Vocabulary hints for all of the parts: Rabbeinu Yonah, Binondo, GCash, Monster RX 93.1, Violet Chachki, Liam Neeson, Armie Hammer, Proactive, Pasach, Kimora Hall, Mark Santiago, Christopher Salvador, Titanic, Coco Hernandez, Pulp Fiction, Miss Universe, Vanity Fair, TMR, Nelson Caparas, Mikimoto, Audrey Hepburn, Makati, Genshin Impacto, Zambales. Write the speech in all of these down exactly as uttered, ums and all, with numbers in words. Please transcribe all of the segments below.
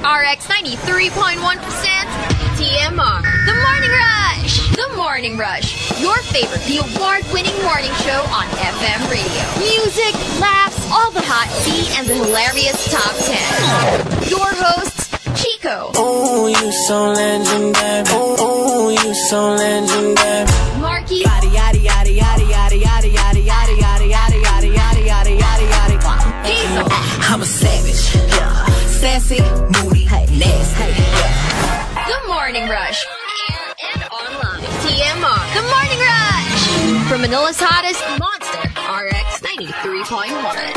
T M R R X ninety-three point one percent. T M R. The Morning Rush. The Morning Rush. Your favorite, the award-winning morning show on F M radio. Music, laughs, all the hot tea, and the hilarious top ten. Your hosts, Chico. Oh, you so legendary. Oh, oh you so legendary. Marky. Yaddy, yaddy, yaddy, yaddy, yaddy, yaddy, yaddy, yaddy, yaddy, yaddy, yaddy, yaddy, yaddy, yaddy, yaddy, Hazel. I'm a savage. Yeah. Sassy, moody, hey, nasty. Yeah. The Morning Rush. Air and online. T M R. The Morning Rush. From Manila's hottest, Monster R X ninety-three point one.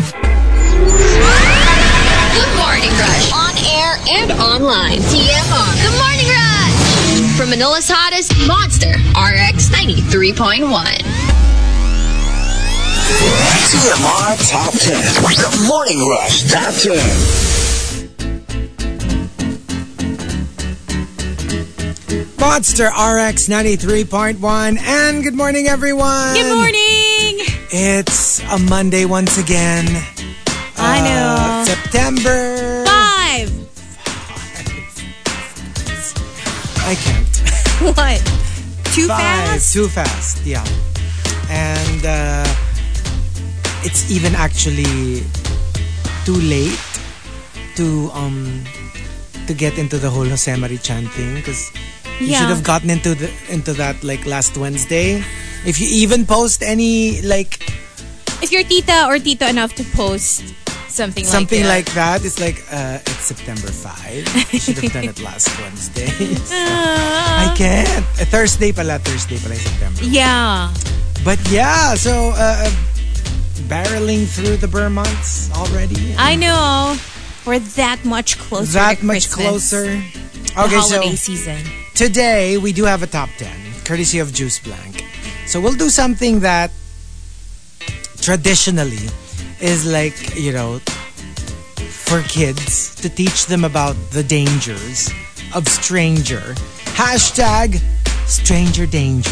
The Morning Rush, on air and online. T M R. The Morning Rush, from Manila's hottest, Monster R X ninety-three point one. T M R Top ten. The Morning Rush Top ten. Monster R X ninety-three point one. And good morning, everyone. Good morning. It's a Monday once again. I know. Uh, September. Five. Five. I can't. What? Too Five. fast? Too fast, yeah. And uh, it's even actually too late to um to get into the whole Jose Marie Chan thing because you yeah. should have gotten into the into that like last Wednesday. If you even post any like, if you're tita or tito enough to post. Something, Something like that. Something like that. It's like, uh, it's September fifth. Should have done it last Wednesday. So uh, I can't. Uh, Thursday pala, Thursday pala, September. Yeah. But yeah, so uh, barreling through the Burr months already. I know. We're that much closer that to much Christmas. That much closer. Okay, the holiday so season. Today, we do have a top ten, courtesy of Juice Plank. So we'll do something that traditionally is like, you know, for kids to teach them about the dangers of stranger. Hashtag stranger danger.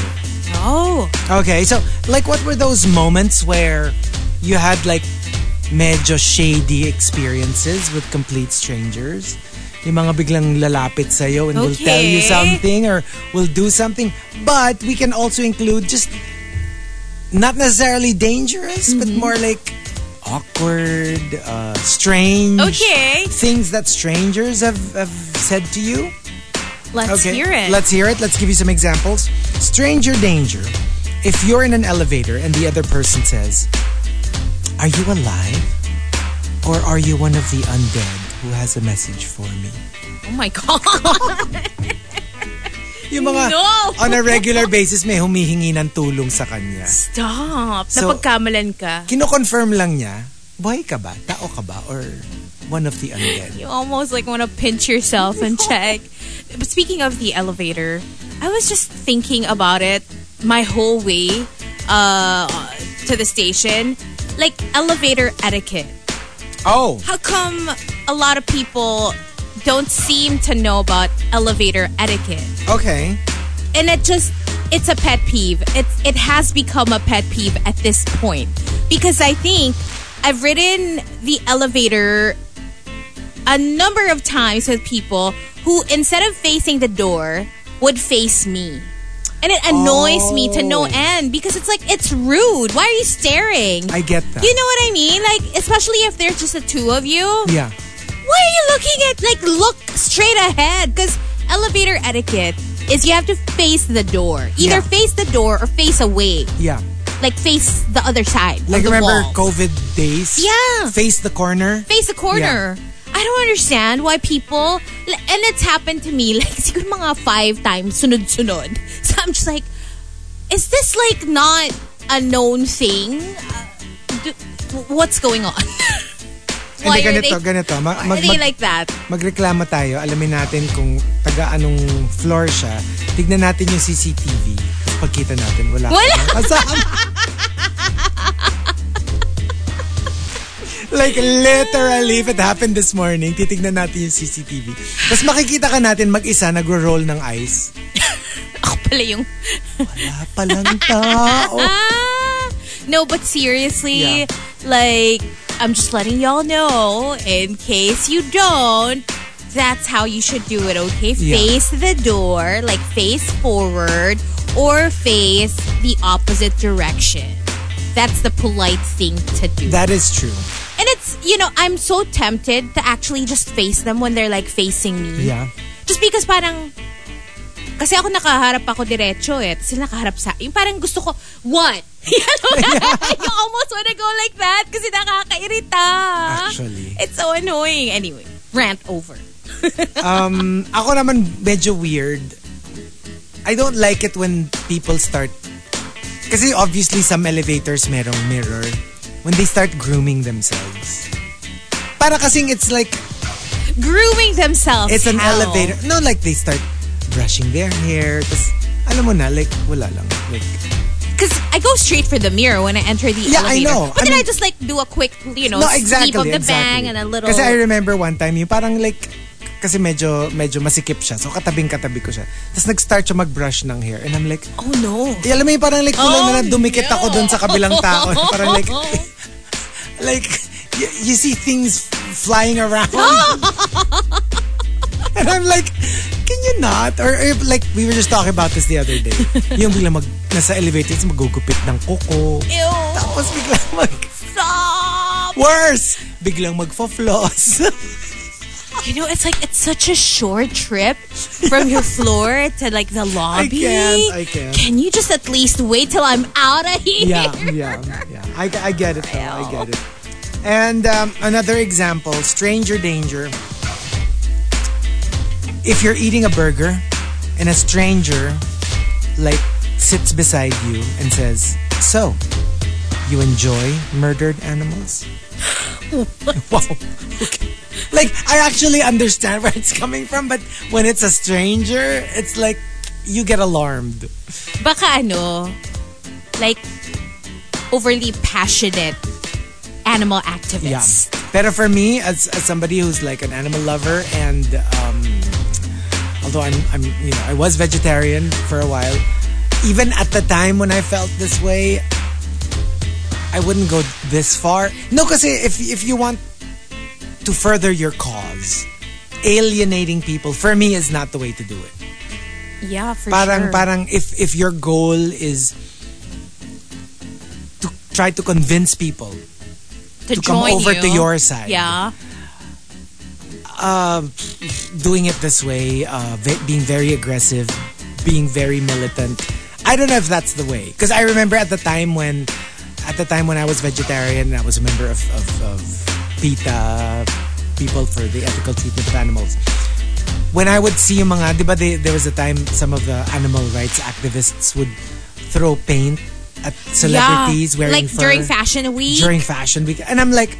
Oh. Okay, so like what were those moments where you had like medyo shady experiences with complete strangers? Yung mga biglang lalapit sa'yo and okay. will tell you something or will do something. But we can also include just not necessarily dangerous, mm-hmm. but more like awkward, uh, strange okay. things that strangers have, have said to you. Let's okay. hear it. Let's hear it. Let's give you some examples. Stranger danger. If you're in an elevator and the other person says, "Are you alive? Or are you one of the undead who has a message for me?" Oh my God. Yung mga no. on a regular basis may humihingi ng tulong sa kanya. Stop! So, napagkamalan ka. Kino-confirm lang niya, buhay ka ba? Tao ka ba? Or one of the undead? You almost like want to pinch yourself and check. But speaking of the elevator, I was just thinking about it my whole way uh, to the station. Like elevator etiquette. Oh! How come a lot of people don't seem to know about elevator etiquette? Okay. And it just, it's a pet peeve. It's, it has become a pet peeve at this point. Because I think I've ridden the elevator a number of times with people who, instead of facing the door, would face me. And it annoys oh. me to no end because it's like, it's rude. Why are you staring? I get that. You know what I mean? Like, especially if there's just the two of you. Yeah. Why are you looking at, like, look straight ahead? Because elevator etiquette is you have to face the door. Either yeah. face the door or face away. Yeah. Like, face the other side. Like, remember wall. COVID days? Yeah. Face the corner. Face the corner. Yeah. I don't understand why people, and it's happened to me, like, siguro mga five times, sunod-sunod. So I'm just like, is this, like, not a known thing? Uh, do, what's going on? Why hindi, ganito, they, ganito. Mag, why are they mag, like that? Magreklamo tayo. Alamin natin kung taga anong floor siya. Tignan natin yung C C T V. Pagkita natin, wala. Wala! Like, literally, if it happened this morning, titignan natin yung C C T V. Tapos makikita ka natin mag-isa, nagro-roll ng eyes. Ako pala yung... wala palang tao. No, but seriously, yeah. like... I'm just letting y'all know, in case you don't, that's how you should do it, okay? Yeah. Face the door, like face forward, or face the opposite direction. That's the polite thing to do. That is true. And it's, you know, I'm so tempted to actually just face them when they're like facing me. Yeah. Just because parang, kasi ako nakaharap ako diretso eh. Sila nakaharap sa, yung parang gusto ko, what? You know, yeah. You almost want to go like that kasi nakakairita. Actually. It's so annoying. Anyway, rant over. um, ako naman medyo weird. I don't like it when people start, kasi obviously some elevators merong mirror, when they start grooming themselves. Para kasing it's like grooming themselves. It's an How? elevator. No, like they start brushing their hair. Tapos, alam mo na, like wala lang. Like, because I go straight for the mirror when I enter the yeah, elevator. Yeah, I know. But I then mean, I just like do a quick, you know, no, exactly, sweep of the exactly. bang and a little. Kasi I remember one time, yung parang like, kasi medyo, medyo masikip siya. So, katabing-katabi ko siya. Tapos, nag-start siya mag-brush ng hair. And I'm like, oh no. Eh, alam mo yung parang like, kulang oh, na dumikit no. ako dun sa kabilang tao. Parang like, like, you, you see things flying around. And I'm like, can you not? Or, or like, we were just talking about this the other day. Yung bigla mag, nasa elevator, it's magugupit ng kuko. Ew. Tapos, bigla mag, stop! Worse! Biglang mag-floss. You know, it's like, it's such a short trip from your floor to like the lobby. I can't, I can't. Can you just at least wait till I'm out of here? Yeah, yeah, yeah. I, I get it, though. I get it. And um, another example, stranger danger. If you're eating a burger and a stranger like sits beside you and says, so, you enjoy murdered animals? Wow. Okay. Like, I actually understand where it's coming from, but when it's a stranger, it's like, you get alarmed. Baka ano, like, overly passionate animal activists. Yeah. Better for me, as, as somebody who's like an animal lover, and um, although I'm, I'm, you know, I was vegetarian for a while, even at the time when I felt this way, I wouldn't go this far. No, kasi if, if you want to further your cause, alienating people, for me, is not the way to do it. Yeah, for parang, sure. Parang if, if your goal is to try to convince people to, to come over you. to your side. Yeah. Uh, doing it this way, uh, ve- being very aggressive, being very militant. I don't know if that's the way. Because I remember at the time when at the time when I was vegetarian, and I was a member of... of, of PETA, People for the Ethical Treatment of Animals. When I would see yung mga, di ba, they, there was a time some of the animal rights activists would throw paint at celebrities yeah, wearing like fur. Like during Fashion Week? During Fashion Week. And I'm like,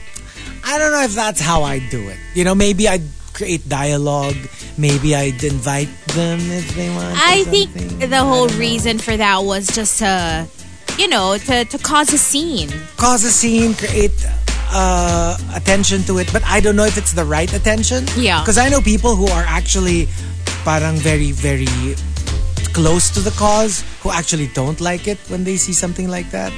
I don't know if that's how I do it. You know, maybe I'd create dialogue. Maybe I'd invite them if they want. I think the whole reason for that was just to, you know, to, to cause a scene. Cause a scene, create... Uh, attention to it, but I don't know if it's the right attention. Yeah. Because I know people who are actually parang very, very close to the cause who actually don't like it when they see something like that.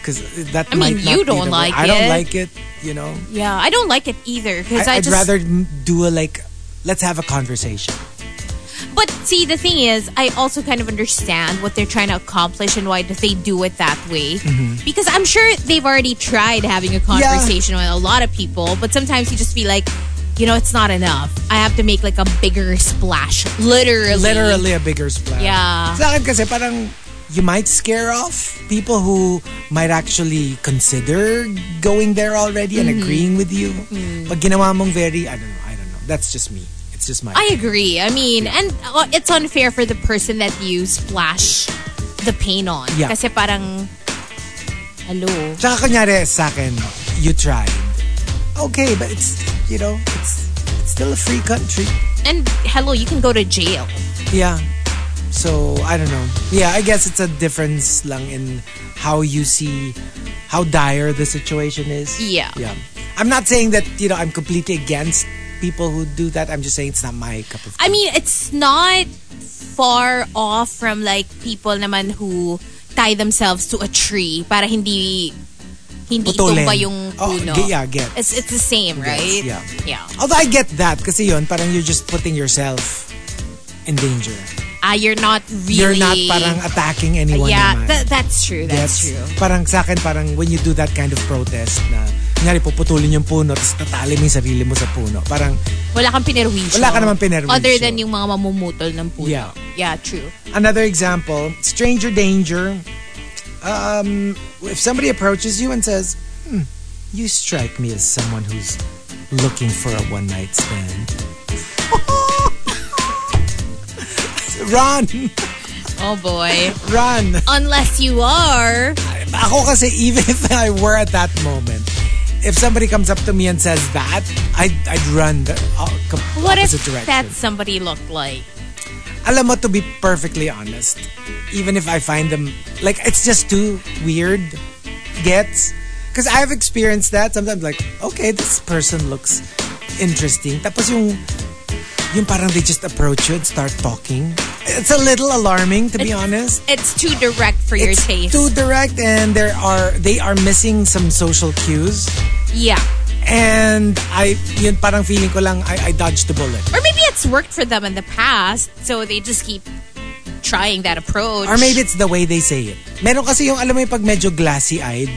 Because that I might mean, not you don't be like way. It. I don't like it, you know. Yeah, I don't like it either. Because I, I I'd just... rather do a like, let's have a conversation. But see, the thing is, I also kind of understand what they're trying to accomplish and why they do it that way. Mm-hmm. Because I'm sure they've already tried having a conversation yeah. with a lot of people, but sometimes you just feel like, you know, it's not enough. I have to make like a bigger splash. Literally. Literally a bigger splash. Yeah. Sa akin kasi parang you might scare off people who might actually consider going there already mm-hmm. and agreeing with you. Mm-hmm. Pag ginawa mong very, I don't know, I don't know. That's just me. It's just my I opinion. agree. I mean, yeah. and uh, it's unfair for the person that you splash the paint on. Yeah. Kasi parang, hello. Tsaka kunyari sa akin, you tried. Okay, but it's, you know, it's, it's still a free country. And hello, you can go to jail. Yeah. So, I don't know. Yeah, I guess it's a difference lang in how you see, how dire the situation is. Yeah. Yeah. I'm not saying that, you know, I'm completely against people who do that. I'm just saying it's not my cup of tea. I mean, it's not far off from like people naman who tie themselves to a tree para hindi hindi tumba yung puno. Oh, yeah, get. It's, it's the same, yes, right? Yeah. Yeah. Although I get that kasi yun, parang you're just putting yourself in danger. Ah, you're not really... You're not parang attacking anyone. Yeah, th- that's true. That's yes. true. Parang sa akin, parang when you do that kind of protest na, kunyari, puputulin yung puno tapos tatalimin yung sarili mo sa puno. Parang... Wala kang pinerwisyo. Wala ka naman pinerwisyo. Other than yung mga mamumutol ng puno. Yeah. Yeah, true. Another example, stranger danger. Um, if somebody approaches you and says, hmm, you strike me as someone who's looking for a one-night stand. Run! Oh boy. Run! Unless you are... Ako kasi, even if I were at that moment, if somebody comes up to me and says that, I'd, I'd run the uh, opposite what if direction. That somebody looked like? Alam mo, to be perfectly honest, even if I find them... Like, it's just too weird. Gets? Because I've experienced that. Sometimes like, okay, this person looks interesting. Tapos yung... Yung parang they just approach you and start talking. It's a little alarming, to be it's, honest. It's too direct for your it's taste. It's too direct and there are they are missing some social cues. Yeah. And I yun parang feeling ko lang I, I dodged the bullet. Or maybe it's worked for them in the past, so they just keep trying that approach. Or maybe it's the way they say it. Meron kasi yung alam mo yung pag medyo glassy-eyed.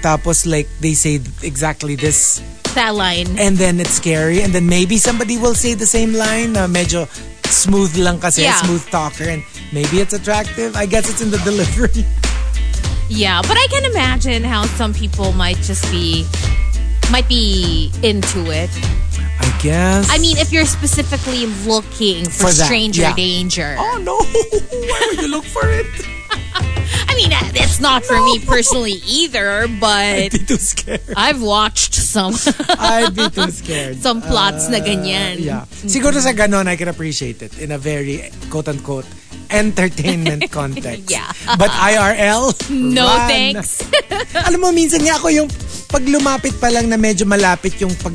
Tapos like they say exactly this that line. And then it's scary. And then maybe somebody will say the same line. Na medyo smooth lang kasi. Yeah. Smooth talker. And maybe it's attractive. I guess it's in the delivery. Yeah. But I can imagine how some people might just be... Might be into it. I guess. I mean, if you're specifically looking for, for stranger yeah. danger. Oh, no. Why would you look for it? I mean, it's not for no. me personally either, but... I'd be too scared. I've watched some... I'd be too scared. Some plots uh, na ganyan. Yeah. Mm-hmm. Siguro sa ganon, I can appreciate it in a very, quote-unquote, entertainment context. Yeah. But I R L, no run. Thanks. Alam mo, minsan nga ako yung pag lumapit pa lang na medyo malapit yung pag...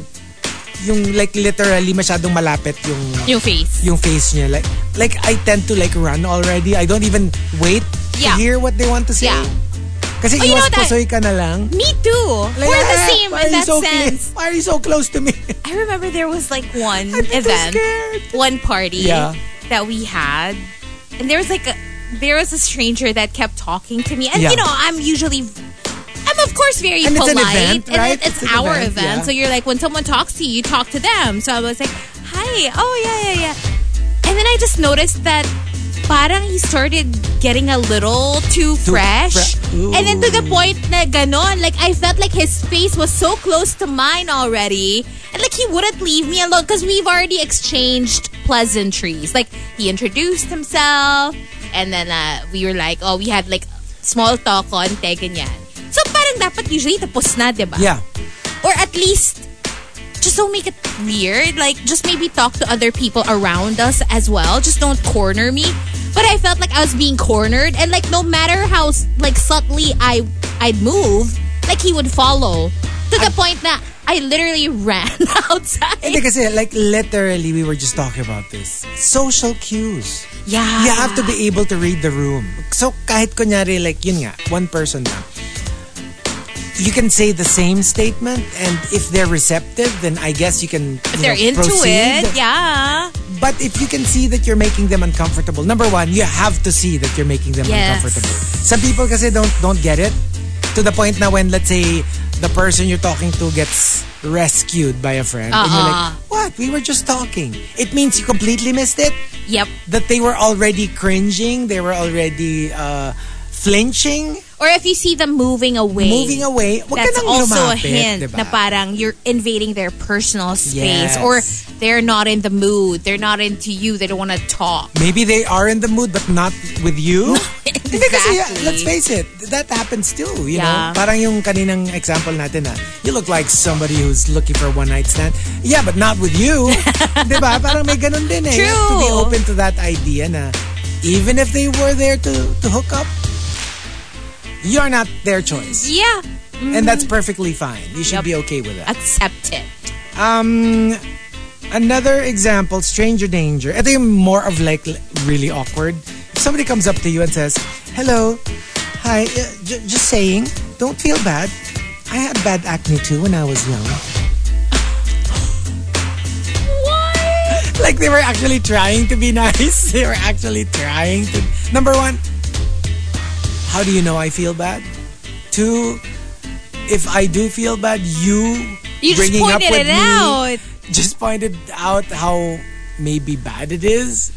Yung like literally masyadong malapit yung... Yung face. Yung face niya. Like, like I tend to like run already. I don't even wait yeah. to hear what they want to say. Yeah. Kasi oh, iwas posoy ka na lang. Me too. Like, we're the same in that so sense. Cl- why are you so close to me? I remember there was like one event. One party yeah. that we had. And there was like a... There was a stranger that kept talking to me. And yeah. you know, I'm usually... I'm of course very and polite. It's an event, right? And it's, it's our event. event. Yeah. So you're like, when someone talks to you, you talk to them. So I was like, hi. Oh, yeah, yeah, yeah. And then I just noticed that parang he started getting a little too, too fresh. Fre- and then to the point na ganon, like I felt like his face was so close to mine already. And like he wouldn't leave me alone because we've already exchanged pleasantries. Like he introduced himself. And then uh, we were like, oh, we had like small talk on ganyan. So parang dapat usually tapos na, diba? Yeah. Or at least, just don't make it weird. Like, just maybe talk to other people around us as well. Just don't corner me. But I felt like I was being cornered. And like, no matter how like subtly I, I'd move, like he would follow. To the I, point na I literally ran outside. Hindi kasi, like literally, we were just talking about this. Social cues. Yeah. You have to be able to read the room. So kahit kunyari, like yun nga, one person na. You can say the same statement, and if they're receptive, then I guess you can. If you they're know, into proceed. It, yeah. But if you can see that you're making them uncomfortable, number one, you have to see that you're making them yes. uncomfortable. Some people kasi don't don't get it to the point now when let's say the person you're talking to gets rescued by a friend, uh-uh. and you're like, "What? We were just talking." It means you completely missed it. Yep. That they were already cringing. They were already. Uh, Flinching. Or if you see them moving away. Moving away. Wag that's ka nang also lumapit, a hint diba? Na parang you're invading their personal space. Yes. Or they're not in the mood. They're not into you. They don't want to talk. Maybe they are in the mood but not with you. Exactly. Kasi, yeah, let's face it. That happens too. You yeah. know? Parang yung kaninang example natin na you look like somebody who's looking for a one-night stand. Yeah, but not with you. Diba? Parang may ganun din eh. True. You have to be open to that idea na even if they were there to, to hook up, you're not their choice. Yeah. Mm-hmm. And that's perfectly fine. You should yep. be okay with that. Accept it. Um, another example, stranger danger. I think more of like really awkward. If somebody comes up to you and says, hello, hi, uh, j- just saying, don't feel bad. I had bad acne too when I was young. What? Like they were actually trying to be nice. They were actually trying to... Number one, how do you know I feel bad? Two, if I do feel bad, you... You just pointed it out. Just pointed out how maybe bad it is.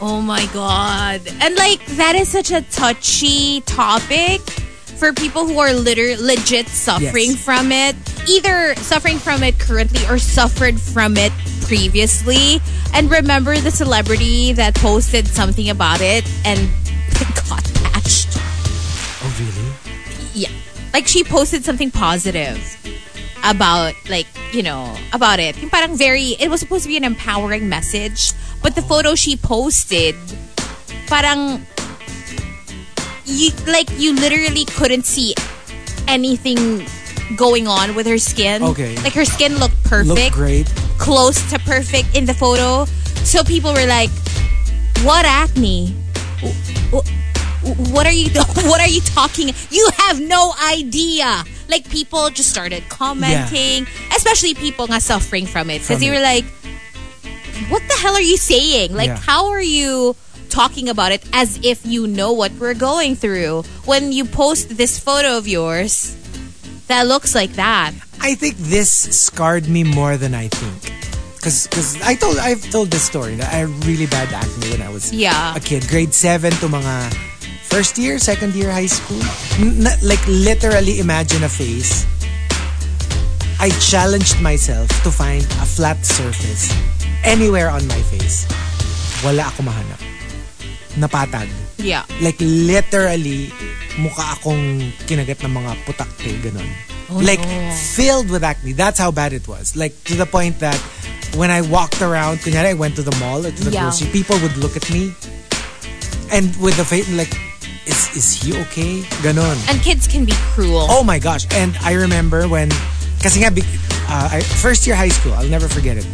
Oh my God. And like, that is such a touchy topic for people who are liter- legit suffering yes. from it. Either suffering from it currently or suffered from it previously. And remember the celebrity that posted something about it and got patched? Oh, really? Yeah. Like, she posted something positive about, like, you know, about it. Yung parang very, it was supposed to be an empowering message. But the photo she posted, parang, you, like, you literally couldn't see anything going on with her skin. Okay. Like, her skin looked perfect. Looked great. Close to perfect in the photo. So people were like, what acne? What are you, what are you talking? You have no idea. Like, people just started commenting. Yeah. Especially people nga suffering from it. Because they were like, what the hell are you saying? Like, yeah. how are you talking about it as if you know what we're going through when you post this photo of yours that looks like that? I think this scarred me more than I think. Because because I told, I've told this story that I had really bad acne when I was yeah. a kid. Grade seven to mga first year, second year high school. N- n- like, literally imagine a face. I challenged myself to find a flat surface anywhere on my face. Wala ako mahanap. Napatag. Yeah. Like, literally, mukha akong kinagat ng mga putakte, ganun. Oh, like, no. filled with acne. That's how bad it was. Like, to the point that when I walked around, kunyari, I went to the mall or to the yeah. grocery, people would look at me and with the face, like, is is he okay? Ganon. And kids can be cruel. Oh my gosh. And I remember when, kasi nga, uh, I, first year high school, I'll never forget it.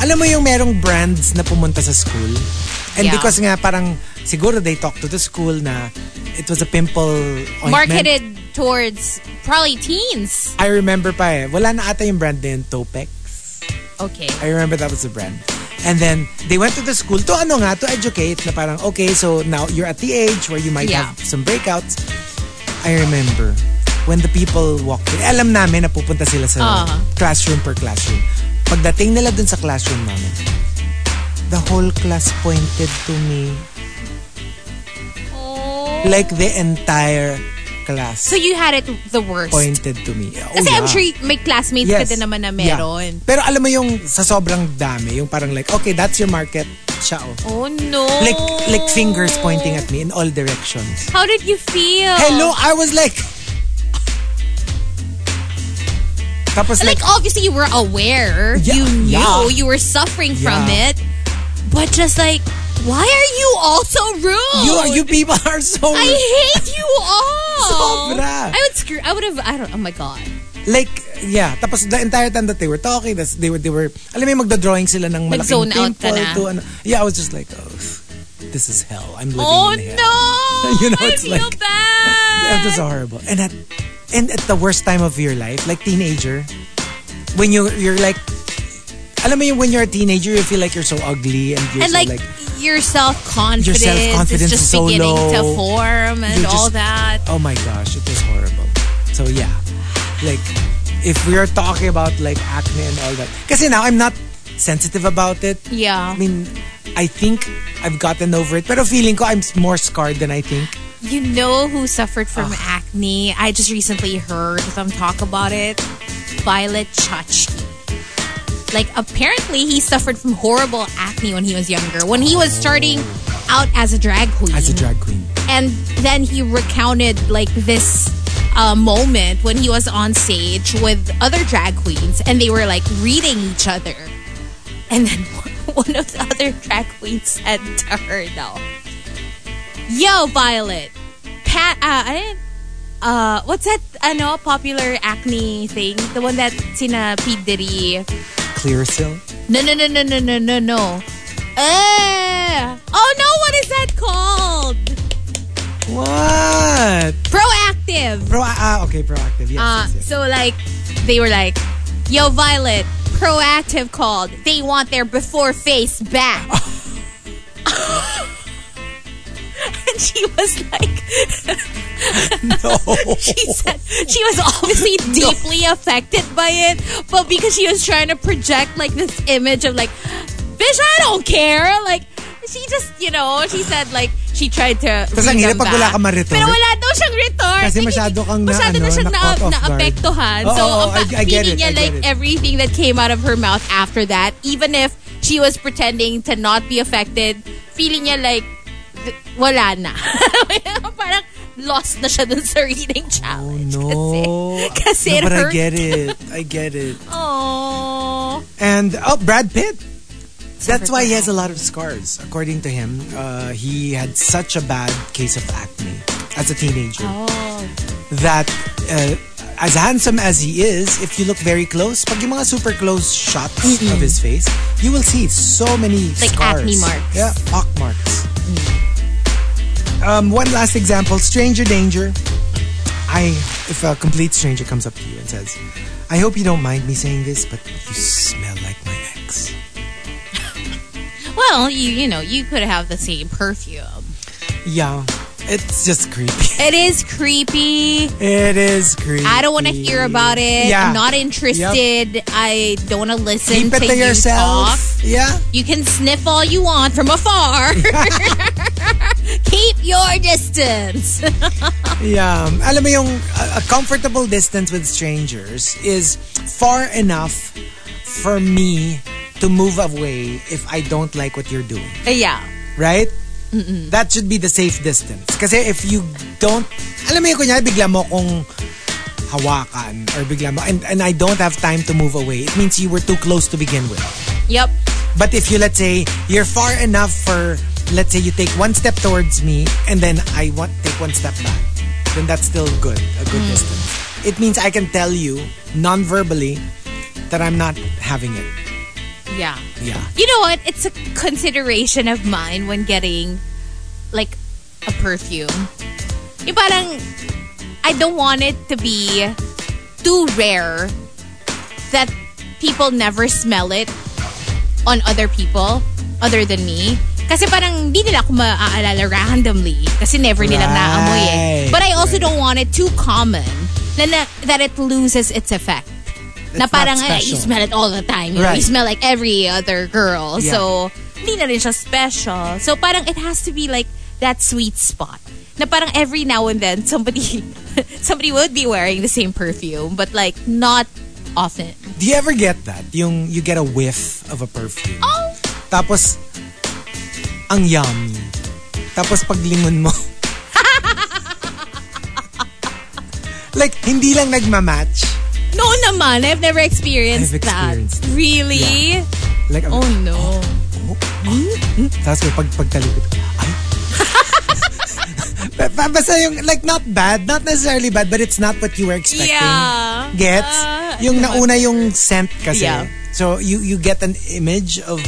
Alam mo yung merong brands na pumunta sa school? And yeah. because nga parang, siguro they talked to the school na it was a pimple ointment. Marketed towards probably teens. I remember pa eh. Wala na ata yung brand na yun, Topex. Okay. I remember that was the brand. And then, they went to the school to ano nga, to educate na parang, okay, so now you're at the age where you might yeah. have some breakouts. I remember when the people walked in, alam namin na pupunta sila sa uh-huh. classroom per classroom. Pagdating nila dun sa classroom namin, the whole class pointed to me. Oh. Like the entire class. So you had it the worst. Pointed to me. Oh, kasi yeah. I'm sure may classmates yes. ka din naman na meron. Yeah. Pero alam mo yung sa sobrang dami, yung parang like, okay, that's your market. Ciao. Oh no. Like, like fingers pointing at me in all directions. How did you feel? Hello, I was like... Tapos like, like obviously you were aware, yeah, you knew yeah. you were suffering yeah. from it, but just like, why are you all so rude? You are, you people are so rude. I hate you all. Sobra. I would screw. I would have. I don't. Oh my God. Like yeah. Tapos the entire time that they were talking, they were they were. Alam mo magda-drawing sila ng malaking pimple to ano. Yeah, I was just like, oh, this is hell. I'm living oh, in hell. Oh no! You know, I it's feel like, bad. That was horrible. And that. And at the worst time of your life, like teenager, when you, you're like, alam mo yung when you're a teenager, you feel like you're so ugly. And, you're and so like, like, your self-confidence your self-confidence is just so beginning low. To form and just, all that. Oh my gosh, it was horrible. So yeah, like, if we are talking about like acne and all that, kasi now I'm not sensitive about it. Yeah. I mean, I think I've gotten over it. Pero feeling ko I'm more scarred than I think. You know who suffered from Ugh. acne? I just recently heard them talk about it. Violet Chachki. Like, apparently, he suffered from horrible acne when he was younger. When he was starting out as a drag queen. As a drag queen. And then he recounted, like, this uh, moment when he was on stage with other drag queens. And they were, like, reading each other. And then one of the other drag queens said to her, no. Yo, Violet. Pat, uh, uh, what's that? Ano popular acne thing? The one that sina P Diddy. Clearasil. No, no, no, no, no, no, no, no. Uh, oh no! What is that called? What? Proactive. Proactive. Pro ah, okay, Proactive. Yes, uh, yes, yes. So like, they were like, yo, Violet, Proactive called. They want their before face back. And she was like, no. She said she was obviously deeply no. affected by it, but because she was trying to project like this image of like, bitch, I don't care. Like, she just, you know, she said like, she tried to read them back. Wala ka ma-retort. Pero wala daw siyang retort. Kasi masyado kang na, masyado ano, na siyang na-apektuhan. Na, na so, oh, ang I, I get it, niya, I get like, it. Everything that came out of her mouth after that, even if she was pretending to not be affected, feeling niya like, wala na. Parang lost na siya dun sa reading challenge. Oh, no. Kasi, kasi no, but I get it. I get it. Oh. And, oh, Brad Pitt. That's why he has a lot of scars. According to him, uh, he had such a bad case of acne as a teenager. Oh. That uh, as handsome as he is, if you look very close, pag yung mga super close shots mm-mm. of his face, you will see so many like scars. Like acne marks. Yeah, pock marks. Mm. Um, one last example, Stranger Danger. I, if a complete stranger comes up to you and says, I hope you don't mind me saying this, but you smell like my ex. Well, you you know, you could have the same perfume. Yeah. It's just creepy. It is creepy. It is creepy. I don't want to hear about it. Yeah. I'm not interested. Yep. I don't want to listen Keep it to, to you yourself. Talk. Yeah. You can sniff all you want from afar. Keep your distance. Yeah. Alam mo yung a comfortable distance with strangers is far enough for me to move away if I don't like what you're doing. Yeah. Right? Mm-mm. That should be the safe distance. Kasi if you don't, alam mo yun, kunyari, bigla mo kong hawakan or bigla mo, and, and I don't have time to move away, it means you were too close to begin with. Yep. But if you, let's say, you're far enough for, let's say you take one step towards me and then I want take one step back, then that's still good, a good mm. distance. It means I can tell you non-verbally that I'm not having it. Yeah. Yeah. You know what? It's a consideration of mine when getting like a perfume. Yung parang I don't want it to be too rare that people never smell it on other people other than me. Kasi parang hindi nila ako maaalala randomly kasi never nilang right. naamoy eh. But I also right. don't want it too common na, that it loses its effect. It's na parang uh, you smell it all the time. You, right. know, you smell like every other girl. Yeah. So, hindi na rin siya special. So, parang it has to be like that sweet spot. Na parang every now and then, somebody somebody would be wearing the same perfume. But like, not often. Do you ever get that? Yung, you get a whiff of a perfume. Oh! Tapos, ang yummy. Tapos paglingon mo. Like, hindi lang nagmamatch. No naman. I've never experienced, I've experienced that. It. Really? Yeah. Like, oh no. Oh, oh. Tapos may pagtalikod. Ay. Basta yung, like, not bad. Not necessarily bad, but it's not what you were expecting. Yeah. Gets? Uh, yung nauna yung scent kasi. Yeah. So, you, you get an image of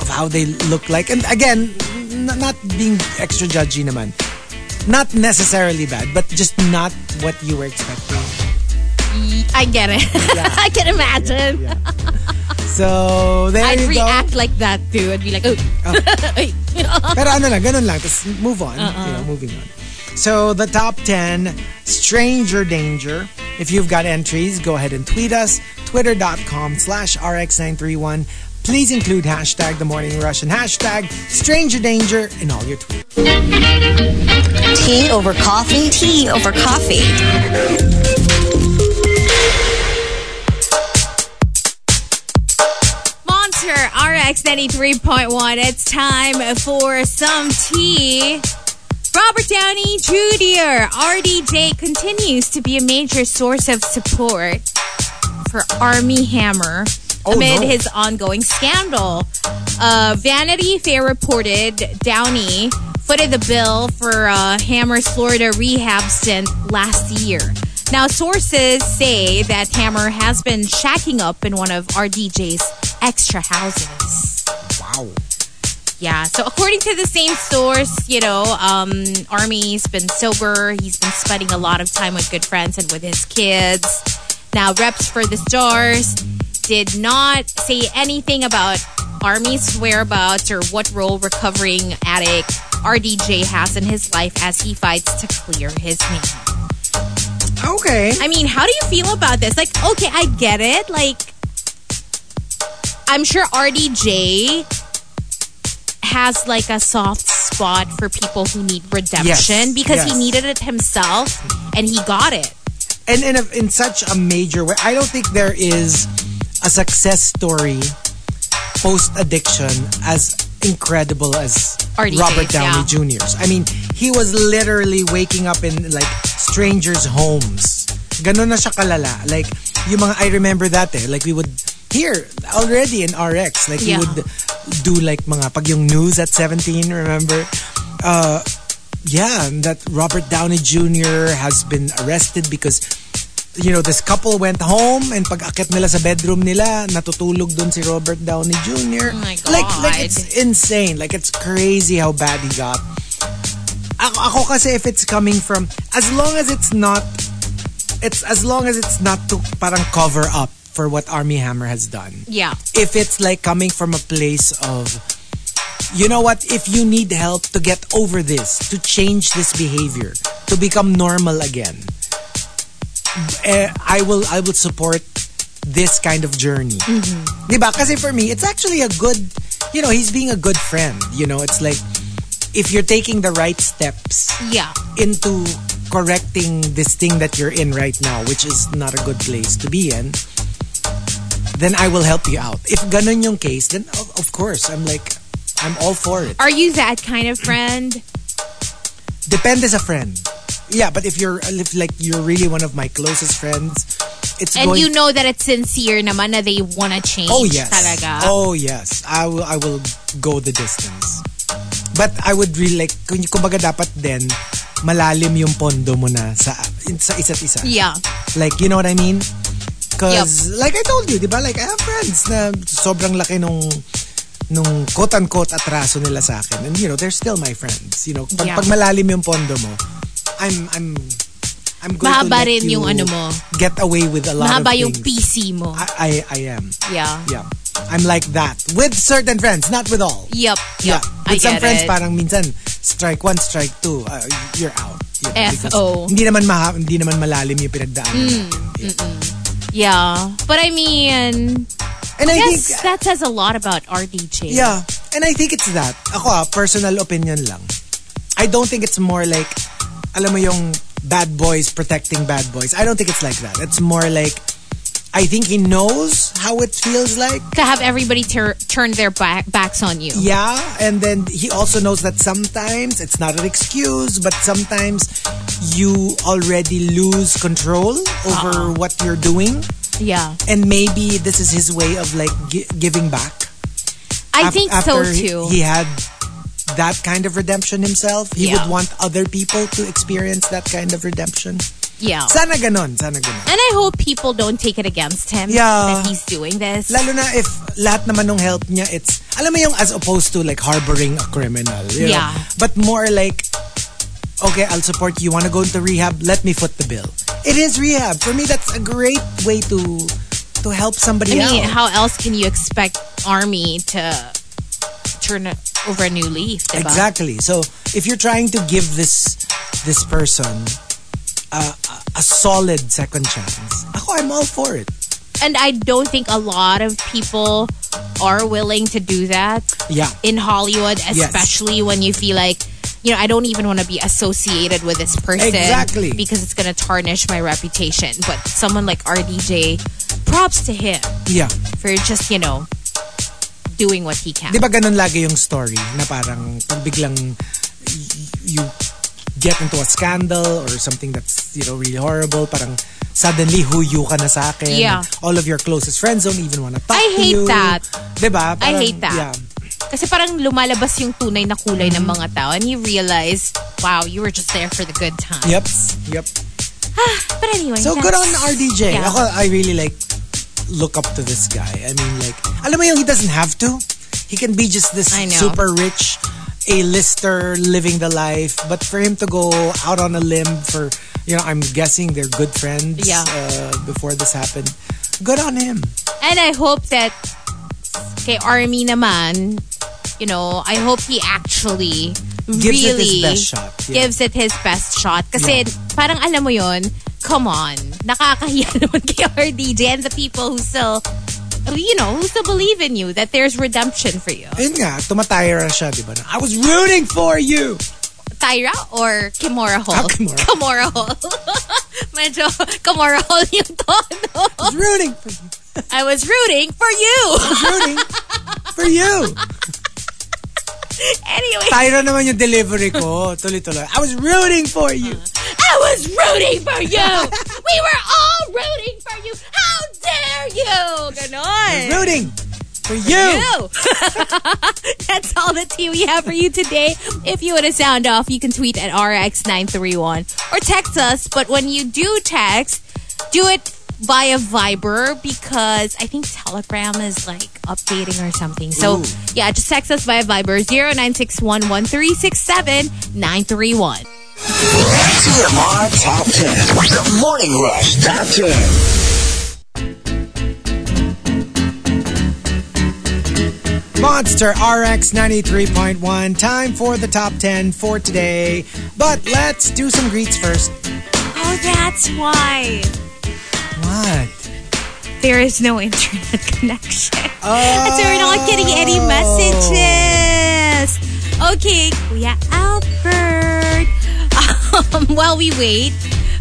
of how they look like. And again, n- not being extra judgy naman. Not necessarily bad, but just not what you were expecting. I get it. Yeah. I can imagine. Yeah, yeah. So, there I'd you go. I'd react like that too. I'd be like, oh. oh. Pero ano lang, ganun lang. Just move on. Uh-uh. You know, moving on. So, the top ten, Stranger Danger. If you've got entries, go ahead and tweet us. Twitter dot com slash R X nine three one. Please include hashtag The Morning Rush and hashtag Stranger Danger in all your tweets. Tea over coffee. Tea over coffee. R X ninety-three point one. It's time for some tea. Robert Downey Junior R D J continues to be a major source of support for Armie Hammer amid oh, no. his ongoing scandal. Uh, Vanity Fair reported Downey footed the bill for uh, Hammer's Florida rehab stint last year. Now, sources say that Hammer has been shacking up in one of R D J's extra houses. Wow. yeah. So according to the same source, you know, um, Armie's been sober. He's been spending a lot of time with good friends and with his kids. Now, reps for the Stars did not say anything about Armie's whereabouts or what role recovering addict R D J has in his life as he fights to clear his name. Okay. I mean, how do you feel about this? Like, okay, I get it. Like, I'm sure R D J has like a soft spot for people who need redemption yes, because yes. he needed it himself and he got it. And in, a, in such a major way. I don't think there is a success story post-addiction as incredible as R D J's, Robert Downey yeah. Junior's. I mean, he was literally waking up in like strangers' homes. Ganun na siya kalala. Like, yung mga, I remember that eh. Like, we would hear already in R X. Like, yeah. we would do like mga pag yung news at seventeen, remember? Uh, yeah, that Robert Downey Junior has been arrested because, you know, this couple went home and pag akit nila sa bedroom nila, natutulog dun si Robert Downey Junior Oh my God. Like, like it's insane. Like, it's crazy how bad he got. A- ako kasi if it's coming from, as long as it's not, it's as long as it's not to parang cover up for what Armie Hammer has done. Yeah. If it's like coming from a place of, you know what, if you need help to get over this, to change this behavior, to become normal again, eh, I will I will support this kind of journey. Mm-hmm. Diba? Kasi for me, it's actually a good, you know, he's being a good friend. You know, it's like, if you're taking the right steps yeah. into correcting this thing that you're in right now, which is not a good place to be in, then I will help you out. If ganun yung case, then of course, I'm like, I'm all for it. Are you that kind of friend? Depende sa friend. Yeah, but if you're if like you're really one of my closest friends, it's and going you know that it's sincere naman na they want to change. Oh yes, talaga. Oh yes, I will. I will go the distance. But I would really like kung kumbaga dapat din malalim yung pondo mo na sa sa isa't isa. Yeah. Like, you know what I mean? Because yep. like I told you, diba? Like I have friends na sobrang laki nung nung quote-unquote atraso nila sa akin. And you know, they're still my friends. You know, pag, yeah. pag malalim yung pondo mo, I'm I'm I'm going mahaba to let you yung ano mo. Get away with a lot mahaba of things. Mahaba yung P C mo. I, I I am. Yeah. Yeah. I'm like that with certain friends, not with all. Yep. Yep. Yeah. With I some friends, it. Parang minsan strike one, strike two, uh, you're out. F O. Hindi naman maha, hindi naman malalim yung pinagdaanan. Mm. Yeah. yeah. But I mean, and I, I guess think, that says a lot about R D J. Yeah. And I think it's that. Ako ah, personal opinion lang. I don't think it's more like, alam mo yung bad boys protecting bad boys. I don't think it's like that. It's more like, I think he knows how it feels like to have everybody ter- turn their back- backs on you. Yeah. And then he also knows that sometimes it's not an excuse, but sometimes you already lose control over uh-oh. What you're doing. Yeah. And maybe this is his way of like gi- giving back. I Af- think so too. He had that kind of redemption himself. He yeah. would want other people to experience that kind of redemption. Yeah. Sana ganon, sana ganon. And I hope people don't take it against him yeah. that he's doing this. Lalo na if lahat naman ng help niya, it's, alam mo yung as opposed to like harboring a criminal. You yeah. know? But more like, okay, I'll support you. You want to go into rehab? Let me foot the bill. It is rehab. For me, that's a great way to to help somebody I mean, out. How else can you expect Armie to turn over a new leaf? Diba? Exactly. So if you're trying to give this this person a, a solid second chance, ako, I'm all for it. And I don't think a lot of people are willing to do that. Yeah. In Hollywood, especially yes. when you feel like, you know, I don't even want to be associated with this person. Exactly. Because it's going to tarnish my reputation. But someone like R D J, props to him. Yeah. For just, you know, doing what he can. Di ba ganun lagi yung story na parang pag biglang you get into a scandal or something that's, you know, really horrible, parang suddenly huyu ka na sa akin. Yeah. All of your closest friends don't even want to talk I to you. I hate that. Di ba? Parang, I hate that. Yeah. Kasi parang lumalabas yung tunay na kulay ng mga tao and you realize, wow, you were just there for the good times. Yep, yep. But anyway. So good on R D J. Yeah. Ako, I really like look up to this guy. I mean like, alam mo yung he doesn't have to. He can be just this super rich A-lister living the life, but for him to go out on a limb for, you know, I'm guessing they're good friends yeah. uh, before this happened. Good on him. And I hope that kay Armie naman, you know, I hope he actually gives really it his best shot. Yeah. Gives it his best shot. Kasi yeah. parang alam mo yun, come on, nakakahiya naman kay R D J and the people who still, you know, who still believe in you, that there's redemption for you. Ayun nga, tumatira siya, di ba? I was rooting for you! Tyra or Kimora Hall? Ah, Kimora. Kimora Hall. Medyo Kimora Hall yung tono. I was rooting for you. I was rooting for you. I was rooting for you. Anyway. Tyra naman yung delivery ko. Tuloy-tuloy. I was rooting for you. Uh, I was rooting for you. We were all rooting for you. How dare you? Ganon. We're rooting. For you. For you. That's all the tea we have for you today. If you want to sound off, you can tweet at R X nine three one or text us. But when you do text, do it via Viber because I think Telegram is like updating or something. So Ooh. yeah, just text us via Viber zero nine six one one three six seven nine three one. T M R Top ten. The Morning Rush Top ten. Monster R X ninety-three point one. Time for the top ten for today. But let's do some greets first. Oh, that's why. What? There is no internet connection. Oh. So we're not getting any messages. Okay, Kuya Albert. Um, while we wait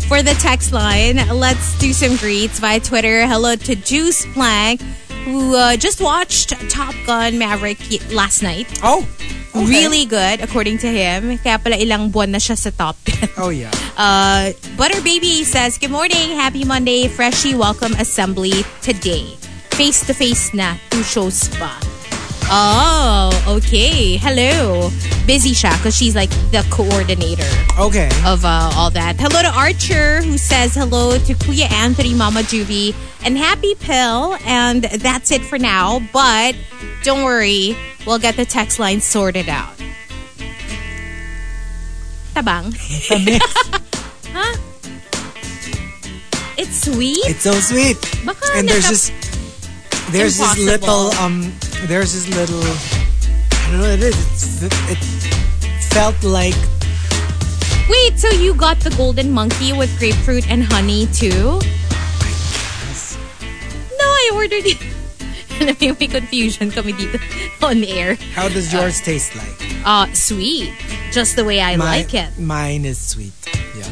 for the text line, let's do some greets via Twitter. Hello to Juice Plank, who uh, just watched Top Gun Maverick last night. Oh, okay. Really good, according to him. Kaya pala ilang buwan na siya sa Top Gun. Oh, yeah. Uh, Butter Baby says, good morning, happy Monday, freshie, welcome assembly today. Face-to-face na, two shows pa. Oh, okay. Hello. Busy siya because she's like the coordinator okay. of uh, all that. Hello to Archer who says hello to Kuya Anthony, Mama Juvie, and Happy Pill. And that's it for now. But don't worry. We'll get the text line sorted out. Tabang. Huh? It's sweet. It's so sweet. Baka and there's this... There's Impossible. this little, um, there's this little, I don't know what it is. It, it felt like. Wait, so you got the golden monkey with grapefruit and honey too? I guess. No, I ordered it. May confusion kami dito on air. How does yours uh, taste like? Uh, sweet. Just the way I My, like it. Mine is sweet. Yeah.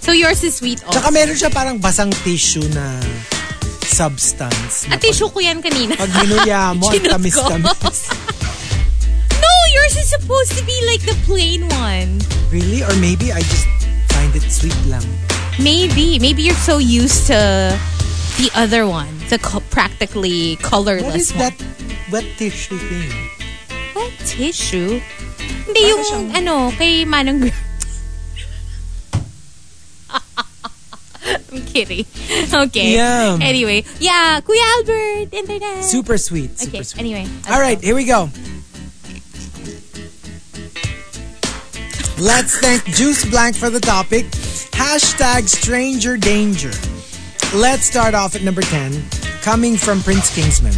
So yours is sweet also. Tsaka meron siya parang basang tissue na... substance. At issue ko yan kanina. Pag minuya mo, tamis-tamis. No, yours is supposed to be like the plain one. Really? Or maybe I just find it sweet lang. Maybe. Maybe you're so used to the other one. The co- practically colorless one. What is one. that wet tissue thing? Wet tissue? Hindi Para yung siyang... ano, kay Manong... I'm kidding. Okay. Yum. Anyway. Yeah. Kuya Albert. Internet. Super sweet. Super okay. sweet. Anyway. All right. Go. Here we go. Let's thank Juice Blank for the topic. Hashtag Stranger Danger. Let's start off at number ten. Coming from Prince Kingsman.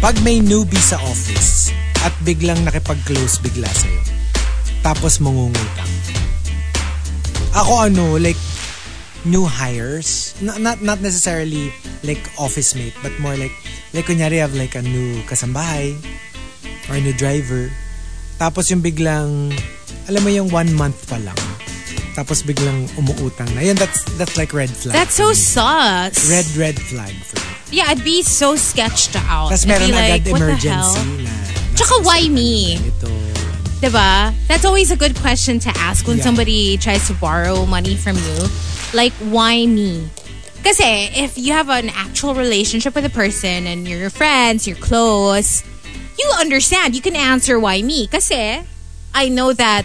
Pag may newbie sa office at biglang nakipag-close bigla sa'yo. Tapos mangungutang. Ako ano, like, new hires, not, not not necessarily like office mate, but more like like kunyari have like a new kasambahay or a new driver. Tapos yung biglang, alam mo yung one month pa lang. Tapos biglang umuutang na. Yan, that's that's like red flag. That's so sus. Red red flag for me. Yeah, I'd be so sketched out. Tapos meron agad like, emergency na. Tsaka why me? Ito. Diba? That's always a good question to ask when yeah. somebody tries to borrow money from you. Like, why me? Kasi, if you have an actual relationship with a person and you're your friends, you're close, you understand. You can answer why me. Kasi, I know that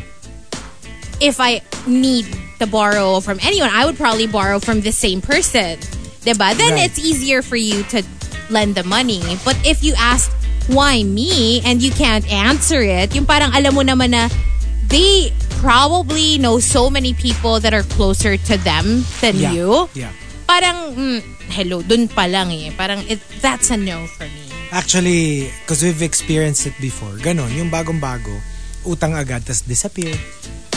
if I need to borrow from anyone, I would probably borrow from the same person. Diba? Then right. it's easier for you to lend the money. But if you ask, why me? And you can't answer it. Yung parang alam mo naman na they probably know so many people that are closer to them than yeah. you. Yeah. Parang, mm, hello, dun pa lang eh. Parang, it, that's a no for me. Actually, because we've experienced it before. Ganon, yung bagong-bago, utang agad, tas disappear.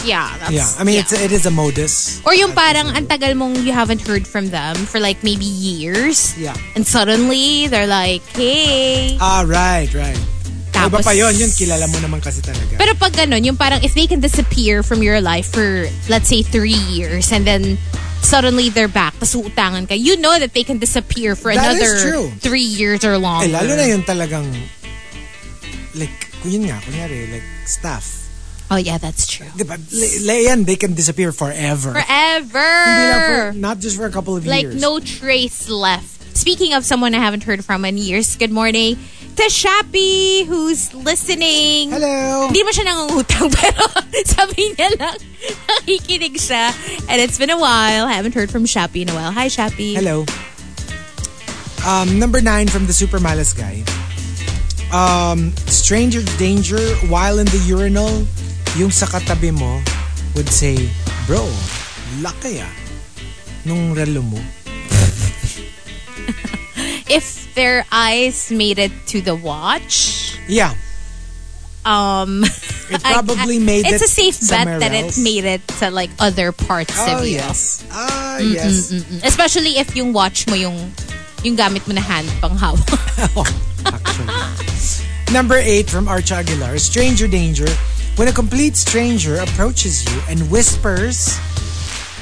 Yeah, that's... Yeah, I mean, yeah. It's, it is a modus. Or yung parang, ang tagal mong you haven't heard from them for like maybe years. Yeah. And suddenly, they're like, hey. Ah, right, right. Tapos, iba pa yun, yun kilala mo naman kasi talaga. Pero pag ganun, yung parang, if they can disappear from your life for, let's say, three years, and then suddenly they're back, tas uutangan ka, you know that they can disappear for that another three years or longer. Eh, lalo na yun talagang, like, yun nga, kunyari, like, staff. Oh yeah, that's true. They can disappear forever. Forever. For, not just for a couple of like years. Like no trace left. Speaking of someone I haven't heard from in years, good morning to Shappy who's listening. Hello. Hindi mo siya nangungutang pero sabi niya lang nakikinig siya. And it's been a while. I haven't heard from Shappy in a while. Hi Shappy. Hello. Um, number nine from the Super Malice guy. Um, stranger danger while in the urinal. Yung sa katabi mo would say, bro, laki ah nung relo mo. If their eyes made it to the watch, yeah. Um, it probably I, I, made it's it. It's a safe bet that else. It made it to like other parts oh, of you. Oh yes, ah mm-mm, yes. Mm-mm. Especially if yung watch mo yung yung gamit mo na hand pang hawak. Oh, actually, number eight from Arch Aguilar, stranger danger. When a complete stranger approaches you and whispers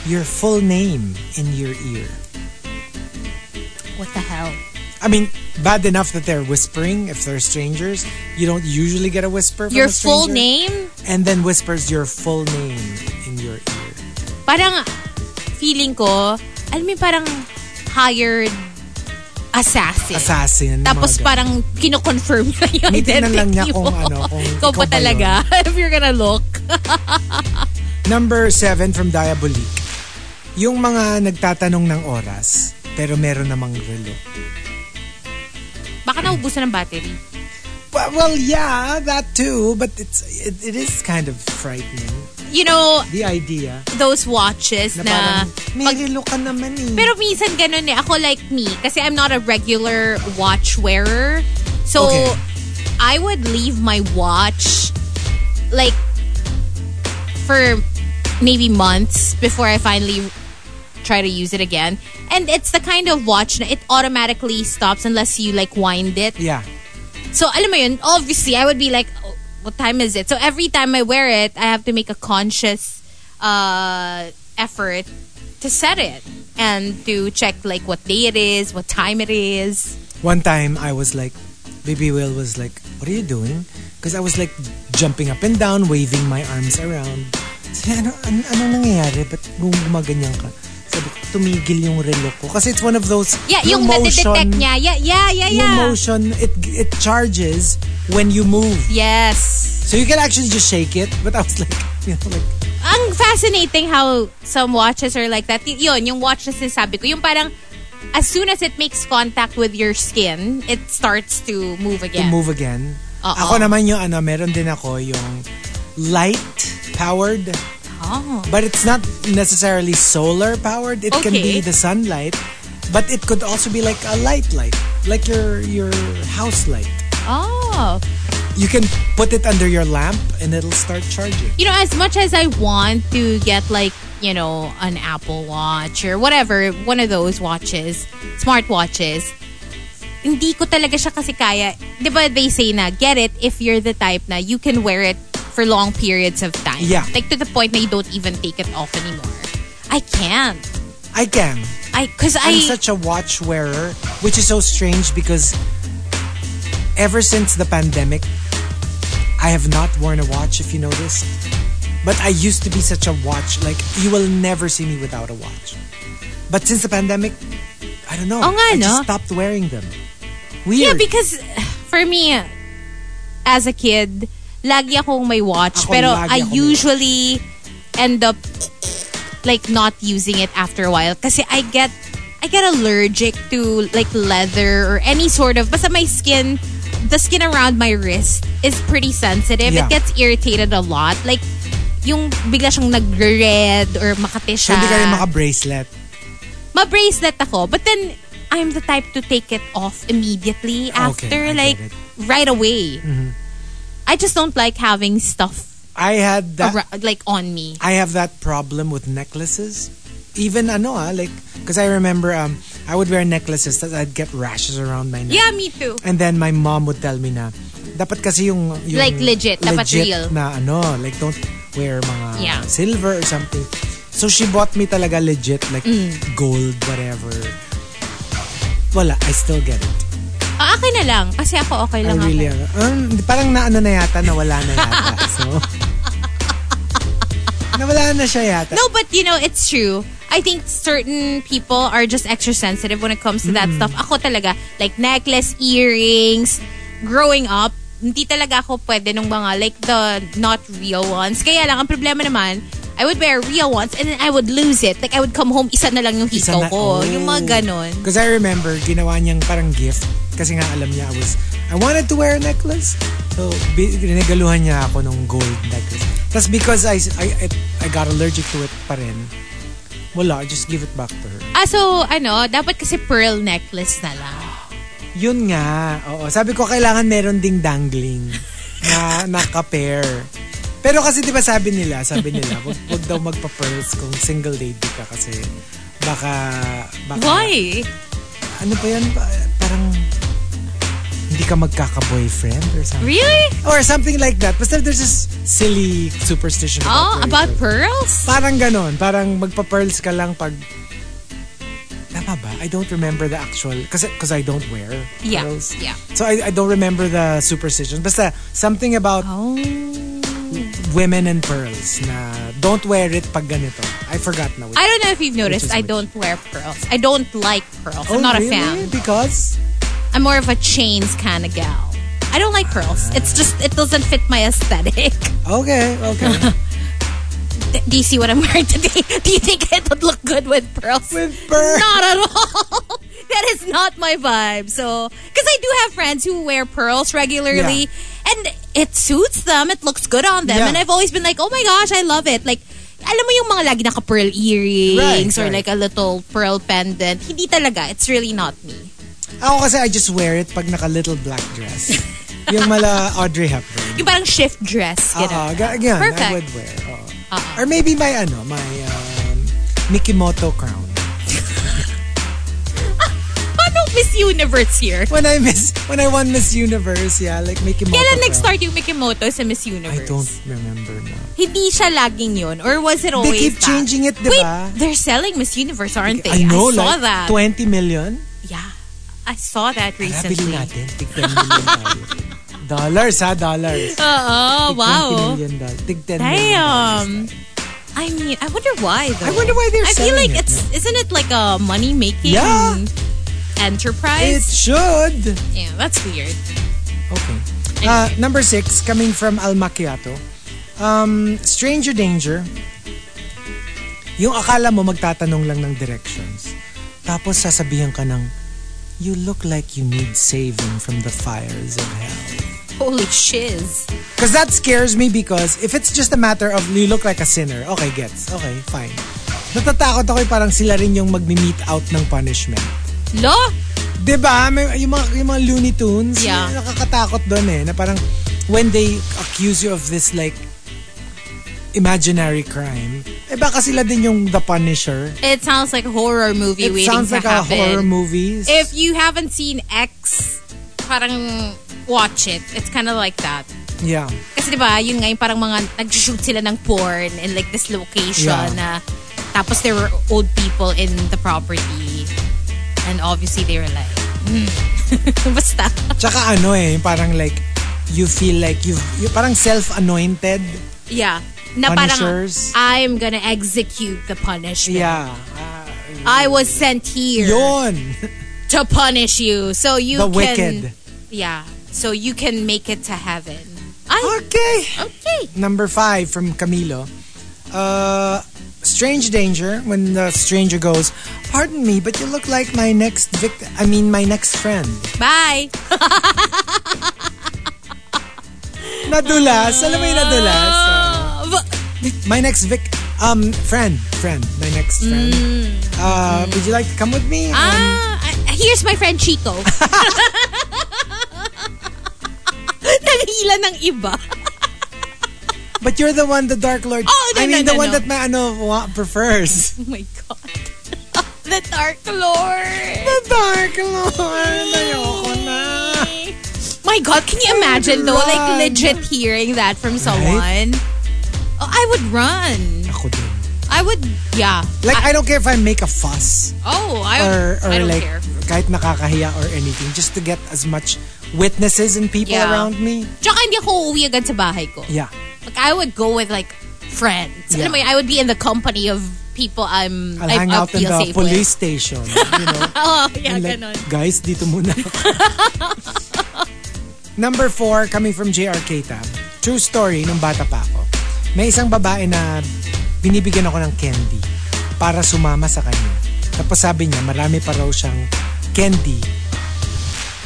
your full name in your ear. What the hell? I mean, bad enough that they're whispering if they're strangers. You don't usually get a whisper from your a stranger. Your full name? And then whispers your full name in your ear. Parang feeling ko, alam mo parang hired assassin. Assassin. Tapos parang kino-confirm na yung identity mo. Mitin na lang niya kung ano. Kung ikaw pa talaga. If you're gonna look. Number seven from Diabolique. Yung mga nagtatanong ng oras, pero meron namang relo. Baka naubusan ng battery. Well, yeah, that too. But it's it, it is kind of frightening. You know, the idea. Those watches na, na may relo ka naman eh. Pero minsan ganun eh. Ako like me. Kasi I'm not a regular watch wearer. So, okay. I would leave my watch like for maybe months before I finally try to use it again. And it's the kind of watch na it automatically stops unless you like wind it. Yeah. So, alam mo yun, obviously, I would be like, what time is it? So every time I wear it, I have to make a conscious uh, effort to set it and to check like what day it is, what time it is. One time I was like, Baby Will was like, what are you doing? Because I was like jumping up and down, waving my arms around. Sabi, ano, ano, ano nangyayari? Ba't gumaganyan ka? Sabi, tumigil yung relo ko. Kasi it's one of those, yeah, yung, yung motion. Nadidetect niya. Yeah, yeah, yeah, yeah. Yung motion, it, it charges when you move. Yes. So you can actually just shake it. But I was like, you know, like... Ang fascinating how some watches are like that. Yun, yung watch na sinasabi ko. Yung parang, as soon as it makes contact with your skin, it starts to move again. To move again. Uh-oh. Ako naman yung ano, meron din ako yung light-powered. Oh. But it's not necessarily solar-powered. It okay. can be the sunlight. But it could also be like a light light. Like your your house light. Oh. You can put it under your lamp and it'll start charging. You know, as much as I want to get like, you know, an Apple Watch or whatever, one of those watches, smart watches, hindi ko talaga siya kasi kaya. Diba they say na, get it if you're the type na you can wear it for long periods of time. Yeah. Like to the point na you don't even take it off anymore. I can't. I can. I, cause I'm I, such a watch wearer, which is so strange because... Ever since the pandemic, I have not worn a watch, if you noticed. But I used to be such a watch. Like, you will never see me without a watch. But since the pandemic, I don't know. Oh, nga, I no? just stopped wearing them. Weird. Yeah, because for me, as a kid, lagi akong may watch. Ako pero I usually end up like not using it after a while. Kasi I get... I get allergic to like leather or any sort of... Basta my skin the skin around my wrist is pretty sensitive. Yeah. It gets irritated a lot. Like, yung bigla siyang nag-red or makati siya. So, hindi ka rin maka-bracelet? Ma-bracelet ako. But then, I'm the type to take it off immediately after. Okay, like, right away. Mm-hmm. I just don't like having stuff I had that, around, like on me. I have that problem with necklaces. Even, ano ah, like, because I remember um, I would wear necklaces that I'd get rashes around my neck. Yeah, me too. And then my mom would tell me na, dapat kasi yung... yung like legit, legit dapat real. Na ano, like don't wear mga yeah. silver or something. So she bought me talaga legit, like mm. gold, whatever. Wala, I still get it. Ah, akin na lang. Kasi ako okay lang I really ako. Um, parang naano na yata, nawala na yata. So, nawala na siya yata. No, but you know, it's true. I think certain people are just extra sensitive when it comes to that mm. stuff. Ako talaga, like necklace, earrings, growing up, hindi talaga ako pwede nung mga, like the not real ones. Kaya lang, ang problema naman, I would wear real ones and then I would lose it. Like I would come home, isa na lang yung hito na, ko. Oh. Yung mga ganon. Because I remember, ginawa niyang parang gift. Kasi nga alam niya, I was, I wanted to wear a necklace. So, binigaluhan niya ako ng gold necklace. Tapos because I, I, I got allergic to it pa rin, wala, I just give it back to her. Ah, so, ano, dapat kasi pearl necklace na lang. Yun nga. Oo. Sabi ko, kailangan meron ding dangling na naka-pair. Pero kasi, di ba, sabi nila, sabi nila, wag, wag daw magpa-pearls kung single lady ka kasi baka... baka why? Ano pa yun? Parang hindi ka magkaka-boyfriend or something. Really? Or something like that. Basta there's this silly superstition about, oh, about pearls? Parang ganon. Parang magpa-pearls ka lang pag... Tama ba? I don't remember the actual... Because I don't wear yeah. pearls. Yeah. So I, I don't remember the superstition. Basta something about oh. women and pearls na don't wear it pag ganito. I forgot na. Which, I don't know if you've noticed. I which. don't wear pearls. I don't like pearls. Oh, I'm not really? a fan. Because... I'm more of a chains kind of gal. I don't like pearls. It's just, it doesn't fit my aesthetic. Okay, okay. D- do you see what I'm wearing today? Do you think it would look good with pearls? With pearls? Not at all. That is not my vibe. So, because I do have friends who wear pearls regularly. Yeah. And it suits them. It looks good on them. Yeah. And I've always been like, oh my gosh, I love it. Like, alam mo yung mga lagi naka-pearl earrings right, or right. like a little pearl pendant. Hindi talaga. It's really not me. Ako kasi I just wear it pag naka-little black dress. Yung mala Audrey Hepburn. Yung parang shift dress. Oo, ganyan. Perfect. I would wear. Uh-oh. Or maybe my, ano, my um, Mikimoto crown. Paano Miss Universe here? When I miss, when I won Miss Universe, yeah, like Mikimoto. Kailan nag-start yung Mikimoto sa Miss Universe? I don't remember na. Hindi siya laging yun? Or was it always They keep that? changing it, diba? Wait, they're selling Miss Universe, aren't they? I know, I saw like that. twenty million? Yeah. I saw that recently. Bilhin natin. Tig ten million tayo. Dollars ha, dollars. Oo, wow. Tig ten million dollars. Tig ten million dollars. Damn. I mean, I wonder why though. I wonder why they're I selling I feel like it, it's, no? isn't it like a money-making yeah. enterprise? It should. Yeah, that's weird. Okay. Anyway. Uh, number six, coming from Al Macchiato. Um, Stranger Danger. Yung akala mo magtatanong lang ng directions. Tapos sasabihan ka ng, you look like you need saving from the fires of hell. Holy shiz. Because that scares me because if it's just a matter of you look like a sinner, okay, gets. Okay, fine. Natatakot ako parang sila rin yung mag-meet out ng punishment. Lo? Diba? May, yung, mga, yung mga Looney Tunes, yeah. nakakatakot dun eh. Na parang when they accuse you of this like imaginary crime, eh baka sila din yung The Punisher. It sounds like a horror movie it waiting to like happen. It sounds like a horror movie. If you haven't seen X, parang watch it. It's kind of like that. Yeah. Kasi diba, yun nga yung parang mga nag-shoot sila ng porn in like this location yeah. na tapos there were old people in the property and obviously they were like hmm. basta. Tsaka ano eh, parang like you feel like you've, you parang self-anointed. Yeah. Na Punishers. Parang, I'm gonna execute the punishment. Yeah. Uh, I was sent here yun. to punish you. So you the can... The wicked. Yeah. So you can make it to heaven. I, okay. Okay. Number five from Camilo. Uh, Strange Danger, when the stranger goes, pardon me, but you look like my next victim. I mean, my next friend. Bye. Nadulas. Alam mo yung nadulas. My next Vic, um, friend, friend, my next friend. Mm. Uh, mm. Would you like to come with me? Ah, um, here's my friend Chico. Nanghila ng iba. But you're the one, the Dark Lord. Oh, no, I mean, no, no, the no. one that my ano prefers. Oh my God. The Dark Lord. The Dark Lord. Ayoko na. My God, can you imagine though? Like legit hearing that from someone. Right? I would run. Ako din. I would, yeah. Like, I, I don't care if I make a fuss. Oh, I, or, or I don't like, care. Kahit nakakahiya or anything. Just to get as much witnesses and people yeah. around me. Tsaka hindi ako uuwi agad sa bahay ko. Yeah. Like, I would go with, like, friends. Yeah. Alam mo, I would be in the company of people I'm, I'll hang out in the police with. Station. You know? Oh, yeah, like, ganon. Guys, dito muna. Number four, coming from J R Keita. True story, nung bata pa ako. May isang babae na binibigyan ako ng candy para sumama sa kanya. Tapos sabi niya, marami pa raw siyang candy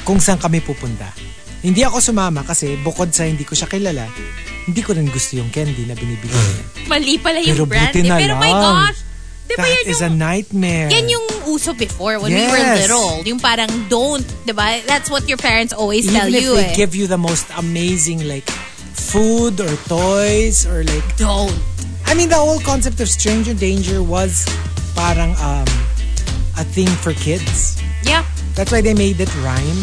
kung saan kami pupunta. Hindi ako sumama kasi bukod sa hindi ko siya kilala, hindi ko rin gusto yung candy na binibigyan niya. Mali pala yung pero brand. Eh, pero my gosh! Diba that is yung, a nightmare. Yan yung uso before when yes. we were little. Yung parang don't, diba? That's what your parents always even tell you. Even if they eh. give you the most amazing like food or toys or like don't. I mean the whole concept of stranger danger was parang um a thing for kids. Yeah. That's why they made it rhyme.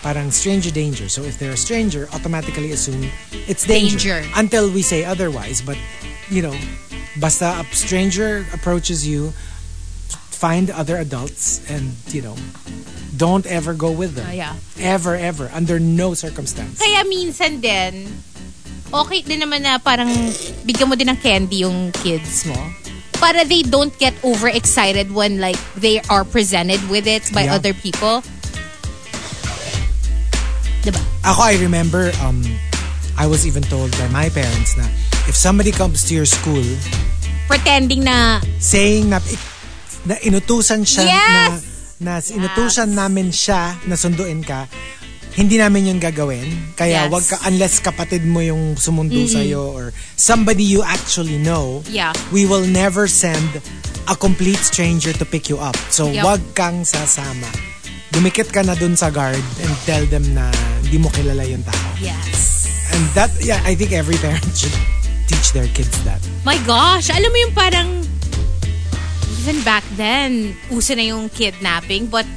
Parang stranger danger. So if they're a stranger, automatically assume it's danger, danger. Until we say otherwise. But you know, basta a stranger approaches you, find other adults and you know. Don't ever go with them. Uh, yeah. Ever, ever. Under no circumstance. Kaya minsan din, okay din naman na parang bigyan mo din ng candy yung kids mo. Para they don't get overexcited when like they are presented with it by yeah. other people. Diba? Ako, I remember, um, I was even told by my parents na if somebody comes to your school, pretending na, saying na, na inutusan siya yes! na, na inutusan yes. namin siya na sunduin ka, hindi namin yun gagawin. Kaya yes. wag ka, unless kapatid mo yung sumundo mm-hmm. sa'yo or somebody you actually know, yeah. we will never send a complete stranger to pick you up. So yep. wag kang sasama. Dumikit ka na dun sa guard and tell them na hindi mo kilala yung tao. Yes. And that, yeah, I think every parent should teach their kids that. My gosh, alam mo yung parang even back then, uso na yung kidnapping, but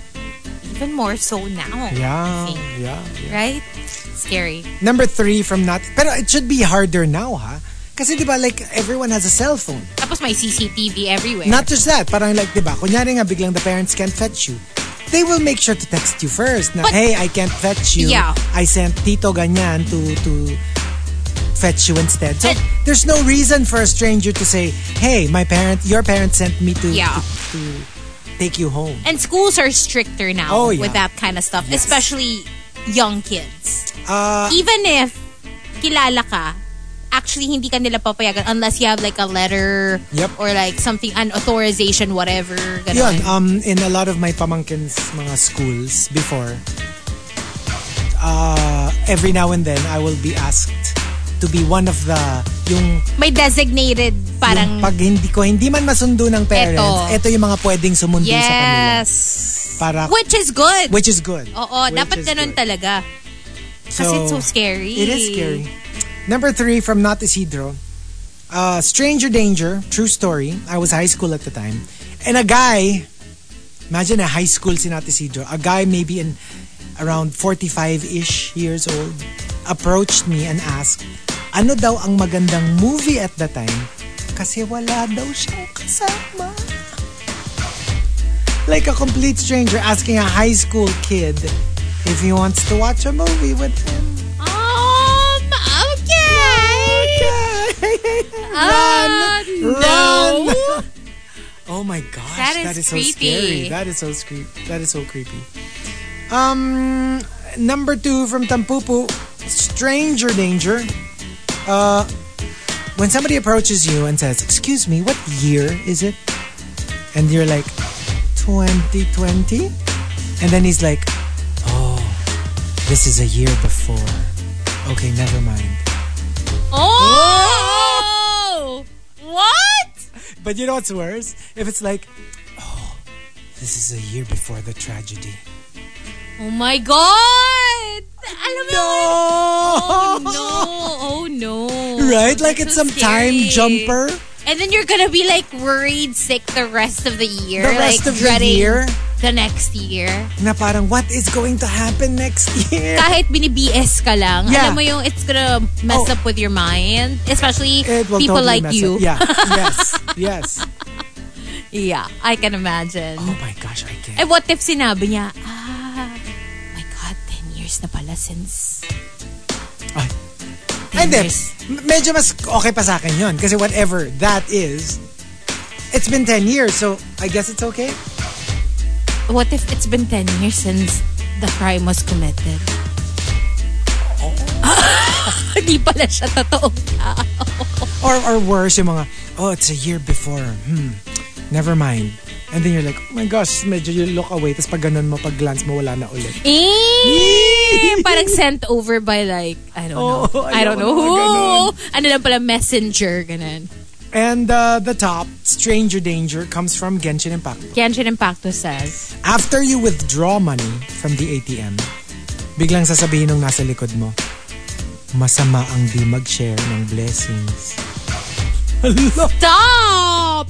even more so now. Yeah, yeah, yeah. Right? Scary. Number three from not... Pero it should be harder now, ha? Kasi diba, like, everyone has a cell phone. Tapos may C C T V everywhere. Not just that. Parang like, diba, kunyari nga biglang the parents can't fetch you. They will make sure to text you first. Na, but, hey, I can't fetch you. Yeah. I sent Tito ganyan to... to fetch you instead. So, there's no reason for a stranger to say, hey, my parent, your parents sent me to, yeah. to, to take you home. And schools are stricter now oh, yeah. with that kind of stuff. Yes. Especially young kids. Uh, Even if kilala ka, actually hindi ka nila papayagan unless you have like a letter yep. or like something, an authorization, whatever. Yun, um, in a lot of my pamangkin's mga schools before, uh, every now and then I will be asked to be one of the yung may designated parang pag hindi ko hindi man masundo ng parents ito yung mga pwedeng sumundo yes. sa kanila para which is good which is good oo which dapat ganun talaga kasi so, it's so scary it is scary. Number three from Not Isidro, uh, stranger danger, true story. I was high school at the time and a guy, imagine a high school si Not Isidro, a guy maybe in around forty-five-ish years old approached me and asked ano daw ang magandang movie at the time kasi wala daw siyang kasama. Like a complete stranger asking a high school kid if he wants to watch a movie with him. Um, okay. Okay. Run. Uh, run. No. Oh my gosh. That is, that is so scary. That is so creepy. That is so creepy. Um, number two from Tampupu, stranger danger. Uh, when somebody approaches you and says, excuse me, what year is it? And you're like, twenty twenty? And then he's like, oh, this is a year before. Okay, never mind. Oh! What? But you know what's worse? If it's like, oh, this is a year before the tragedy. Oh my God! Alam mo? No! Oh no! Oh no! Right? Like it's, it's so some scary. Time jumper. And then you're gonna be like worried sick the rest of the year. The rest like, of the year? The next year. Na parang what is going to happen next year? Kahit bini-B S ka lang. Yeah. Alam mo yung it's gonna mess oh. up with your mind. Especially people totally like you. Yeah. Yes. Yes. Yeah. I can imagine. Oh my gosh, I can. And what if sinabi niya, ah, my God, ten years na pala since... Ay. Hindi. Medyo mas okay pa sa akin yun. Kasi whatever that is, it's been ten years, so I guess it's okay. What if it's been ten years since the crime was committed? Oh. Hindi pala siya totoong tao. Or, or worse, yung mga, oh, it's a year before. Hmm, never mind. And then you're like, oh my gosh, medyo you look away. Tapos pag ganun mo, pag glance mo, wala na ulit. Eee! Parang sent over by like, I don't know. Oh, I, I don't know, know who. Ano lang pala, messenger, ganun. And uh, the top, Stranger Danger, comes from Genshin Impacto. Genshin Impacto says, after you withdraw money from the A T M, biglang sasabihin nung nasa likod mo, masama ang di mag-share ng blessings. Stop!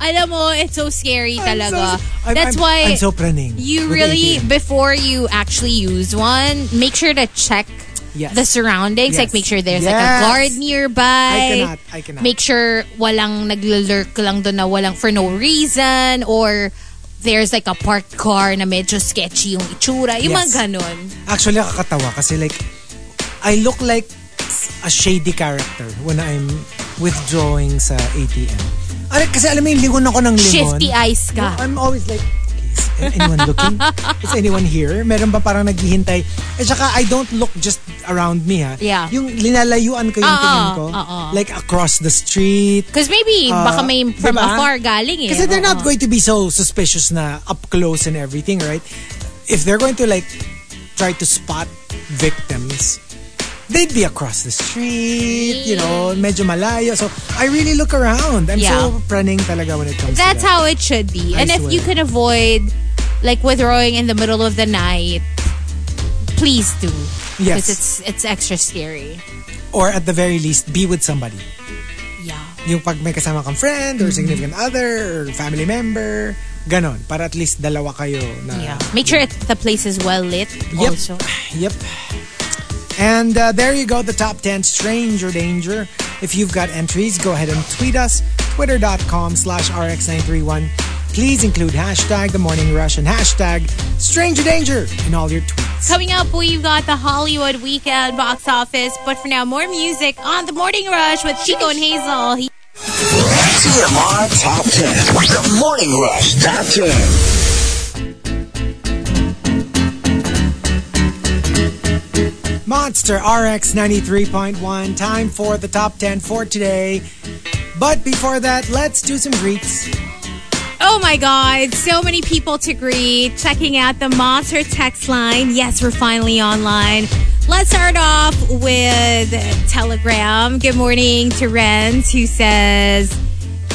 Alam mo, it's so scary talaga. So, I'm, That's I'm, why I'm so praying. You really, A T M. Before you actually use one, make sure to check Yes. the surroundings. Yes. Like, make sure there's yes. like a guard nearby. I cannot. I cannot. Make sure walang naglalurk lang doon na walang for no reason. Or there's like a parked car na medyo sketchy yung itsura. Yung yes. mga ganun. Actually, nakakatawa kasi like, I look like a shady character when I'm withdrawing sa A T M. Aray, kasi alam mo yung lingon ako ng lingon. Shifty eyes ka. No, I'm always like, anyone looking? Is anyone here? Meron ba parang naghihintay? At saka, I don't look just around me, ha? Yeah. Yung linalayuan ko yung uh-oh, tingin ko. Uh-oh. Like, across the street. Because maybe, uh, baka may from diba? Afar galing, eh. Kasi they're uh-oh. Not going to be so suspicious na up close and everything, right? If they're going to, like, try to spot victims, they'd be across the street, you know, medyo malayo. So, I really look around. I'm yeah. so praning talaga when it comes That's to that. That's how it should be. I and swear. If you can avoid, like, withdrawing in the middle of the night, please do. Yes. Because it's, it's extra scary. Or at the very least, be with somebody. Yeah. Yung pag may kasama kang friend or significant mm-hmm. other or family member, ganon. Para at least dalawa kayo na... Yeah. Make sure the place is well lit yep. also. Yep. And uh, there you go, the top ten Stranger Danger. If you've got entries, go ahead and tweet us, twitter.com slash rx931. Please include hashtag The Morning Rush and hashtag Stranger Danger in all your tweets. Coming up, we've got the Hollywood Weekend box office. But for now, more music on The Morning Rush with Chico and Hazel. He- T M R Top ten. The Morning Rush Top ten. Monster R X ninety-three point one. Time for the top ten for today. But before that, let's do some greets. Oh my God, so many people to greet. Checking out the Monster text line. Yes, we're finally online. Let's start off with Telegram. Good morning to Renz, who says,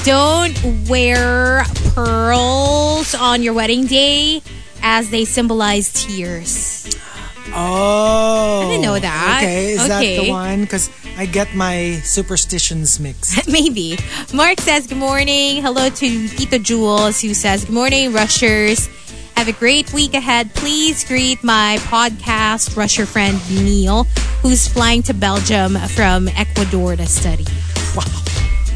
don't wear pearls on your wedding day as they symbolize tears. Oh. I didn't know that. Okay, is okay. that the one? Because I get my superstitions mixed. Maybe. Mark says, good morning. Hello to Tito Jules, who says, good morning, Rushers. Have a great week ahead. Please greet my podcast Rusher friend Neil, who's flying to Belgium from Ecuador to study. Wow.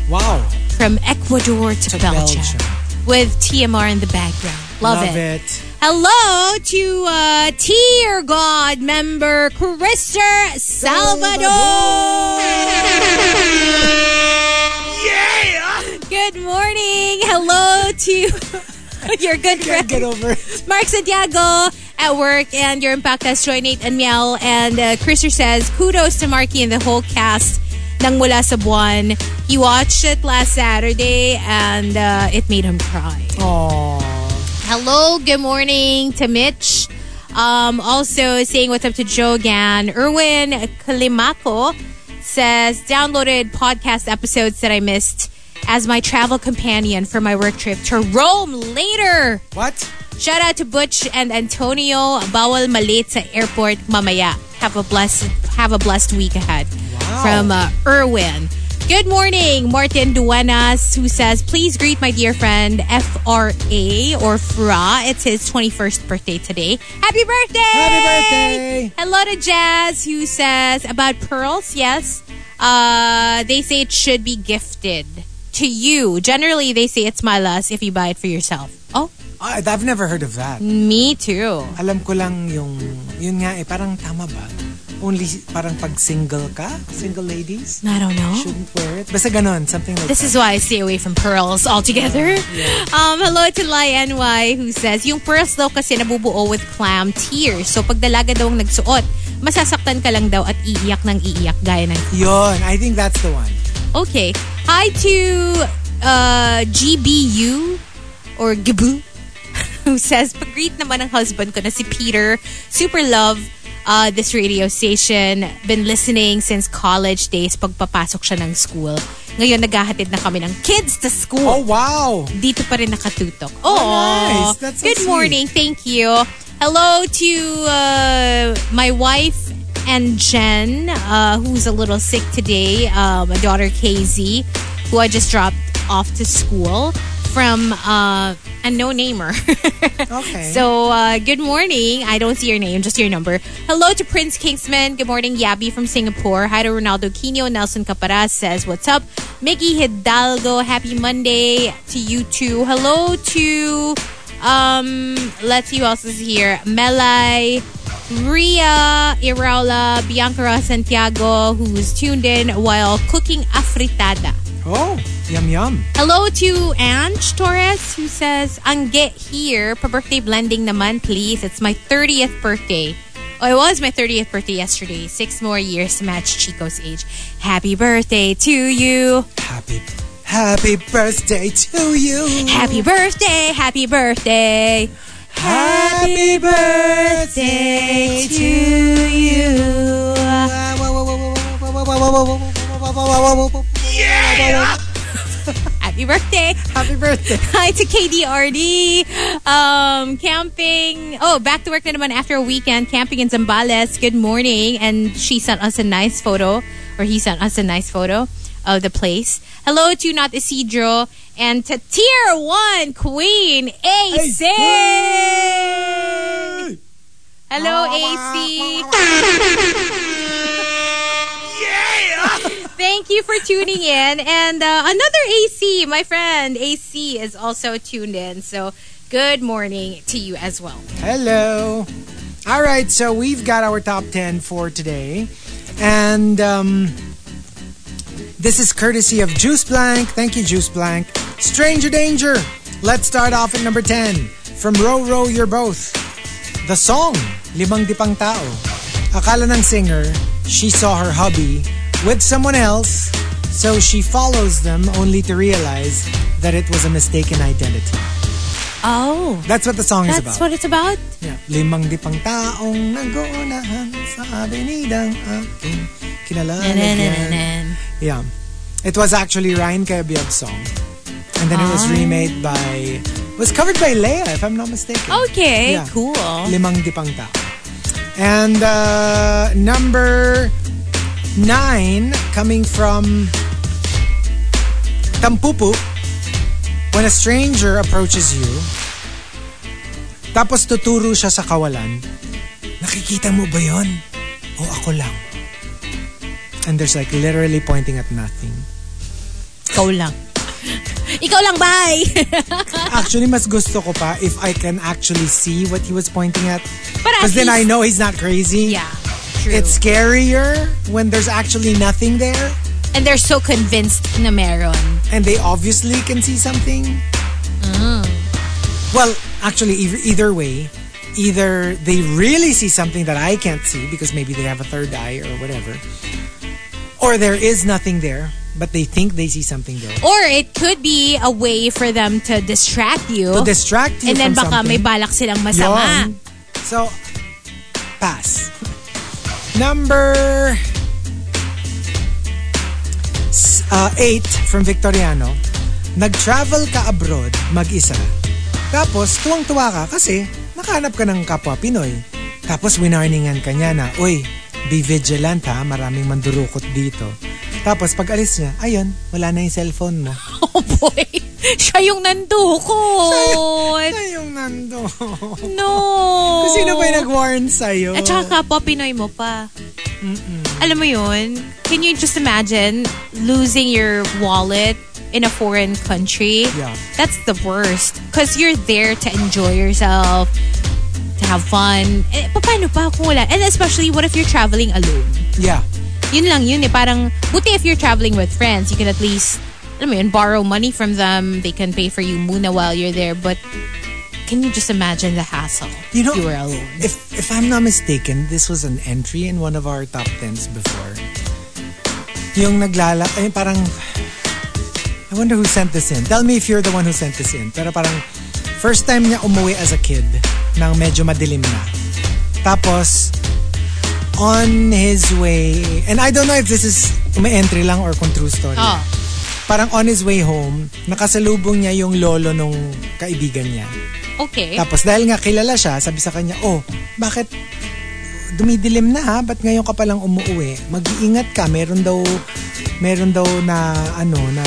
Wow. From Ecuador to, to Belgium. Belgium. With T M R in the background. Love, Love it. it. Hello to uh, Tear God member Christopher Salvador. Yeah! Good morning. Hello to your good friend. Get over it. Mark Santiago at work and your impact as Troy, Nate, and Miel. And uh, Christopher says, kudos to Marky and the whole cast ng Mula sa Buwan. He watched it last Saturday and uh, it made him cry. Aww. Hello, good morning to Mitch. Um, also saying what's up to Jogan. Erwin Kalimako says, downloaded podcast episodes that I missed as my travel companion for my work trip to Rome later. What? Shout out to Butch and Antonio. Bawal malate sa airport mamaya. Have a blessed, have a blessed week ahead. Wow. From uh, Irwin. Good morning, Martin Duenas, who says, please greet my dear friend F R A or Fra. It's his twenty-first birthday today. Happy birthday! Happy birthday! Hello to Jazz, who says, about pearls, yes. Uh, they say it should be gifted to you. Generally, they say it's malas if you buy it for yourself. Oh? Uh, I've never heard of that. Me too. Alam ko lang yung, yun nga eh, parang tama ba? Only parang pag single ka, single ladies. I don't know. Shouldn't wear it. Basta ganon, something like this that. This is why I stay away from pearls altogether. Yeah. Um, hello to Lai N Y, who says, yung pearls daw kasi nabubuo with clam tears. So pag dalaga daw ang nagsuot, masasaktan ka lang daw at iiyak ng iiyak gaya ng... Yun, I think that's the one. Okay. Hi to uh, G B U or Gibu, who says, pag-greet naman ng husband ko na si Peter. Super love. Uh, this radio station, been listening since college days. Pagpapasok siya ng school. Ngayon, naghahatid na kami ng kids to school. Oh, wow! Dito pa rin nakatutok. Oh, nice. That's so good morning. Sweet. Thank you. Hello to uh, my wife and Jen, uh, who's a little sick today. Uh, my daughter, K Z, who I just dropped off to school. From uh, a no-namer. Okay. So, uh, good morning. I don't see your name, just your number. Hello to Prince Kingsman. Good morning, Yabi from Singapore. Hi to Ronaldo Quino. Nelson Caparaz says, what's up? Mickey Hidalgo, happy Monday to you too. Hello to, um, let's see who else is here. Melai, Ria Iraula, Bianca Ross Santiago, who's tuned in while cooking afritada. Oh, yum yum. Hello to Ange Torres, who says, ang get here, pa birthday blending naman please. It's my thirtieth birthday. Oh, it was my thirtieth birthday yesterday. Six more years to match Chico's age. Happy birthday to you. Happy Happy birthday to you. Happy birthday, happy birthday. Happy birthday to you. Yeah! Happy birthday. Happy birthday. Hi to K D R D. Um, camping. Oh, back to work na naman after a weekend. Camping in Zambales. Good morning. And she sent us a nice photo. Or he sent us a nice photo of the place. Hello to Nat Isidro. And to Tier one Queen, A C. A C. Hello, A C. Thank you for tuning in. And uh, another A C, my friend, A C is also tuned in. So, good morning to you as well. Hello. All right, so we've got our top ten for today. And um, this is courtesy of Juice Plank. Thank you, Juice Plank. Stranger Danger. Let's start off at number ten. From Row Row You're Both. The song, Limang Dipang Tao. Akala ng singer, she saw her hubby with someone else, so she follows them only to realize that it was a mistaken identity. Oh. That's what the song is about. That's what it's about? Yeah. Limang di pang taong nag-uunahan sa avenidang aking kinalalagyan. Yeah. It was actually Ryan Cayabyab's song. And then ah. it was remade by... was covered by Leia, if I'm not mistaken. Okay, yeah. Cool. Limang di pang tao. And uh, number... nine, coming from Tampupu. When a stranger approaches you, tapos tuturo siya sa kawalan, nakikita mo ba yun? O ako lang? And there's like literally pointing at nothing. Ikaw lang. Ikaw lang, bye! Actually, mas gusto ko pa if I can actually see what he was pointing at. Because then I know he's not crazy. Yeah. True. It's scarier when there's actually nothing there. And they're so convinced na meron. And they obviously can see something. Mm. Well, actually, either way, either they really see something that I can't see because maybe they have a third eye or whatever. Or there is nothing there, but they think they see something there. Or it could be a way for them to distract you. To distract you and from then baka something. May balak silang masama. Yon. So, pass. Number uh, eight from Victoriano, nag-travel ka abroad mag-isa. Tapos tuwang-tuwa ka kasi nakahanap ka ng kapwa Pinoy. Tapos winarningan ka niya na, uy, be vigilant ha, maraming mandurukot dito. Tapos pag alis niya, ayun, wala na yung cellphone mo. Oh boy, siya yung nandukot. Siya, siya yung nandukot. No. Kasi sino ba yung nag-warn sa'yo? At saka kapwa Pinoy mo pa. Mm-mm. Alam mo yun, can you just imagine losing your wallet in a foreign country? Yeah. That's the worst. Because you're there to enjoy yourself, to have fun. Eh, paano pa kung wala? And especially, what if you're traveling alone? Yeah. Yun lang yun eh. Parang, buti if you're traveling with friends, you can at least, alam mo yun, borrow money from them. They can pay for you muna while you're there. But can you just imagine the hassle? You know, if you were alone. If, if I'm not mistaken, this was an entry in one of our top tens before. Yung naglala, ay parang, I wonder who sent this in. Tell me if you're the one who sent this in. Pero parang, first time niya umuwi as a kid, nang medyo madilim na. Tapos, on his way, and I don't know if this is umi-entry lang or kung true story. Oh. Parang on his way home, nakasalubong niya yung lolo nung kaibigan niya. Okay. Tapos dahil nga kilala siya, sabi sa kanya, oh, bakit dumidilim na ha? Ba't ngayon ka palang umuwi? Mag-iingat ka. Meron daw, meron daw na, ano, na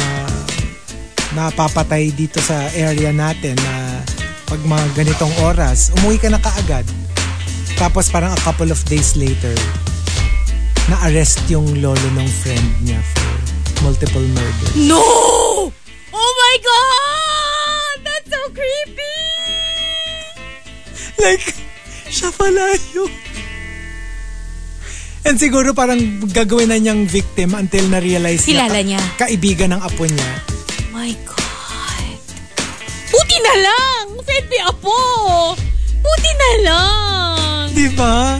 napapatay dito sa area natin na pag mga ganitong oras, umuwi ka na kaagad. Tapos parang a couple of days later, na-arrest yung lolo ng friend niya for multiple murders. No! Oh my God! That's so creepy! Like, siya pala yun. And siguro parang gagawin na niyang victim until na-realize niya, ka- niya kaibigan ng apo niya. My God. Puti na lang! Friend may apo! Puti na lang! Diba?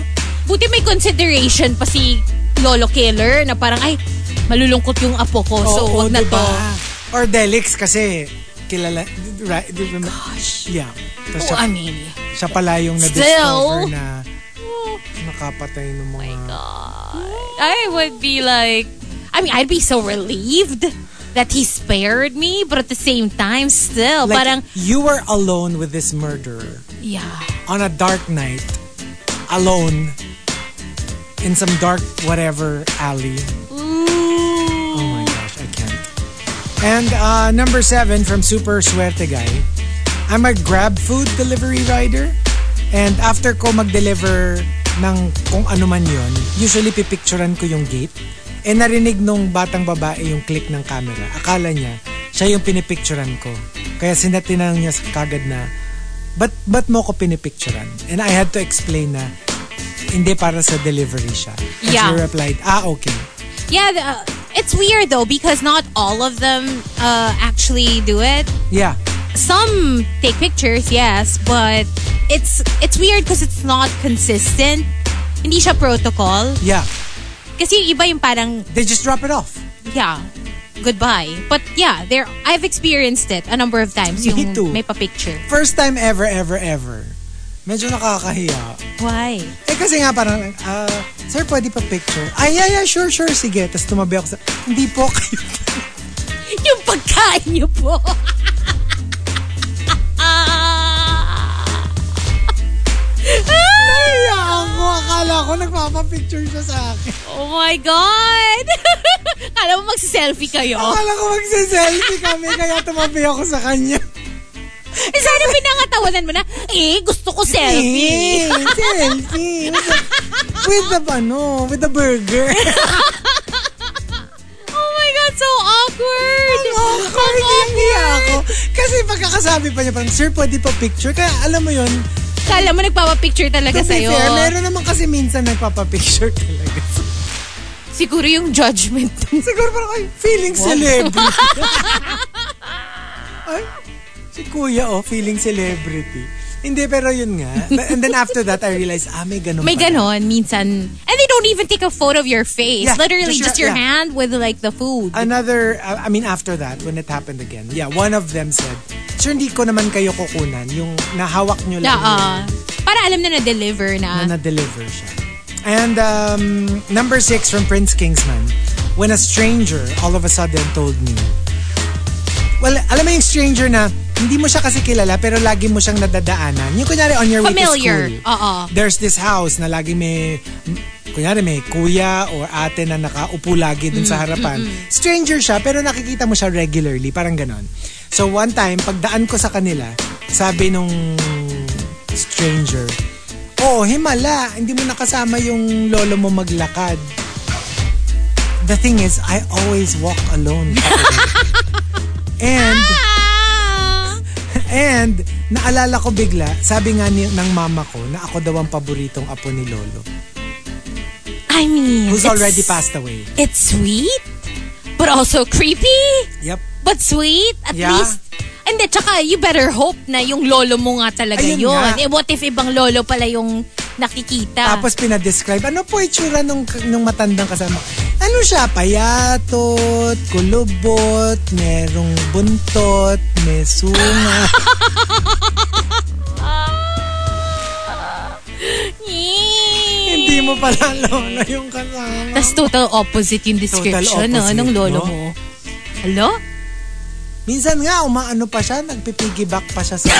Buti may consideration pa si Lolo Killer na parang, ay, malulungkot yung apo ko, so oh, wag oh, na diba? To. Or Delix kasi, kilala, right? Diba? Gosh. Yeah. Oh, siya, I mean. Siya pala yung na-discover na nakapatay ng mga... Oh my God. I would be like, I mean, I'd be so relieved that he spared me, but at the same time, still, like, parang... You were alone with this murderer. Yeah. On a dark night, alone, in some dark whatever alley. Ooh. Oh my gosh, I can't. And uh, number seven from Super Suerte Guy. I'm a grab food delivery rider. And after ko mag-deliver ng kung ano man yun, usually pipicturan ko yung gate. Eh narinig nung batang babae yung click ng camera. Akala niya, siya yung pinipicturan ko. Kaya sinatinang niya kagad na, ba't, ba't mo ko pinipicturan? And I had to explain na, hindi para sa delivery siya. And yeah. She replied, ah, okay. Yeah, the, uh, it's weird though because not all of them uh, actually do it. Yeah. Some take pictures, yes, but it's it's weird because it's not consistent. Hindi siya protocol. Yeah. Kasi yung iba yung parang... They just drop it off. Yeah. Goodbye. But yeah, there I've experienced it a number of times. Me yung too. May pa-picture. First time ever, ever, ever. Medyo nakakahiya. Why? Eh kasi nga parang, uh, sir, pwede pa-picture? Ay, ay, ay, sure, sure, sige. Tapos tumabi ako sa... Hindi po kayo. Yung pagkain niyo po. Akala ko, nagpapapicture siya sa akin. Oh my God! Akala mo magsiselfie kayo? Akala ko magsiselfie kami, kaya tumabi ako sa kanya. Eh, sana pinangatawanan mo na, eh, gusto ko selfie. Eh, selfie. With the, with the, ano, with the burger. Oh my God, so awkward! Ang awkward, hindi ako. Kasi pagkakasabi pa niya, parang, sir, pwede pa picture? Kaya alam mo yun, kala mo nagpapapicture talaga sa'yo. To be fair, meron naman kasi minsan nagpapapicture talaga. Siguro yung judgment. Siguro parang, ay, feeling wow. Celebrity. Ay, si Kuya, oh, feeling celebrity. Hindi, pero yun nga. And then after that, I realized, ah, may ganon. May ganon, minsan. And they don't even take a photo of your face. Yeah, literally, just your, just your yeah. hand with, like, the food. Another, uh, I mean, after that, when it happened again, yeah, one of them said, sure, hindi ko naman kayo kukunan. Yung nahawak nyo lang. Uh, para alam na na-deliver na. Na na-deliver siya. And um, number six from Prince Kingsman. when a stranger all of a sudden told me. Well, alam mo yung stranger na hindi mo siya kasi kilala pero lagi mo siyang nadadaanan. Yung kunyari on your familiar way to school. Uh-uh. There's this house na lagi may, kunyari may kuya or ate na nakaupo lagi dun mm, sa harapan. Mm, mm. Stranger siya pero nakikita mo siya regularly. Parang ganon. So one time, pagdaan ko sa kanila, sabi nung stranger, oh, himala, hindi mo nakasama yung lolo mo maglakad. The thing is, I always walk alone. And, and, naalala ko bigla, sabi nga ni, ng mama ko na ako daw ang paboritong apo ni lolo. I mean, who's already passed away. It's sweet, but also creepy. Yep. But sweet, at yeah. least. And then, tsaka, you better hope na yung lolo mo nga talaga ayun yun. Nga. Eh, what if ibang lolo pala yung nakikita? Tapos pinadescribe, ano po itsura nung, nung matandang kasama? Ano siya? Payatot, kulubot, merong buntot, may sunga. Hindi mo pala lolo yung kasama. Tapos total opposite yung description opposite, no? Nung lolo no? mo. Hello? Minsan nga, umaano pa siya, nagpipiggyback pa siya sa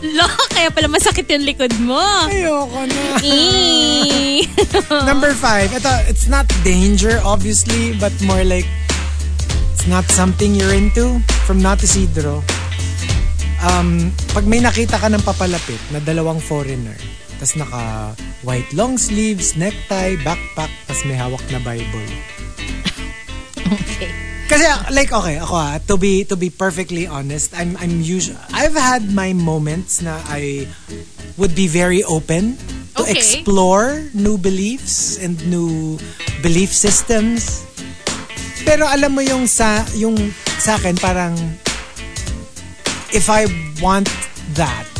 lo, kaya pala masakit yung likod mo. Ayoko na. E- Number five. Ito, it's not danger, obviously, but more like, it's not something you're into. From Not Isidro, um, pag may nakita ka ng papalapit na dalawang foreigner, tas naka white long sleeves, necktie, backpack, tas may hawak na Bible. Okay. Kasi like okay, ako ha, to be to be perfectly honest, I'm I'm usually I've had my moments na I would be very open to okay. explore new beliefs and new belief systems. Pero alam mo yung sa yung sa akin parang if I want that,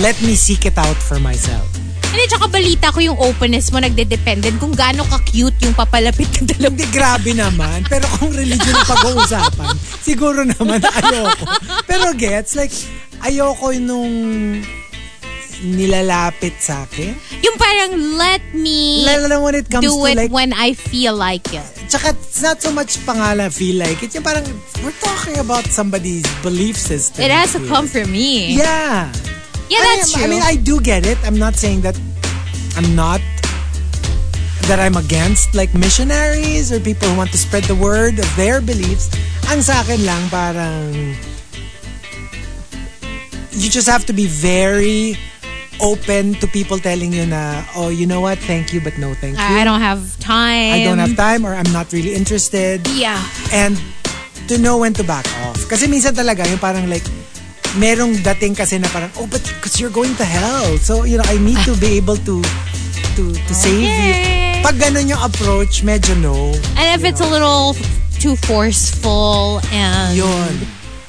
let me seek it out for myself. Hindi, tsaka balita ko yung openness mo nagde-dependent kung gaano ka-cute yung papalapit ng dalawa. Hindi, grabe naman. Pero kung religion ang pag-uusapan, siguro naman ayoko. Pero gets, like, ayoko nung nilalapit sa akin. Yung parang, let me Lalo when it comes do to it like, when I feel like it. Tsaka, it's not so much pangalan feel like it. Yung parang, we're talking about somebody's belief system. It has to come from me. Yeah. Yeah, that's I, true. I mean, I do get it. I'm not saying that I'm not, that I'm against like missionaries or people who want to spread the word of their beliefs. Ang sa akin lang, parang, you just have to be very open to people telling you na, oh, you know what, thank you, but no thank you. I don't have time. I don't have time or I'm not really interested. Yeah. And to know when to back off. Kasi minsan talaga, yung parang like, merong dating kasi na parang, oh, but because you're going to hell. So, you know, I need to be able to to, to okay. save you. Pag ganun yung approach, medyo no. And if it's know. a little too forceful and... Yun.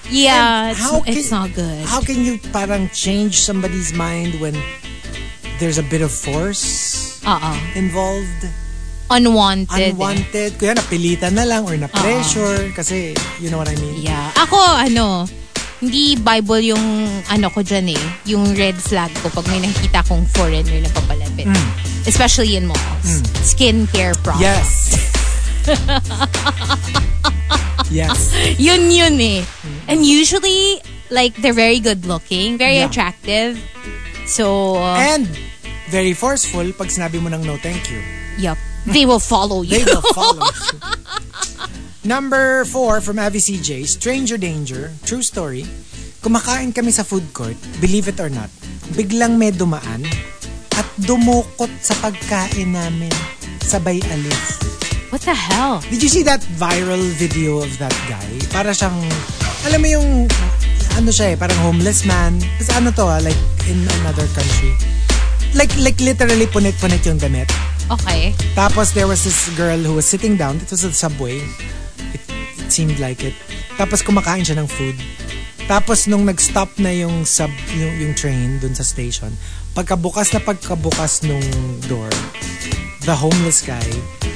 Yeah, and it's, can, it's not good. How can you parang change somebody's mind when there's a bit of force uh-uh. involved? Unwanted. Unwanted. Eh. Kaya napilitan na lang or na-pressure. Uh-uh. Kasi, you know what I mean? Yeah. Ako, ano... Hindi Bible yung ano ko dyan eh. Yung red flag ko pag may nakikita kong foreigner na papalapit. Mm. Especially in malls. Mm. Skincare products. Yes. Yes. Yun yun eh. Mm. And usually, like, they're very good looking. Very yeah. attractive. So... Uh, and very forceful pag sinabi mo ng no thank you. Yup. They will follow you. They will follow you. Number four from Avi C J, Stranger Danger, true story. Kumakain kami sa food court, believe it or not, biglang may dumaan at dumukot sa pagkain namin, sabay alis. What the hell? Did you see that viral video of that guy? Para siyang, alam mo yung, ano siya eh, parang homeless man. Kasi ano to ah, like in another country. Like, like literally punit-punit yung damit. Okay. Tapos there was this girl who was sitting down, it was at the subway. Seemed like it. Tapos kumakain siya ng food. Tapos nung nag-stop na yung sub yung, yung train dun sa station, pagkabukas na pagkabukas nung door, the homeless guy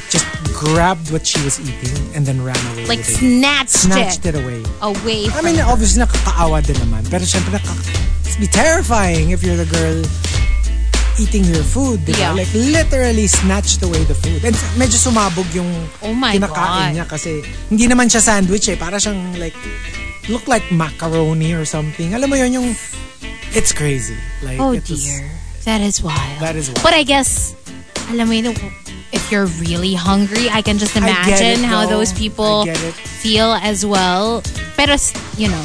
just grabbed what she was eating and then ran away. Like with snatched it. Snatched it away. Away from I mean, obviously nakakaawa din naman. Pero syempre, nakaka- it's be terrifying if you're the girl eating her food, diba? Yeah. Like literally snatched away the food. And medyo sumabog yung oh kinakain God. Niya kasi hindi naman siya sandwich eh, para siyang like look like macaroni or something. Alam mo yun yung it's crazy. Like oh it was, dear. That is wild. That is wild. But I guess alam mo yun, if you're really hungry, I can just imagine it, how those people feel as well. Pero you know,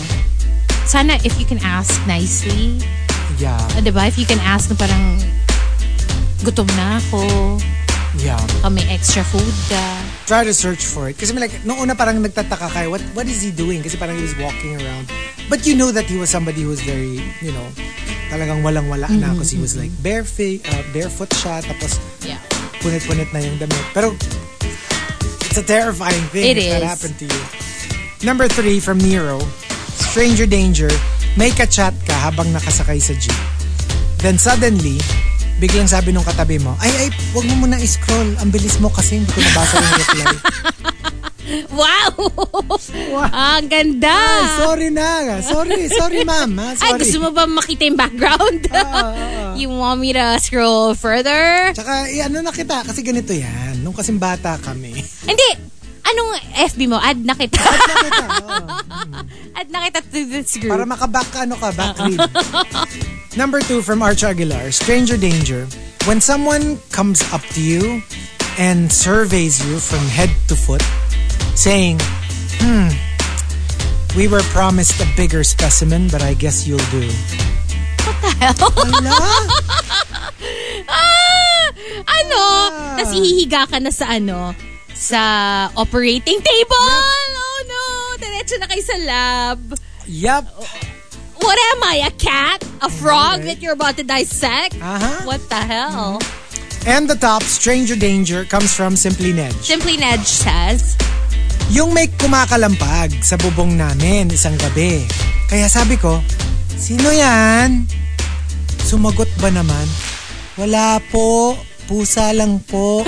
sana if you can ask nicely. Yeah. Diba? If you can ask na parang gutom na ako. Yeah. Oh, may extra food ka. Try to search for it. Kasi like, noong una parang nagtataka kayo, what, what is he doing? Kasi parang he was walking around. But you know that he was somebody who was very, you know, talagang walang-wala na. Because mm-hmm. he was like barefa- uh, barefoot siya. Tapos yeah. punit-punit na yung damit. Pero it's a terrifying thing it if is. That happened to you. Number three from Nero. Stranger danger, may ka-chat ka habang nakasakay sa jeep. Then suddenly, biglang sabi nung katabi mo, ay, ay, wag mo muna i-scroll. Ang bilis mo kasi hindi ko nabasa yung reply. Wow! Wow. Ang ganda! Ay, sorry na. Sorry, sorry ma'am. Ha? Sorry. Ay, gusto mo ba makita yung background? Uh, you want me to scroll further? Tsaka, eh, ano nakita? Kasi ganito yan. Nung kasing bata kami. Hindi! Anong F B mo? Add na kita. Add na kita. Oh. Add na kita to this group. Para makaback ano ka, back read. Number two from Arch Aguilar, stranger danger. When someone comes up to you and surveys you from head to foot, saying, hmm, we were promised a bigger specimen, but I guess you'll do. What the hell? Ah, ano? Ah. Tapos hihiga ka na sa ano? Sa operating table. Yep. Oh no, diretso na kayo sa lab. Yep. What am I, a cat? A frog right. that you're about to dissect? Uh-huh. What the hell? Mm-hmm. And the top stranger danger comes from Simply Nedge. Simply Nedge says, yung may kumakalampag sa bubong namin isang gabi. Kaya sabi ko, sino yan? Sumagot ba naman? Wala po, pusa lang po.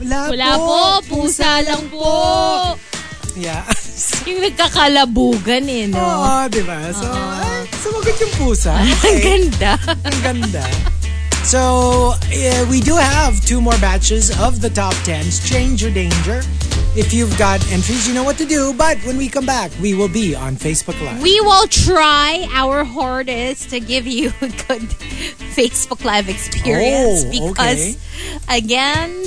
Wala, Wala po, po pusa, pusa lang po. Yeah. Yung nagkakalabugan eh, no? Oo, diba? So, uh-huh. sumagot yung pusa. Ang ganda. Ang ganda. So, uh, we do have two more batches of the top ten, Stranger Danger. If you've got entries, you know what to do. But when we come back, we will be on Facebook Live. We will try our hardest to give you a good Facebook Live experience. Oh, because, okay. again,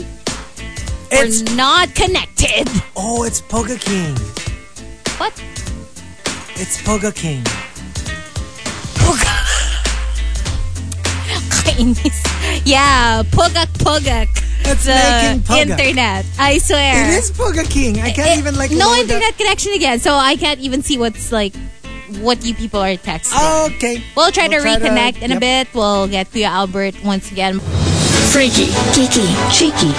it's, we're not connected. Oh, it's Poga King. What? It's Poga King. Poga. Yeah, Pogak Pogak. It's making Puga. Internet. I swear. It is Puga King. I can't it, even like... No internet up. Connection again. So I can't even see what's like... What you people are texting. Oh, okay. We'll try we'll to try reconnect to, in yep. a bit. We'll get Kuya Albert once again. Freaky. Kiki. Cheeky.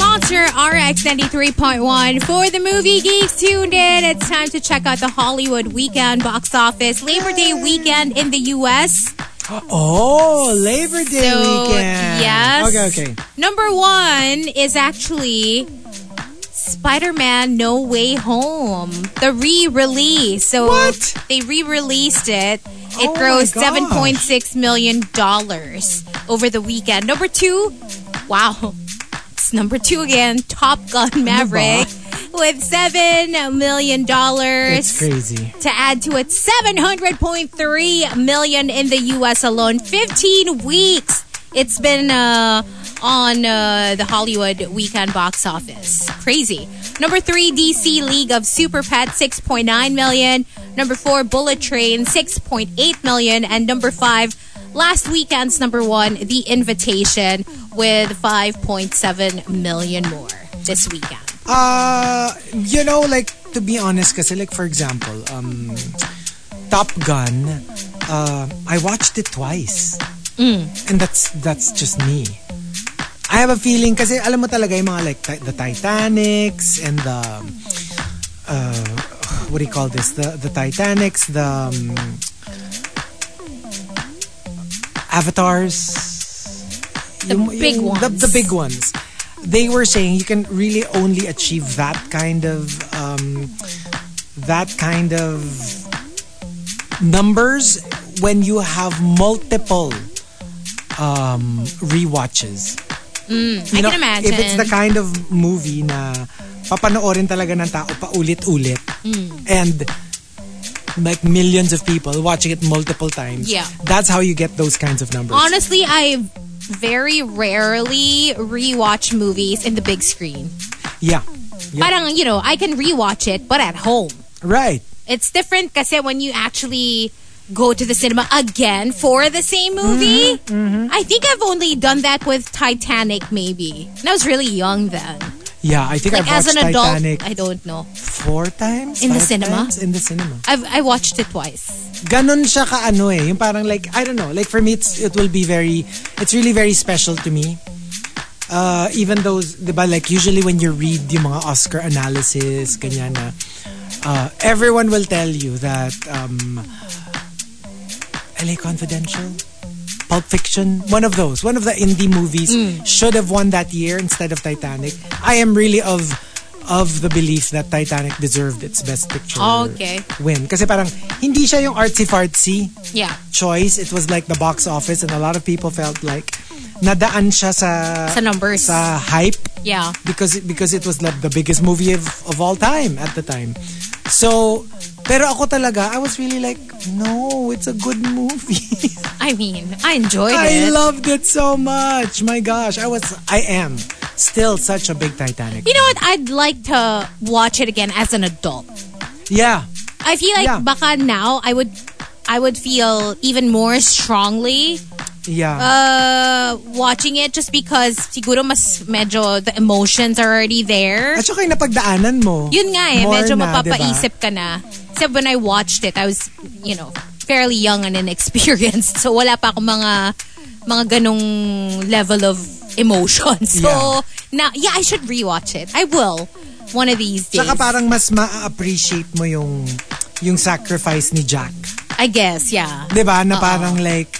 Monster R X ninety-three point one. For the movie geeks tuned in, it's time to check out the Hollywood weekend box office. Labor Day weekend in the U S Oh, Labor Day so, weekend. Yes. Okay, okay. Number one is actually Spider-Man No Way Home. The re-release. So what? They re-released it. It oh grossed seven point six million dollars over the weekend. Number two, wow. It's number two again, Top Gun Maverick. With seven million dollars. It's crazy. To add to it, seven hundred point three million dollars in the U S alone. fifteen weeks it's been uh, on uh, the Hollywood weekend box office. Crazy. Number three, D C League of Super Pets, six point nine million dollars. Number four, Bullet Train, six point eight million dollars. And number five, last weekend's number one, The Invitation, with five point seven million dollars more this weekend. Uh, you know, like, to be honest, kasi like, for example, um, Top Gun, uh, I watched it twice. Mm. And that's that's just me. I have a feeling, kasi alam mo talaga yung mga like, ti- the Titanics and the, uh, what do you call this? The, the Titanics, the um, Avatars. The yung, big yung, ones. The, the big ones. they were saying you can really only achieve that kind of um, that kind of numbers when you have multiple um, rewatches. Mm, I you know, can imagine. If it's the kind of movie na papanoorin talaga ng tao paulit-ulit mm. and like millions of people watching it multiple times. Yeah. That's how you get those kinds of numbers. Honestly, I very rarely rewatch movies in the big screen. Yeah. yeah. Parang, you know, I can rewatch it, but at home. Right. It's different kasi when you actually go to the cinema again for the same movie. Mm-hmm, mm-hmm. I think I've only done that with Titanic maybe. And I was really young then. Yeah, I think like I've watched Titanic. Adult, I don't know. Four times in the cinema. In the cinema, I've I watched it twice. Ganon siya ka ano eh? Yung parang like I don't know. Like for me, it's, it will be very. It's really very special to me. Uh, even those, diba, like usually when you read the mga Oscar analysis, ganyan na, uh, everyone will tell you that um, L A Confidential, Pulp Fiction, one of those, one of the indie movies mm. should have won that year instead of Titanic. I am really of of the belief that Titanic deserved its best picture oh, okay. win. Kasi parang hindi siya yung artsy-fartsy yeah. choice. It was like the box office and a lot of people felt like nadaan siya sa sa numbers, sa hype. Yeah. Because because it was like the biggest movie of, of all time at the time. So, pero ako talaga, I was really like, no, it's a good movie. I mean, I enjoyed I it. I loved it so much. My gosh, I was, I am still such a big Titanic fan. You know what? I'd like to watch it again as an adult. Yeah. I feel like yeah. baka now I would, I would feel even more strongly. Yeah. Uh, watching it just because siguro mas medyo the emotions are already there. At saka yung napagdaanan mo. Yun nga eh, medyo na, mapapaisip diba? Ka na. Except when I watched it, I was, you know, fairly young and inexperienced. So wala pa akong mga mga ganong level of emotion. So yeah. now, yeah, I should rewatch it. I will one of these days. Saka parang mas ma-appreciate mo yung yung sacrifice ni Jack. I guess, yeah. Diba? Na Uh-oh. Parang like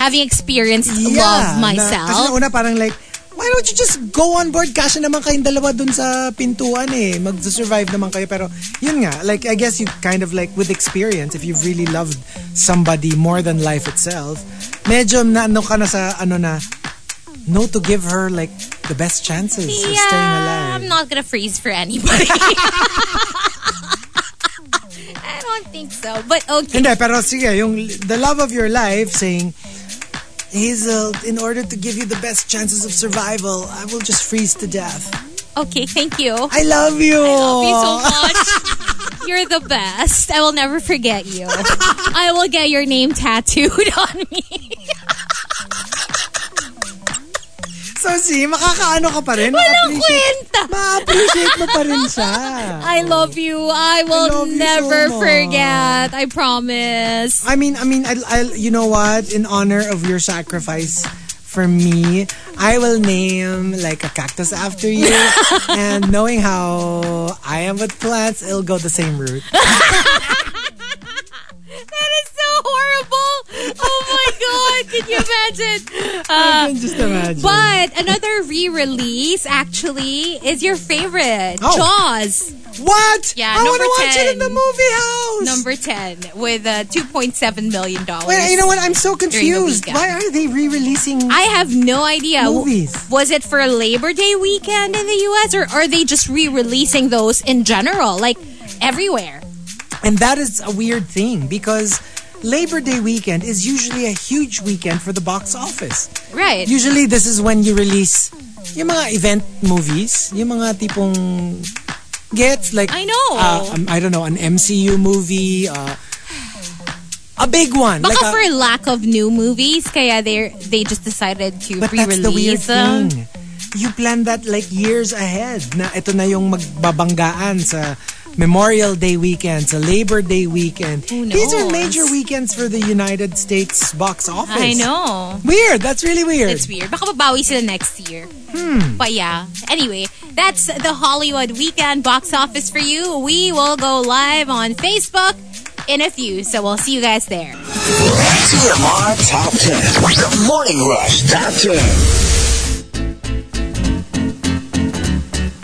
having experienced yeah, love myself. Na, kasi na una parang like, why don't you just go on board? Kasi naman kayong dalawa dun sa pintuan eh. Mag-survive naman kayo. Pero yun nga, like I guess you kind of like with experience, if you've really loved somebody more than life itself, medyo na ano ka na sa ano na, no to give her like the best chances yeah, of staying alive. I'm not gonna freeze for anybody. I don't think so. But okay. Hindi, pero sige, yung the love of your life saying, Hazel, in order to give you the best chances of survival, I will just freeze to death. Okay, thank you. I love you. I love you so much. You're the best. I will never forget you. I will get your name tattooed on me. So, see, makakaano ka pa rin. Walang kwenta. Ma-appreciate mo pa rin siya. I love you. I will I never so forget. I promise. I mean, I mean, I'll, I'll, you know what? In honor of your sacrifice for me, I will name like a cactus after you. And knowing how I am with plants, it'll go the same route. That is so horrible. Oh my God. Can you imagine? Uh, I can just imagine. But another re-release actually is your favorite. Oh. Jaws. What? Yeah, I want to watch it in the movie house. Number ten with uh, two point seven million dollars. Wait, you know what? I'm so confused. Why are they re-releasing I have no idea. Movies. Was it for Labor Day weekend in the U S or are they just re-releasing those in general? Like everywhere? And that is a weird thing because Labor Day weekend is usually a huge weekend for the box office. Right. Usually this is when you release yung mga event movies, yung mga tipong gets like I know. Uh, um, I don't know, an M C U movie, uh, a big one. Baka like a, for lack of new movies, kaya they they just decided to but re-release that's the weird them. Thing. You plan that like years ahead. Na ito na yung magbabanggaan sa Memorial Day weekend, so Labor Day weekend. These are major weekends for the United States box office. I know. Weird. That's really weird. It's weird. Baka babawi sila next year. Hmm. But yeah. Anyway, that's the Hollywood weekend box office for you. We will go live on Facebook in a few, so we'll see you guys there. T M R Top ten. The Morning Rush Top ten.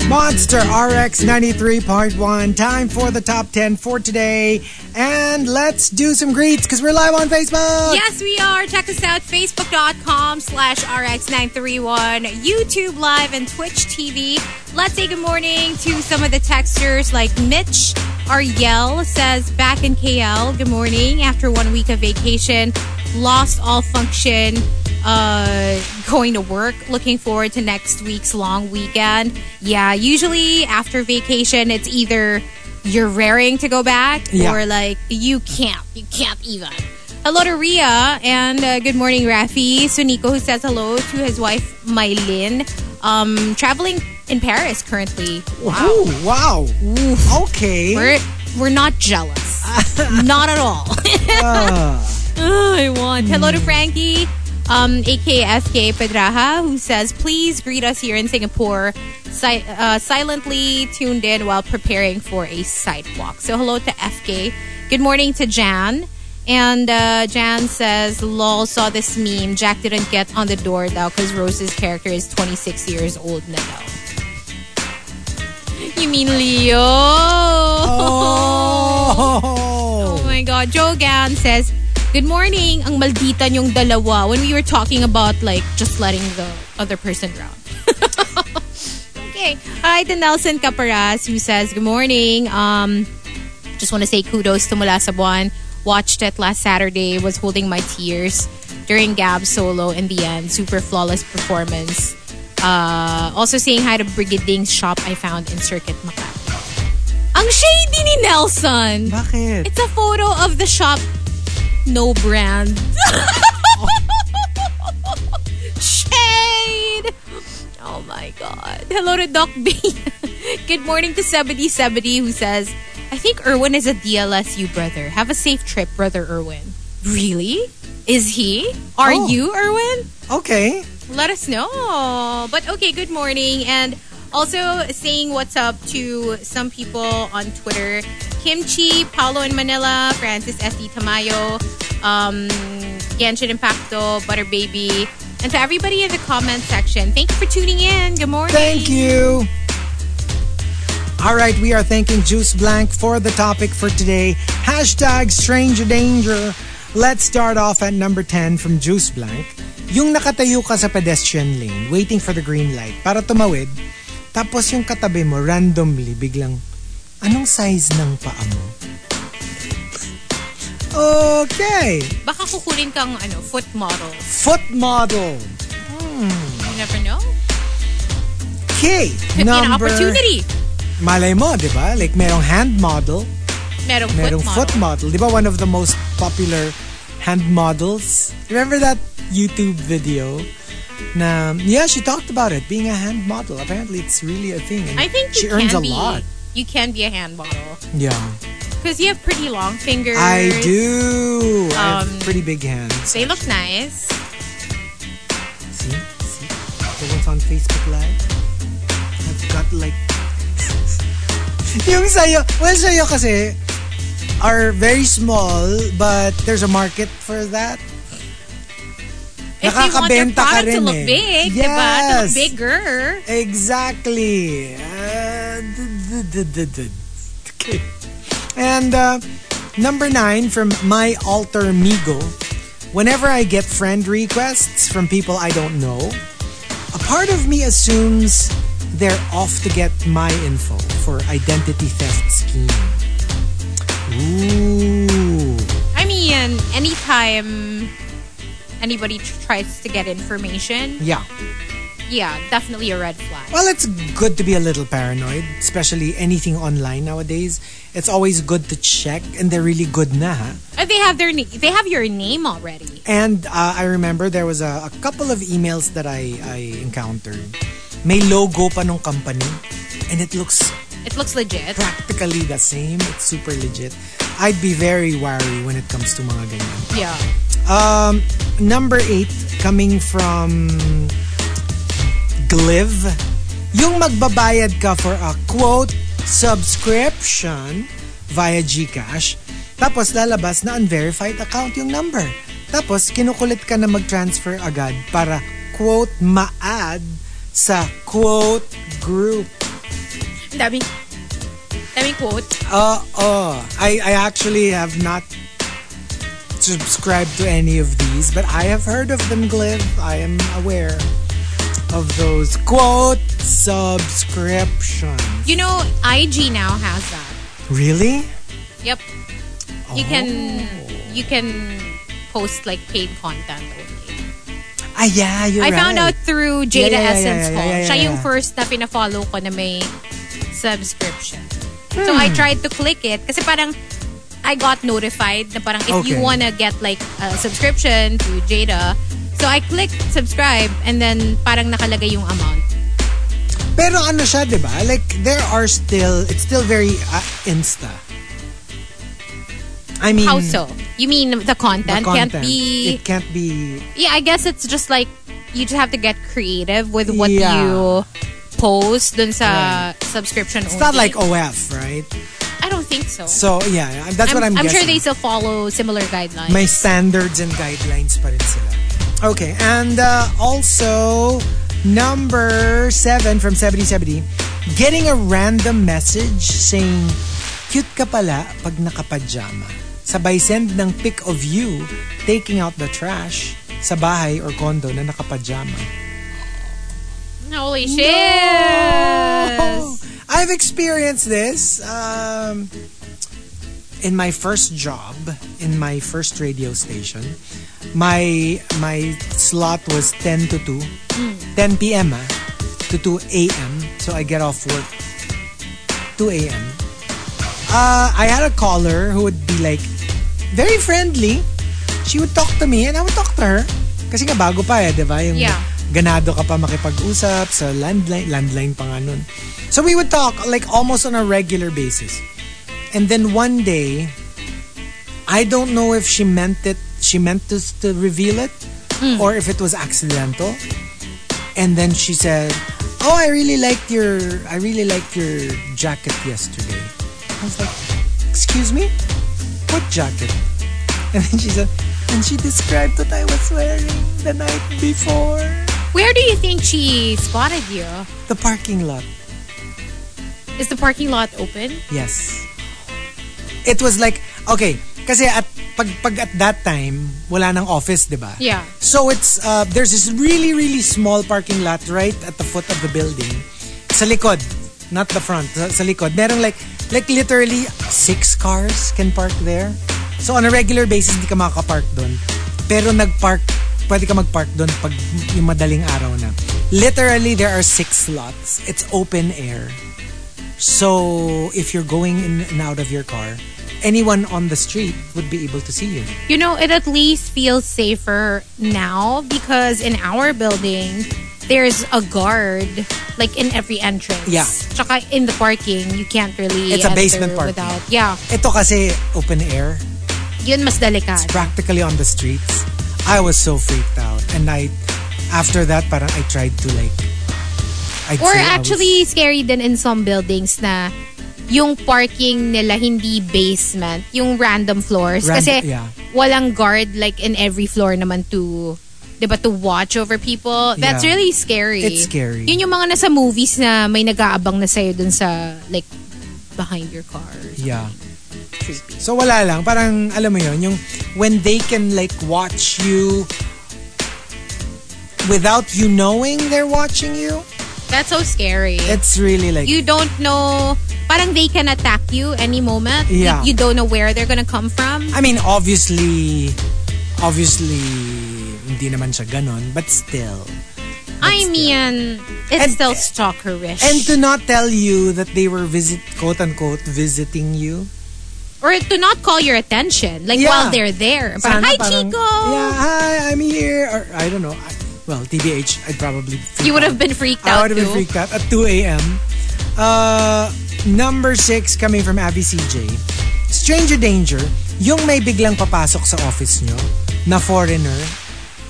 Monster R X ninety-three point one. Time for the top ten for today. And let's do some greets because we're live on Facebook. Yes, we are. Check us out. Facebook.com slash RX 931. YouTube Live and Twitch T V. Let's say good morning to some of the texters like Mitch Ariel says, back in K L. Good morning. After one week of vacation, lost all function. Uh, going to work. Looking forward to next week's long weekend. Yeah, usually after vacation, it's either you're raring to go back yeah. or like you can't. You can't even. Hello to Ria and uh, good morning, Rafi. Sunico, who says hello to his wife, Mylin. Um, traveling in Paris currently. Wow. Ooh, wow. Oof. Okay. We're, we're not jealous. Not at all. uh. oh, I want. Hello to Frankie. Um, A K F K Pedraha, who says, please greet us here in Singapore. Si- uh, silently tuned in while preparing for a sidewalk. So hello to F K. Good morning to Jan. And uh, Jan says, lol, saw this meme. Jack didn't get on the door though because Rose's character is twenty-six years old now. You mean Leo? Oh, oh my God. Jogan says, good morning, ang maldita niyong dalawa. When we were talking about like just letting the other person drown. Okay. Hi to Nelson Caparas, who says, good morning. Um, just want to say kudos to Mula sa Buwan. Watched it last Saturday. Was holding my tears during Gab's solo in the end. Super flawless performance. Uh, also saying hi to Brigading's shop I found in Circuit Makati. Ang shady ni Nelson. Bakit? It's a photo of the shop. No brand. Shade. Oh my God. Hello to Doc B. Good morning to seventy seventy, who says, I think Erwin is a D L S U brother. Have a safe trip, brother Erwin. Really? Is he? Are oh. you Erwin? Okay. Let us know. But okay, good morning. And also saying what's up to some people on Twitter. Kimchi, Paolo in Manila, Francis S D Tamayo, um, Genshin Impacto, Butter Baby, and to everybody in the comment section. Thank you for tuning in. Good morning. Thank you. All right, we are thanking Juice Blank for the topic for today. Hashtag Stranger Danger. Let's start off at number ten from Juice Blank. Yung nakatayo ka sa pedestrian lane, waiting for the green light para tumawid, tapos yung katabi mo randomly biglang, anong size ng paa mo? Okay. Baka kukunin kang ano, foot model. Foot model. Hmm. You never know. Okay. Could number, be an opportunity. Malay mo, di ba? Like, merong hand model. Merong, merong foot, foot model. Di ba one of the most popular hand models? Remember that YouTube video? Na, yeah, she talked about it. Being a hand model. Apparently, it's really a thing. And I think she earns a be. lot. You can be a hand model. Yeah. Because you have pretty long fingers. I do. Um, I have pretty big hands. They actually look nice. See? See? The ones on Facebook Live. I've got like... Yung sayo, well, sayo kasi are very small, but there's a market for that. If you want your product to look big, yes. Diba? To look bigger. Exactly. Uh, okay. And uh, number nine from My Alter Migo. Whenever I get friend requests from people I don't know, a part of me assumes they're off to get my info for identity theft scheme. Ooh. I mean, anytime anybody tries to get information. Yeah. Yeah, definitely a red flag. Well, it's good to be a little paranoid, especially anything online nowadays. It's always good to check, and they're really good na. Huh? And they have their na- they have your name already. And uh, I remember there was a, a couple of emails that I, I encountered. May logo pa nung company, and it looks it looks legit. Practically the same. It's super legit. I'd be very wary when it comes to mga ganyan. Yeah. Um, number eight coming from Gliv, yung magbabayad ka for a quote subscription via GCash, tapos lalabas na unverified account yung number, tapos kinukulit ka na mag-transfer agad para quote ma-add sa quote group. Daming, daming quote. Uh, oh, I, I actually have not subscribed to any of these, but I have heard of them, Gliv. I am aware of those quote subscriptions. You know, I G now has that. Really? Yep. Oh. You can you can post like paid content only. Ah, yeah, you're I right. I found out through Jada yeah, yeah, Essence yeah, yeah, yeah, yeah, yeah, Siya yung first na pina-follow ko na may subscription. Hmm. So I tried to click it kasi parang I got notified na parang if okay. you wanna get like a subscription to Jada. So I clicked subscribe and then parang nakalagay yung amount. Pero ano siya, diba? Like there are still, it's still very uh, Insta. I mean, how so? You mean the content, the content can't be? It can't be. Yeah, I guess it's just like you just have to get creative with what yeah. you post dun sa right. subscription. It's only. Not like O F, right? I don't think so. So yeah, that's I'm, what I'm. I'm guessing. Sure they still follow similar guidelines. May standards and guidelines pa rin sila. Okay, and uh, also number seven from seventy seventy, getting a random message saying, "Cute ka pala pag nakapajama." Sabay send ng pic of you taking out the trash sa bahay or condo na nakapajama. Holy shit! No! I've experienced this um, in my first job, in my first radio station. My my slot was ten to two. Mm. ten p.m. Ah, to two a.m. So I get off work two a.m. Uh, I had a caller who would be like, very friendly. She would talk to me and I would talk to her. Kasi nga bago pa eh, di ba? Yung yeah. ganado ka pa makipag-usap sa landline, landline pa nga nun. So we would talk like almost on a regular basis. And then one day, I don't know if she meant it, she meant to, to reveal it mm. or if it was accidental. And then she said, "Oh, I really liked your, I really liked your jacket yesterday." I was like, "Excuse me? What jacket?" And then she said, and she described what I was wearing the night before. Where do you think she spotted you? The parking lot. Is the parking lot open? Yes. It was like, okay, kasi at pag, pag at that time, wala nang office, di ba? Yeah. So it's, uh, there's this really, really small parking lot right at the foot of the building. Sa likod. Not the front, sa, sa likod. Merong like, like literally six cars can park there. So on a regular basis, di ka makakapark doon. Pero nagpark, pwede ka magpark doon pag yung madaling araw na. Literally, there are six slots. It's open air. So if you're going in and out of your car, anyone on the street would be able to see you. You know, it at least feels safer now because in our building, there's a guard like in every entrance. Yeah. Tsaka in the parking, you can't really It's a basement parking. Without, yeah. Ito kasi open air. Yun mas delikado. It's practically on the streets. I was so freaked out. And I, after that, parang I tried to like... I'd or actually was... scary din in some buildings na yung parking nila hindi basement. Yung random floors. Rand- kasi yeah. walang guard like in every floor naman to... Diba, to watch over people. That's yeah. really scary. It's scary. Yun yung mga nasa movies na may nag-aabang na sa'yo dun sa, like, behind your car. Yeah. Creepy. So, wala lang. Parang, alam mo yun, yung when they can, like, watch you without you knowing they're watching you. That's so scary. It's really like... You don't know... Parang they can attack you any moment. Yeah. You, you don't know where they're gonna come from. I mean, obviously... Obviously... Hindi naman siya ganon, but still. But I mean, still. It's and, still stalkerish. And to not tell you that they were visit, quote unquote, visiting you. Or to not call your attention, like yeah. while they're there. Parang, hi, parang, Chico! Yeah, hi, I'm here. Or I don't know. I, well, T B H, I'd probably freak You would have been freaked out I would have been freaked out at two a.m. Uh, number six coming from Abby C J. Stranger danger, yung may biglang papasok sa office nyo na foreigner,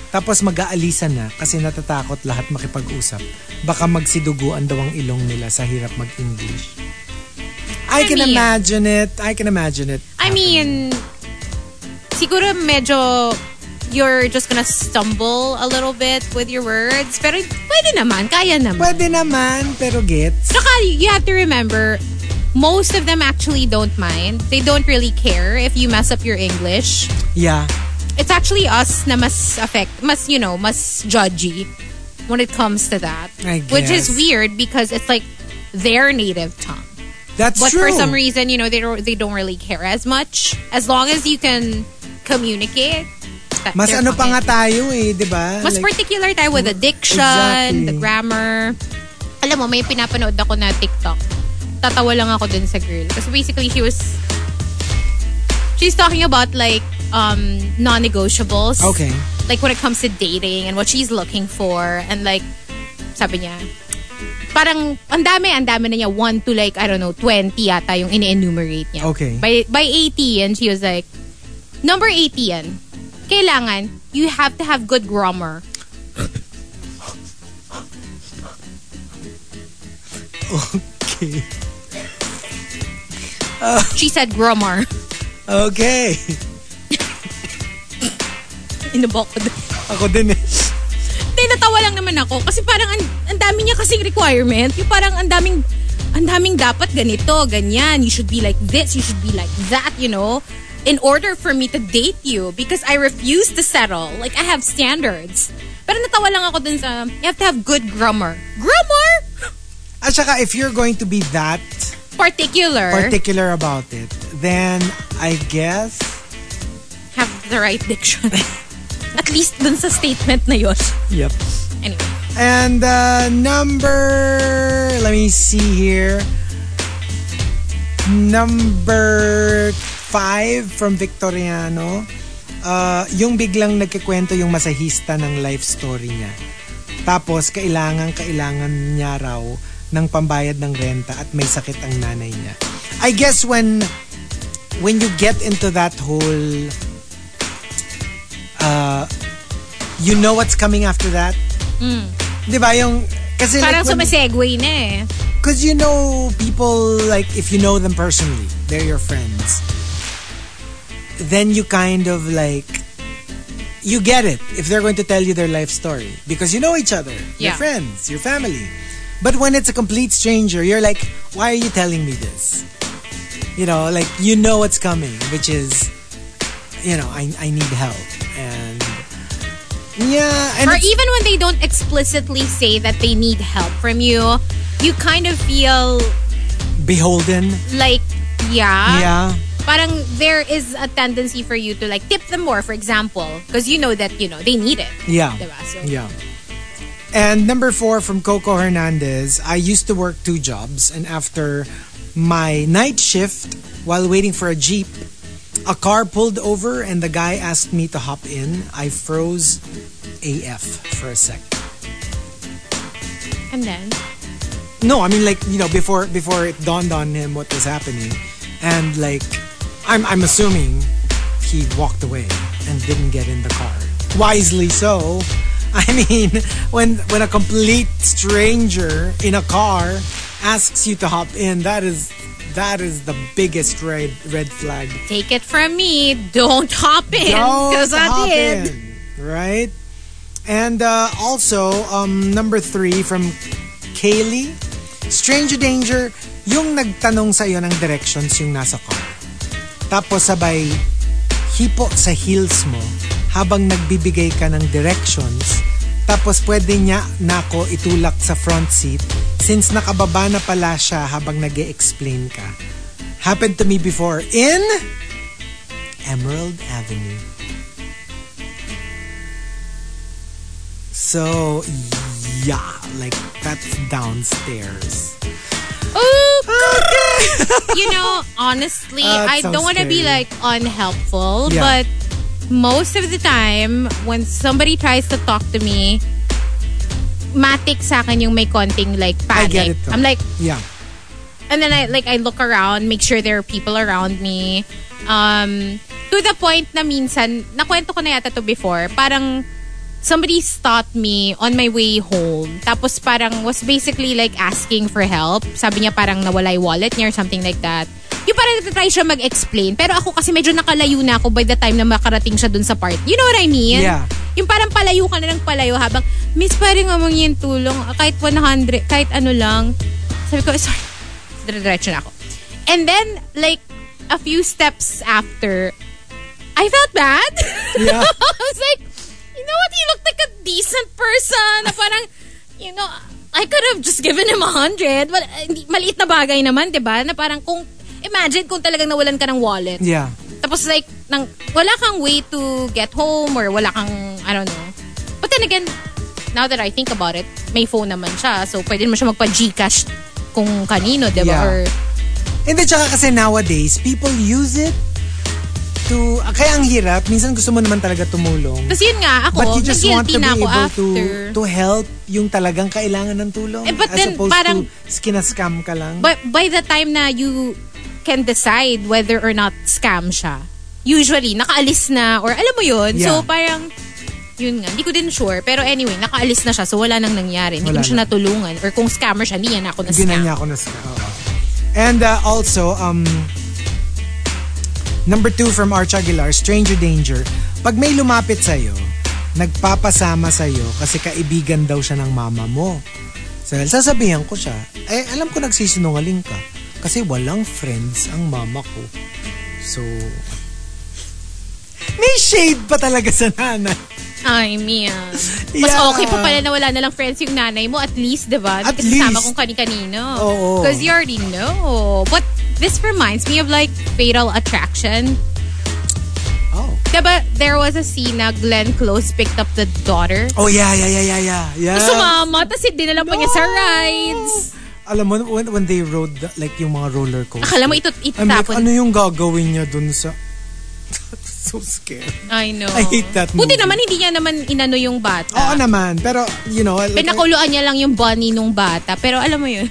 tapos mag-aalisa na kasi natatakot lahat makipag-usap. Baka magsiduguan daw ang ilong nila sa hirap mag-English. I, I can mean, imagine it. I can imagine it. I happening. mean, siguro medyo you're just gonna stumble a little bit with your words. Pero pwede naman, kaya naman. Pwede naman, pero gets. Saka you have to remember, most of them actually don't mind. They don't really care if you mess up your English. Yeah. It's actually us na mas affect, mas, you know, mas judgy when it comes to that. I guess. Which is weird because it's like their native tongue. That's but true. But for some reason, you know, they don't, they don't really care as much. As long as you can communicate. Mas ano pa nga tayo eh, di ba? Mas like, particular tayo with the diction, exactly. The grammar. Alam mo, may pinapanood ako na TikTok. Tatawa lang ako dun sa girl. Because basically, she was... She's talking about like um, non-negotiables. Okay. Like when it comes to dating and what she's looking for. And like, sabi niya... Parang, ang dami, ang dami na niya. One to like, I don't know, twenty yata yung ini-enumerate niya. Okay. By, by eighty, and she was like, number eighty yan. Kailangan, you have to have good grammar. Okay. Uh, she said grammar. Okay. Inubok ko din. Ako din eh. Hindi, natawa lang naman ako. Kasi parang ang, ang dami niya kasing requirement. Yung parang ang daming, ang daming dapat ganito, ganyan. You should be like this, you should be like that, you know. In order for me to date you. Because I refuse to settle. Like, I have standards. Pero natawa lang ako dun sa, you have to have good grammar. Grammar? At saka, if you're going to be that particular particular about it, then I guess have the right diction. At least dun sa statement na yon. Yep. Anyway. And uh, number... Let me see here. Number five from Victoriano. Uh, yung biglang nagkikwento yung masahista ng life story niya. Tapos, kailangan-kailangan niya raw ng pambayad ng renta at may sakit ang nanay niya. I guess when when you get into that whole... Uh, you know what's coming after that? Mm. Diba yung... Kasi parang like sumisegue na eh. Because you know people, like, if you know them personally, they're your friends. Then you kind of like... You get it if they're going to tell you their life story. Because you know each other. Yeah. Your friends, your family. But when it's a complete stranger, you're like, why are you telling me this? You know, like, you know what's coming. Which is, you know, I, I need help. And yeah, and or even when they don't explicitly say that they need help from you, you kind of feel beholden. Like, yeah, yeah. Parang there is a tendency for you to like tip them more, for example, because you know that you know they need it. Yeah, diba? So, yeah. And number four from Coco Hernandez. I used to work two jobs, and after my night shift, while waiting for a jeep, a car pulled over and the guy asked me to hop in. I froze A F for a sec. And then? No, I mean like, you know, before before it dawned on him what was happening. And like, I'm I'm assuming he walked away and didn't get in the car. Wisely so. I mean, when when a complete stranger in a car asks you to hop in, that is... That is the biggest red red flag. Take it from me. Don't hop in. Don't hop in. Right? And uh, also, um, number three from Kaylee. Stranger danger, yung nagtanong sa'yo ng directions yung nasa car. Tapos sabay, hipo sa heels mo habang nagbibigay ka ng directions. Tapos pwede niya nako itulak sa front seat. Since nakababa na pala siya habang nag-e-explain ka. Happened to me before in Emerald Avenue. So, yeah. Like, that's downstairs. Ooh, okay. You know, honestly, uh, I don't want to be like unhelpful. Yeah. But most of the time, when somebody tries to talk to me, matik sa akin yung may konting like panic. I get it though. I'm like, yeah. And then I like I look around, make sure there are people around me. Um, to the point na minsan, nakwento ko na yata to before, parang somebody stopped me on my way home. Tapos parang was basically like asking for help. Sabi niya parang nawala yung wallet niya or something like that. Yung parang nagtatry siya mag-explain. Pero ako kasi medyo nakalayo na ako by the time na makarating siya dun sa part. You know what I mean? Yeah. Yung parang palayo ka na lang palayo habang, Miss, parang mamangin tulong. Kahit one hundred, kahit ano lang. Sabi ko, sorry. Diretso na ako. And then, like, a few steps after, I felt bad. Yeah. I was like, you know what? He looked like a decent person. Parang, you know, I could have just given him a hundred. But, maliit na bagay naman, diba? Na parang kung, imagine kung talagang nawalan ka ng wallet. Yeah. Tapos like, nang, wala kang way to get home or wala kang, I don't know. But then again, now that I think about it, may phone naman siya. So, pwede mo siya magpa-Gcash kung kanino, diba? Yeah. Or, and then, tsaka kasi nowadays, people use it to, uh, kaya ang hirap, minsan gusto mo naman talaga tumulong. Tapos yun nga, ako, but you just want to be able after. to to help yung talagang kailangan ng tulong. Eh, as then, opposed parang, to skinascam ka lang. But by the time na you can decide whether or not scam siya. Usually, nakaalis na or alam mo yun. Yeah. So, parang, yun nga, hindi ko din sure. Pero anyway, nakaalis na siya so wala nang nangyari. Hindi wala ko siya na. natulungan. Or kung scammer siya, hindi niya na ako na-scam. Hindi na niya ako na-scam. Oo. And uh, also, um, number two from Arch Aguilar, Stranger Danger. Pag may lumapit sa'yo, nagpapasama sa'yo kasi kaibigan daw siya ng mama mo. So, sasabihan ko siya, eh, alam ko nagsisinungaling ka. Kasi walang friends ang mama ko. So, may shade pa talaga sa nanay. Ay, Mia. Yeah. Mas okay pa pala na wala na lang friends yung nanay mo. At least, diba? At least. Kasama kung kani-kanino. Oo. Because you already know. But this reminds me of like Fatal Attraction. Oh. Diba, there was a scene na Glenn Close picked up the daughter. Oh, yeah, yeah, yeah, yeah, yeah. yeah. Sumama, tapos hindi na lang no. pa niya sa rides. Alam mo, when, when they rode, the, like, yung mga roller coaster. Akala mo, ito, ito I'm tapon. Like, ano yung gagawin niya dun sa... So scared. I know. I hate that movie. Buti naman, hindi niya naman inano yung bata. Oo naman, pero, you know... Like, pinakuluan niya lang yung bunny nung bata, pero alam mo yun.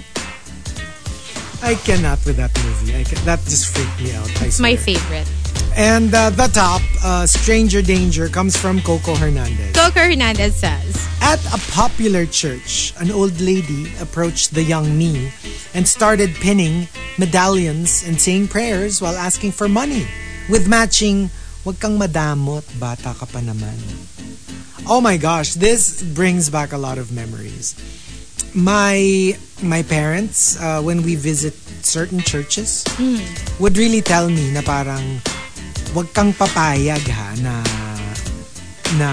I cannot with that movie. I can, that just freaked me out, I swear. It's my favorite. And uh, the top, uh, Stranger Danger, comes from Coco Hernandez. Coco Hernandez says... At a popular church, an old lady approached the young me and started pinning medallions and saying prayers while asking for money with matching, wag kang madamot, bata ka pa naman. Oh my gosh, this brings back a lot of memories. My my parents, uh, when we visit certain churches, mm. would really tell me na parang, wag kang papayag ha, na... na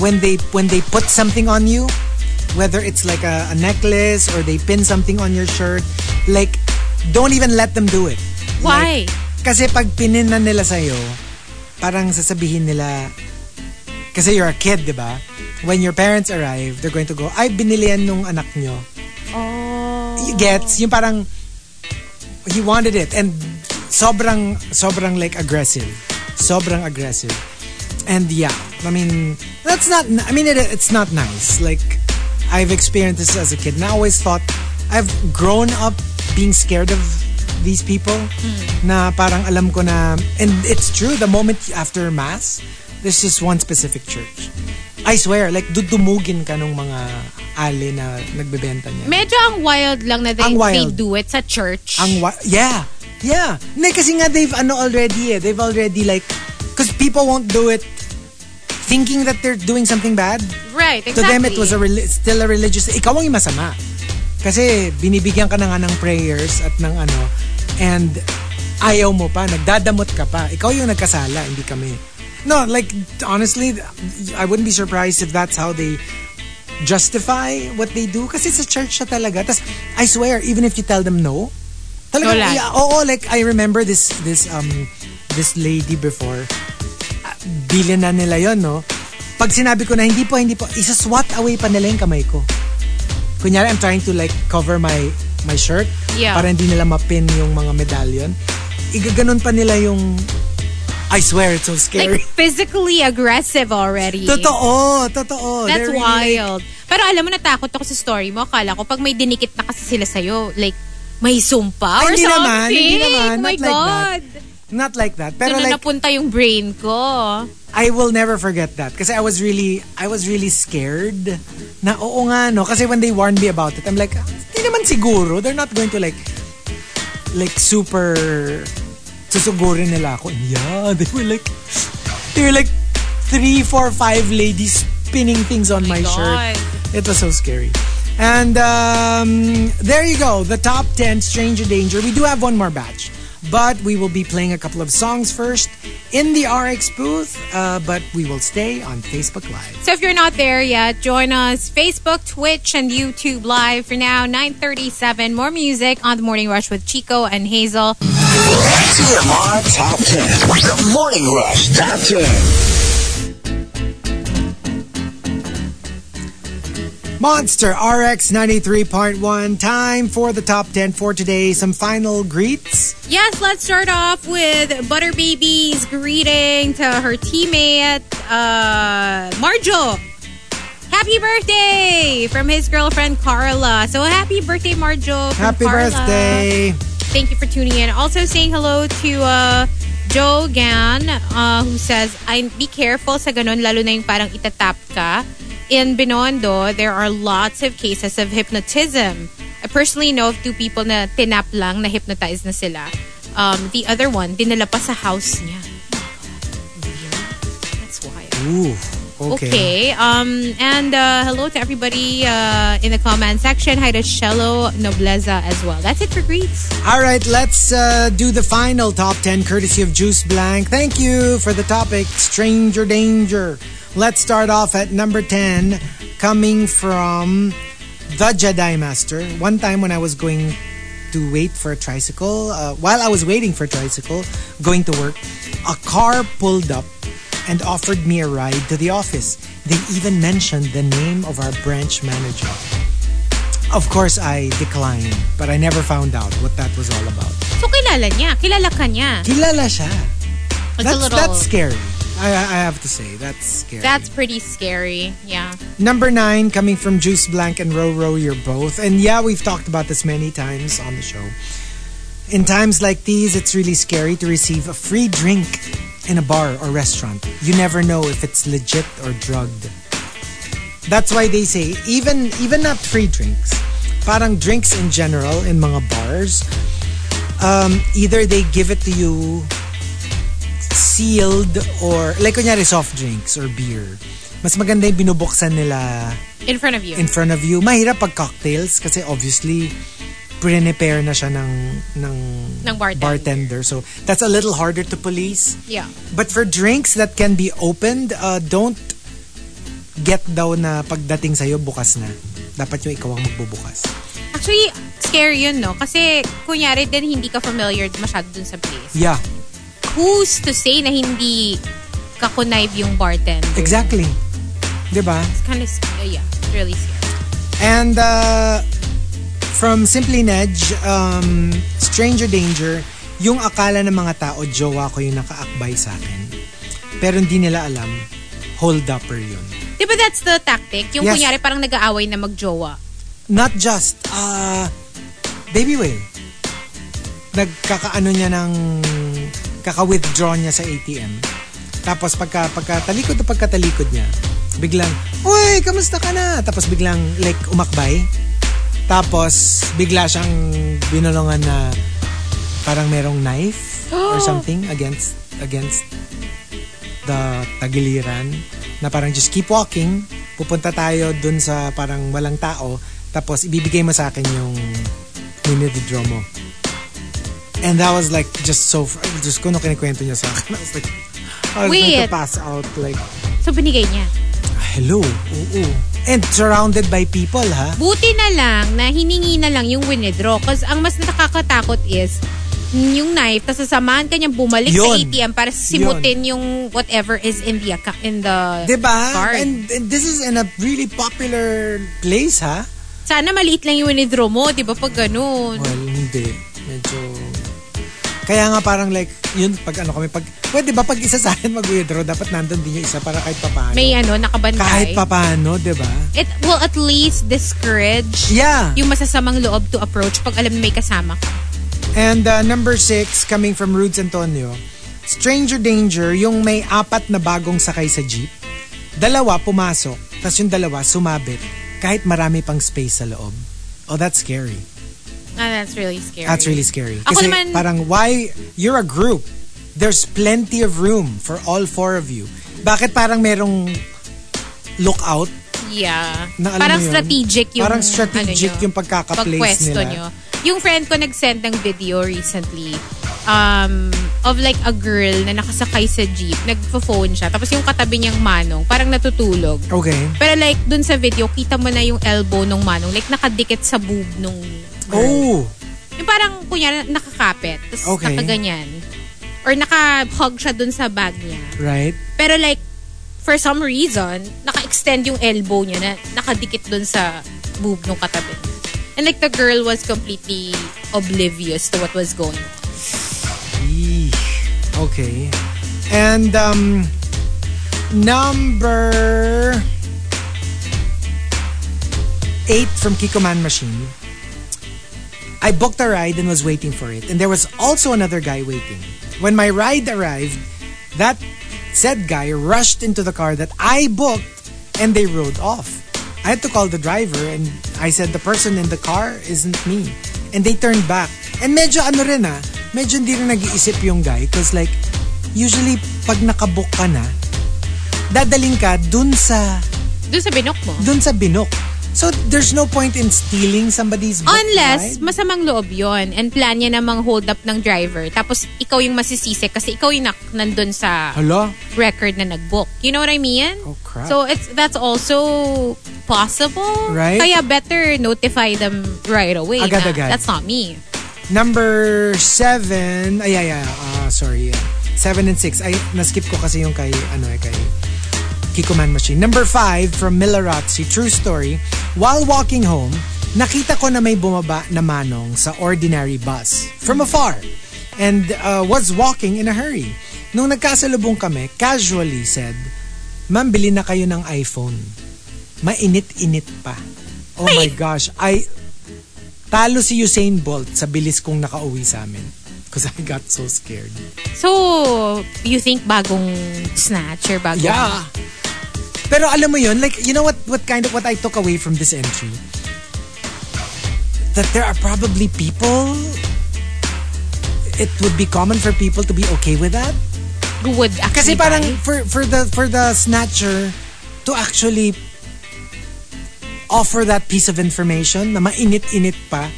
when they when they put something on you, whether it's like a, a necklace or they pin something on your shirt, like, don't even let them do it. Why? Like, kasi pag pinin na nila sa'yo, parang sasabihin nila, kasi you're a kid, di ba? When your parents arrive, they're going to go, ay, binilian nung anak nyo. Oh. You gets, yung parang, he wanted it. And sobrang, sobrang like aggressive. Sobrang aggressive. And yeah, I mean, that's not, I mean, it, it's not nice. Like, I've experienced this as a kid. And I always thought, I've grown up being scared of these people. Mm. Na parang alam ko na, and it's true, the moment after mass, there's just one specific church. I swear, like, dudumugin ka nung mga ali na nagbebenta niya. Medyo ang wild lang na they, they do it sa church. Ang wild. Yeah. Yeah. Nah, kasi nga they've, ano already eh, they've already like, because people won't do it thinking that they're doing something bad. Right, exactly. To them, it was a re- still a religious... Ikaw ang yung masama. Kasi binibigyan ka na nga ng prayers at ng ano, and ayaw mo pa, nagdadamot ka pa. Ikaw yung nagkasala, hindi kami. No, like, honestly, I wouldn't be surprised if that's how they justify what they do. Kasi it's a church siya talaga. Tas, I swear, even if you tell them no, talaga, yeah, oo, like, I remember this, this, um... this lady before, uh, bilin na nila yun, no? Pag sinabi ko na, hindi po, hindi po, isa-swat away pa nila yung kamay ko. Kunyari, I'm trying to like cover my my shirt, yeah, para hindi nila mapin yung mga medallion. Igaganon pa nila yung, I swear, it's so scary. Like, physically aggressive already. Totoo, totoo. That's really wild. Like, pero alam mo, natakot ako sa story mo. Akala ko, pag may dinikit na kasi sila sa'yo, like, may sumpa or something. Hindi naman, hindi naman. Oh my God. Like that. Not like that. Pero doon na like, napunta yung brain ko. I will never forget that. Kasi I was really, I was really scared. Na oo nga, no? Kasi when they warned me about it, I'm like, hindi naman siguro. They're not going to like, like super, susugurin nila ako. Yeah, they were like, they were like, three, four, five ladies pinning things on oh my, my shirt. It was so scary. And um, there you go. The top ten Stranger Danger. We do have one more batch. But we will be playing a couple of songs first in the R X booth. Uh, but we will stay on Facebook Live. So if you're not there yet, join us Facebook, Twitch, and YouTube Live. For now, nine thirty-seven. More music on The Morning Rush with Chico and Hazel. T M R Top ten. The Morning Rush Top ten. Monster R X ninety-three point one. Time for the top ten for today. Some final greets. Yes, let's start off with Butter Baby's greeting to her teammate, uh, Marjo. Happy birthday from his girlfriend, Carla. So happy birthday, Marjo. Happy Carla. Birthday. Thank you for tuning in. Also saying hello to... Uh, Joe Gan, uh, who says, I be careful sa ganun, lalo na yung parang itatap ka. In Binondo, there are lots of cases of hypnotism. I personally know of two people na tinap lang, na hypnotized na sila. Um, the other one, dinala pa sa house niya. That's wild. Ooh, okay. Okay. Um, and uh, hello to everybody uh, in the comment section. Hi to Shello Nobleza as well. That's it for greets. All right, let's uh, do the final top ten courtesy of Juice Blank. Thank you for the topic, Stranger Danger. Let's start off at number ten, coming from The Jedi Master. One time when I was going to wait for a tricycle, uh, while I was waiting for a tricycle, going to work, a car pulled up and offered me a ride to the office. They even mentioned the name of our branch manager. Of course, I declined, but I never found out what that was all about. So, kilala niya. Kilala ka niya. Kilala siya. That's, little... that's scary. I, I have to say, that's scary. That's pretty scary, yeah. Number nine, coming from Juice Blank and Row Row, you're both. And yeah, we've talked about this many times on the show. In times like these, it's really scary to receive a free drink in a bar or restaurant. You never know if it's legit or drugged. That's why they say, even even not free drinks, parang drinks in general in mga bars, um, either they give it to you sealed or, like kunyari soft drinks or beer, mas maganda yung binubuksan nila in front of you. In front of you. Mahirap pag cocktails kasi obviously prepare na siya ng, ng, ng bartender. bartender. So, that's a little harder to police. Yeah. But for drinks that can be opened, uh, don't get daw na pagdating sa'yo, bukas na. Dapat yung ikaw ang magbubukas. Actually, scary yun, no? Kasi, kunyari din, hindi ka familiar masyado dun sa place. Yeah. Who's to say na hindi kakunive yung bartender? Exactly. Diba? It's kind of scary. Yeah, it's really scary. And, uh... from Simply Nedge, um, Stranger Danger, yung akala ng mga tao, jowa ko yung nakaakbay sa akin. Pero hindi nila alam, hold-upper yun. Diba that's the tactic? Yung yes. Kunyari parang nag-aaway na mag-jowa. Not just. Uh, baby whale. Nagkakaano niya ng... Kaka-withdraw niya sa A T M. Tapos pagka, pagkatalikod na pagkatalikod niya, biglang, uy, kamusta ka na? Tapos biglang, like, umakbay. Tapos, bigla siyang binulungan na parang merong knife or something against against the tagiliran. Na parang just keep walking. Pupunta tayo dun sa parang walang tao. Tapos, ibibigay mo sa akin yung mini-withdraw mo. And that was like, just so... Just ko no kinikwento niya sa akin. I was like, I was Wait. going to pass out. Like, so, binigay niya? Hello? Oo. And surrounded by people, ha? Buti na lang na hiningi na lang yung withdraw. Because ang mas nakakatakot is yung knife, tapos sasamahan ka niyang bumalik yun. Sa A T M para simutin yun. Yung whatever is in the in the diba? Card. And, and this is in a really popular place, ha? Sana maliit lang yung withdraw mo, di ba? Pag ganun. Well, hindi. Medyo... Kaya nga parang like, yun, pag ano kami, pag, pwede ba pag isa sa akin mag-withdraw, dapat nandun din yung isa para kahit papano. May ano, nakabantay. Kahit papano, diba? It will at least discourage yeah. yung masasamang loob to approach pag alam na may kasama ka. And uh, number six, coming from Rudes Antonio, Stranger Danger, yung may apat na bagong sakay sa jeep. Dalawa pumasok, tas yung dalawa sumabit, kahit marami pang space sa loob. Oh, that's scary. Oh, that's really scary. That's really scary. Kasi naman, parang, why? You're a group. There's plenty of room for all four of you. Bakit parang merong lookout? Yeah. Na, parang strategic yung, parang strategic ano yung pagkaka-place nila. Nyo. Yung friend ko nag-send ng video recently um, of like a girl na nakasakay sa jeep, nagpo-phone siya. Tapos yung katabi niyang manong, parang natutulog. Okay. Pero like dun sa video, kita mo na yung elbow ng manong, like nakadikit sa boob nung girl. Oh! Yung parang kunyari nakakapit, tapos okay. nakaganyan. Or nakahug siya dun sa bag niya. Right. Pero like, for some reason, naka-extend yung elbow niya na nakadikit dun sa boob nung katabi. And like the girl was completely oblivious to what was going on. Okay. And um, number eight from Kiko Man Machine. I booked a ride and was waiting for it. And there was also another guy waiting. When my ride arrived, that said guy rushed into the car that I booked and they rode off. I had to call the driver and I said, the person in the car isn't me. And they turned back. And medyo ano rin ah, medyo hindi rin nag-iisip yung guy. Because like, usually pag nakabook ka na, dadaling ka dun sa... Dun sa binok mo? Dun sa binok. So there's no point in stealing somebody's book. Unless, ride? Masamang loob yon. And plan niya namang hold up ng driver. Tapos ikaw yung masisisi kasi ikaw yung nandun sa Hello? Record na nag-book. You know what I mean? Oh, crap. So it's that's also possible. Right? Kaya better notify them right away. Agad, na, agad. That's not me. Number seven. Ay, ay, ay. Uh, sorry. Seven and six. Ay, naskip ko kasi yung kay, ano eh, kay... Kiko Man Machine. Number five from Milarazzi, true story. While walking home, nakita ko na may bumaba na manong sa ordinary bus from afar and uh, was walking in a hurry. Nung nagkasalubong kami, casually said, "Ma'am, bili na kayo ng iPhone. Mainit-init pa." Oh my gosh, I talo si Usain Bolt sa bilis kong nakauwi sa amin. Because I got so scared. So, you think bagong snatch or bagong... Yeah. Pero alam mo yun, like, you know what what kind of what I took away from this entry? That there are probably people, it would be common for people to be okay with that. Who would actually Kasi parang for, for, the, for the snatcher to actually offer that piece of information na mainit-init pa,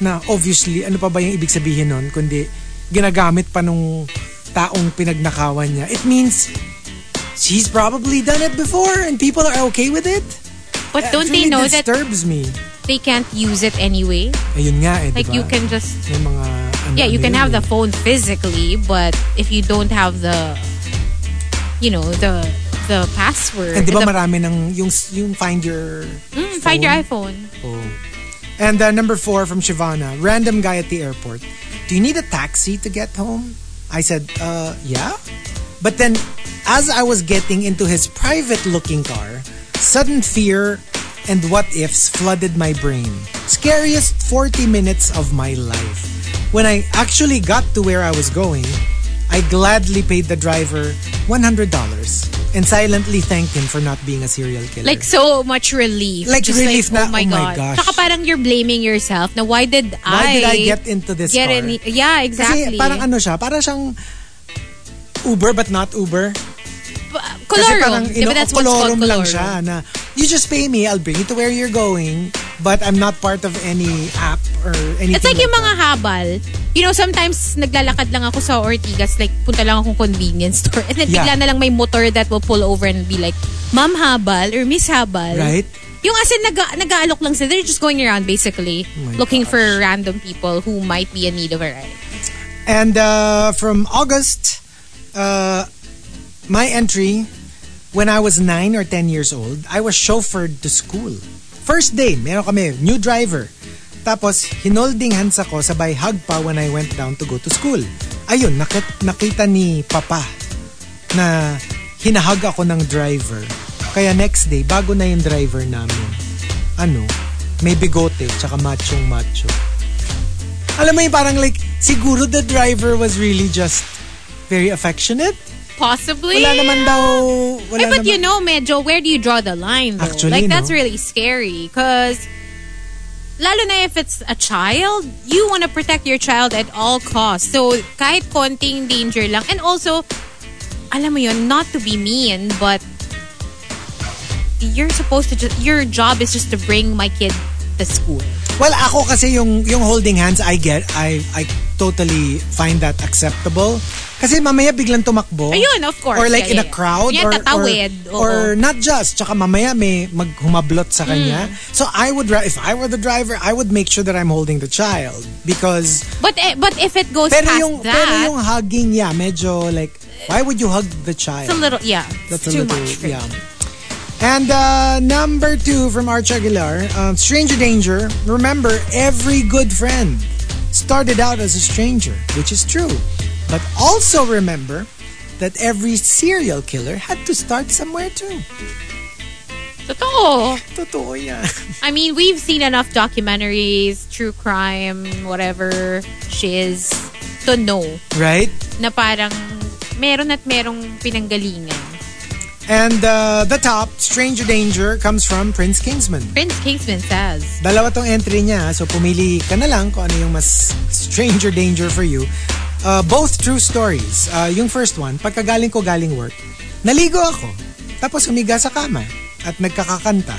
na obviously, ano pa ba yung ibig sabihin nun, kundi ginagamit pa nung taong pinagnakawan niya. It means she's probably done it before and people are okay with it. But that don't really they know that me. They can't use it anyway? Ayun nga eh, like diba? You can just... Yung mga, ano, yeah, you ano can have eh. the phone physically, but if you don't have the, you know, the the password... And diba the, marami ng yung, yung find your mm, Find your iPhone. Oh. And uh, number four from Shivana, random guy at the airport. Do you need a taxi to get home? I said, uh, yeah. But then, as I was getting into his private-looking car, sudden fear and what-ifs flooded my brain. Scariest forty minutes of my life. When I actually got to where I was going, I gladly paid the driver one hundred dollars and silently thanked him for not being a serial killer. Like so much relief. Like just relief like, na, oh my, oh my God. gosh. Saka parang you're blaming yourself na why did why I... Why did I get into this get car? In, yeah, exactly. Kasi parang ano siya, parang siyang Uber but not Uber. Ba- Colorum. Kasi parang, you know, yeah, Colorum lang siya na you just pay me, I'll bring you to where you're going. But I'm not part of any app or anything. It's like, like yung mga that. habal. You know, sometimes naglalakad lang ako sa Ortigas. Like, punta lang akong convenience store. And then yeah. bigla na lang may motor that will pull over and be like, Ma'am Habal or Miss Habal. Right. Yung as in, naga, nag-aalok lang sila. They're just going around basically. Oh looking gosh. for random people who might be in need of a ride. And uh, from August, uh, my entry, when I was nine or ten years old, I was chauffeured to school. First day, meron kami, new driver. Tapos, hinolding hands ako, sabay hug pa when I went down to go to school. Ayun, nakit- nakita ni Papa na hinahug ako ng driver. Kaya next day, bago na yung driver namin, ano, may bigote, tsaka machong macho. Alam mo yung parang like, siguro the driver was really just very affectionate. Possibly. Wala naman daw. Wala eh, but naman. You know, medyo, where do you draw the line though? Actually, like, no? That's really scary. Because, lalo na if it's a child, you want to protect your child at all costs. So, kahit konting danger lang. And also, alam mo yun, not to be mean, but you're supposed to just, your job is just to bring my kid to school. Well, ako kasi yung, yung holding hands, I get, I I totally find that acceptable. Kasi mamaya biglang tumakbo. Ayun, of course. Or like yeah, in yeah. a crowd. Yeah, or, tatawid. Or, or not just. Tsaka mamaya may maghumablot sa kanya. Mm. So I would, if I were the driver, I would make sure that I'm holding the child. Because... But but if it goes past yung, that... Pero yung hugging, yeah, medyo like... Why would you hug the child? It's a little, yeah. That's a too little, much for yeah. me. And uh, number two from Arch Aguilar, uh, Stranger Danger. Remember, every good friend started out as a stranger, which is true. But also remember that every serial killer had to start somewhere too. Totoo. Totoo yan. I mean, we've seen enough documentaries, true crime, whatever shiz, to know. Right? Na parang meron at merong pinanggalingan. And uh, the top, Stranger Danger, comes from Prince Kingsman. Prince Kingsman says. Dalawa tong entry niya, so pumili ka na lang kung ano yung mas Stranger Danger for you. Uh, both true stories. Uh, yung first one, pagkagaling ko galing work, naligo ako, tapos humiga sa kama at nagkakakanta.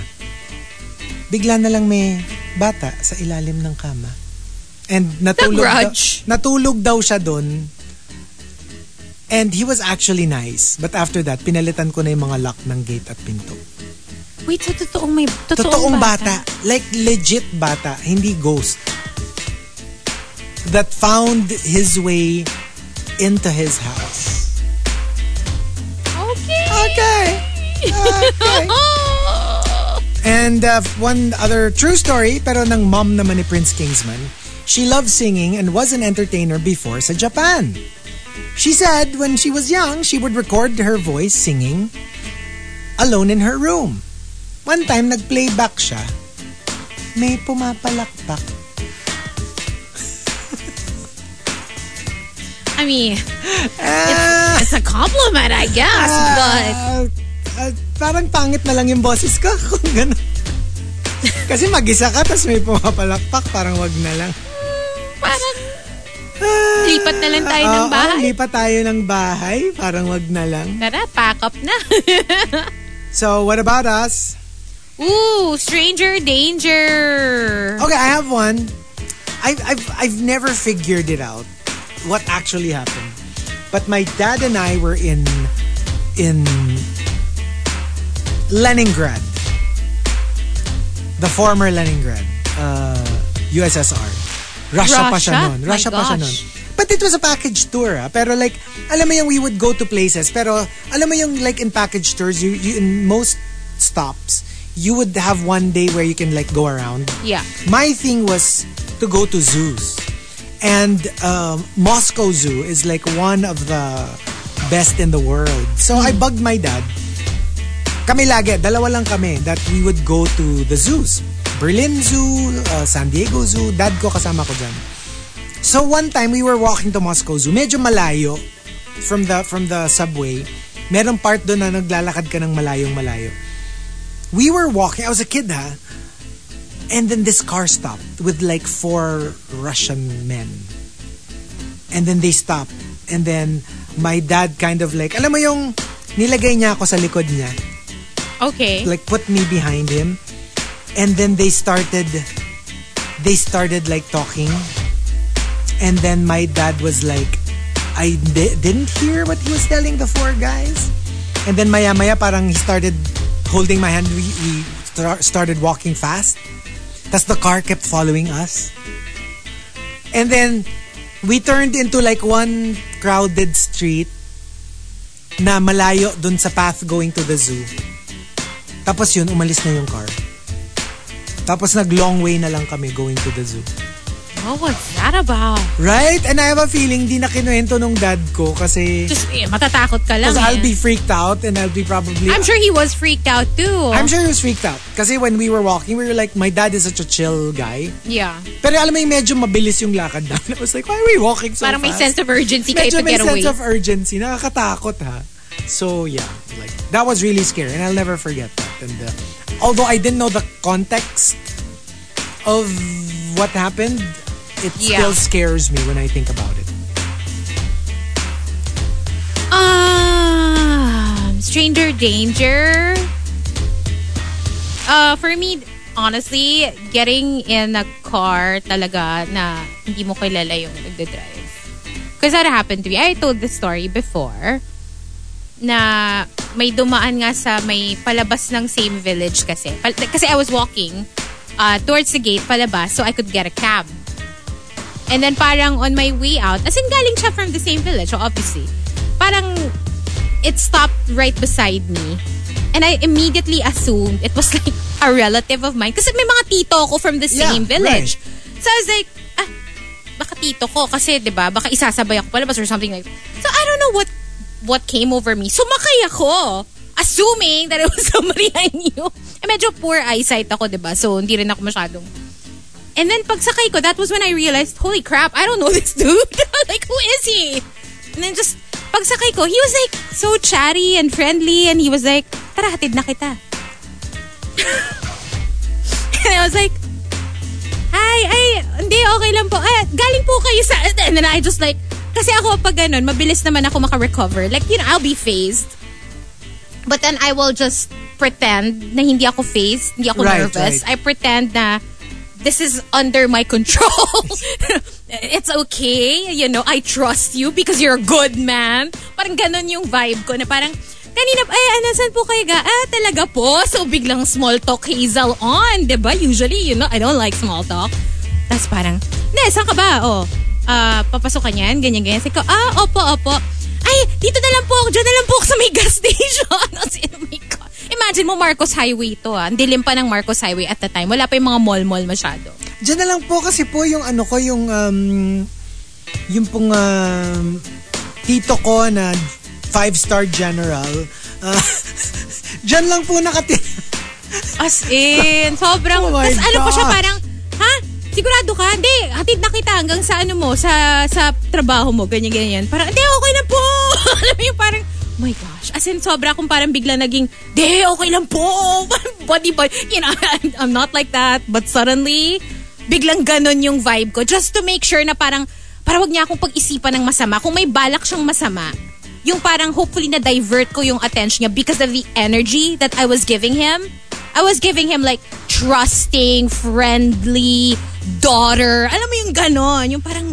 Bigla na lang may bata sa ilalim ng kama. And natulog, da- natulog daw siya dun. And he was actually nice. But after that, pinalitan ko na yung mga lock ng gate at pinto. Wait, so totoong may... Totoong, totoong bata. bata. Like, legit bata. Hindi ghost. That found his way into his house. Okay. Okay. Okay. And uh, one other true story, pero ng mom naman ni Prince Kingsman. She loved singing and was an entertainer before sa Japan. She said when she was young, she would record her voice singing alone in her room. One time, nag-playback siya. May pumapalakpak. I mean, uh, it's, it's a compliment, I guess, uh, but... Uh, parang pangit na lang yung boses ka kung gano'n. Kasi mag-isa ka, tas may pumapalakpak, parang wag na lang. Parang... Uh, lipat na lang tayo uh, ng bahay. Oh, lipat tayo ng bahay. Parang wag na lang. Tara, pack up na. So, what about us? Ooh, Stranger Danger. Okay, I have one. I've, I've, I've never figured it out, what actually happened. But my dad and I were in, in Leningrad. The former Leningrad. Uh, U S S R. Russia, Russia pa siya nun. Russia pa siya nun. But it was a package tour, ah. Pero like, alam mo yung we would go to places. Pero alam mo yung like in package tours, you, you in most stops, you would have one day where you can like go around. Yeah. My thing was to go to zoos. And um, Moscow Zoo is like one of the best in the world. So mm. I bugged my dad. Kami lagi, dalawa lang kami that we would go to the zoos. Berlin Zoo, uh, San Diego Zoo, dad ko kasama ko dyan. So one time we were walking to Moscow Zoo, medyo malayo from the from the subway. Merong part doon na naglalakad ka ng malayong malayo. We were walking, I was a kid ha, and then this car stopped with like four Russian men. And then they stopped. And then my dad kind of like, alam mo yung nilagay niya ako sa likod niya. Okay. Like put me behind him. And then they started, they started like talking. And then my dad was like, I di- didn't hear what he was telling the four guys. And then maya maya parang he started holding my hand. We, we tra- started walking fast. Tas the car kept following us. And then we turned into like one crowded street na malayo dun sa path going to the zoo. Tapos yun, umalis na yung car. Tapos nag-long way na lang kami going to the zoo. What was that about? Right? And I have a feeling di na kinuwento nung dad ko kasi... Just eh, matatakot ka lang. Because eh. I'll be freaked out and I'll be probably... I'm sure he was freaked out too. I'm sure he was freaked out. Kasi when we were walking, we were like, my dad is such a chill guy. Yeah. Pero alam mo yung medyo mabilis yung lakad na. I was like, why are we walking so Parang fast? Parang may sense of urgency kayo to get away. Medyo may sense of urgency. Nakakatakot ha. So yeah, like that was really scary and I'll never forget that. And uh, although I didn't know the context of what happened, it yeah. still scares me when I think about it. Um, Stranger Danger. Uh, for me, honestly, getting in a car talaga na hindi mo kilala yung nagde-drive. Because that happened to me. I told this story before. Na may dumaan nga sa may palabas ng same village kasi. Pal- kasi I was walking uh, towards the gate palabas so I could get a cab. And then parang on my way out, as in galing siya from the same village, so obviously. Parang it stopped right beside me. And I immediately assumed it was like a relative of mine. Kasi may mga tito ko from the same yeah, village. Right. So I was like, ah, baka tito ko. Kasi diba, baka isasabay ako palabas or something like that. So I don't know what what came over me. Sumakay ako, assuming that it was somebody I knew. Eh, medyo poor eyesight ako, diba? So, hindi rin ako masyadong. And then, pagsakay ko, that was when I realized, holy crap, I don't know this dude. Like, who is he? And then just, pagsakay ko, he was like, so chatty and friendly, and he was like, tara, hatid na kita. And I was like, hi, ay, hindi, okay lang po. Ay, galing po kayo sa... And then I just like, kasi ako pag ganun, mabilis naman ako maka-recover. Like, you know, I'll be phased. But then I will just pretend na hindi ako phased, hindi ako right, nervous. Right. I pretend na this is under my control. It's okay. You know, I trust you because you're a good man. Parang ganun yung vibe ko na parang, kanina, ay, nasan po kayo ga? Ah, talaga po. So, biglang small talk Hazel on. Diba? Usually, you know, I don't like small talk. Tapos parang, ne, saan ka ba? Oh. Uh, papasokan yan, ganyan-ganyan. Sabi ko, ah, opo, opo. Ay, dito na lang po ako, dyan na lang po ako sa may gas station. Oh my God. Imagine mo, Marcos Highway to ah. Ang dilim pa ng Marcos Highway at the time. Wala pa yung mga mall-mall masyado. Dyan na lang po kasi po yung ano ko, yung um, yung pong um, tito ko na five-star general. Uh, dyan lang po nakatira. As in, sobrang, oh tas ano po siya parang, ha? Sigurado ka? Hindi, hatid na kita hanggang sa ano mo, sa sa trabaho mo, ganyan-ganyan. Parang, hindi, okay na po! Alam mo yung parang, oh my gosh. As in, sobra akong parang bigla naging, hindi, okay lang po! Body, body. You know, I'm not like that. But suddenly, biglang ganon yung vibe ko. Just to make sure na parang, parang wag niya akong pag-isipan ng masama. Kung may balak siyang masama, yung parang hopefully na-divert ko yung attention niya because of the energy that I was giving him. I was giving him like trusting, friendly daughter. Alam mo yung ganon, yung parang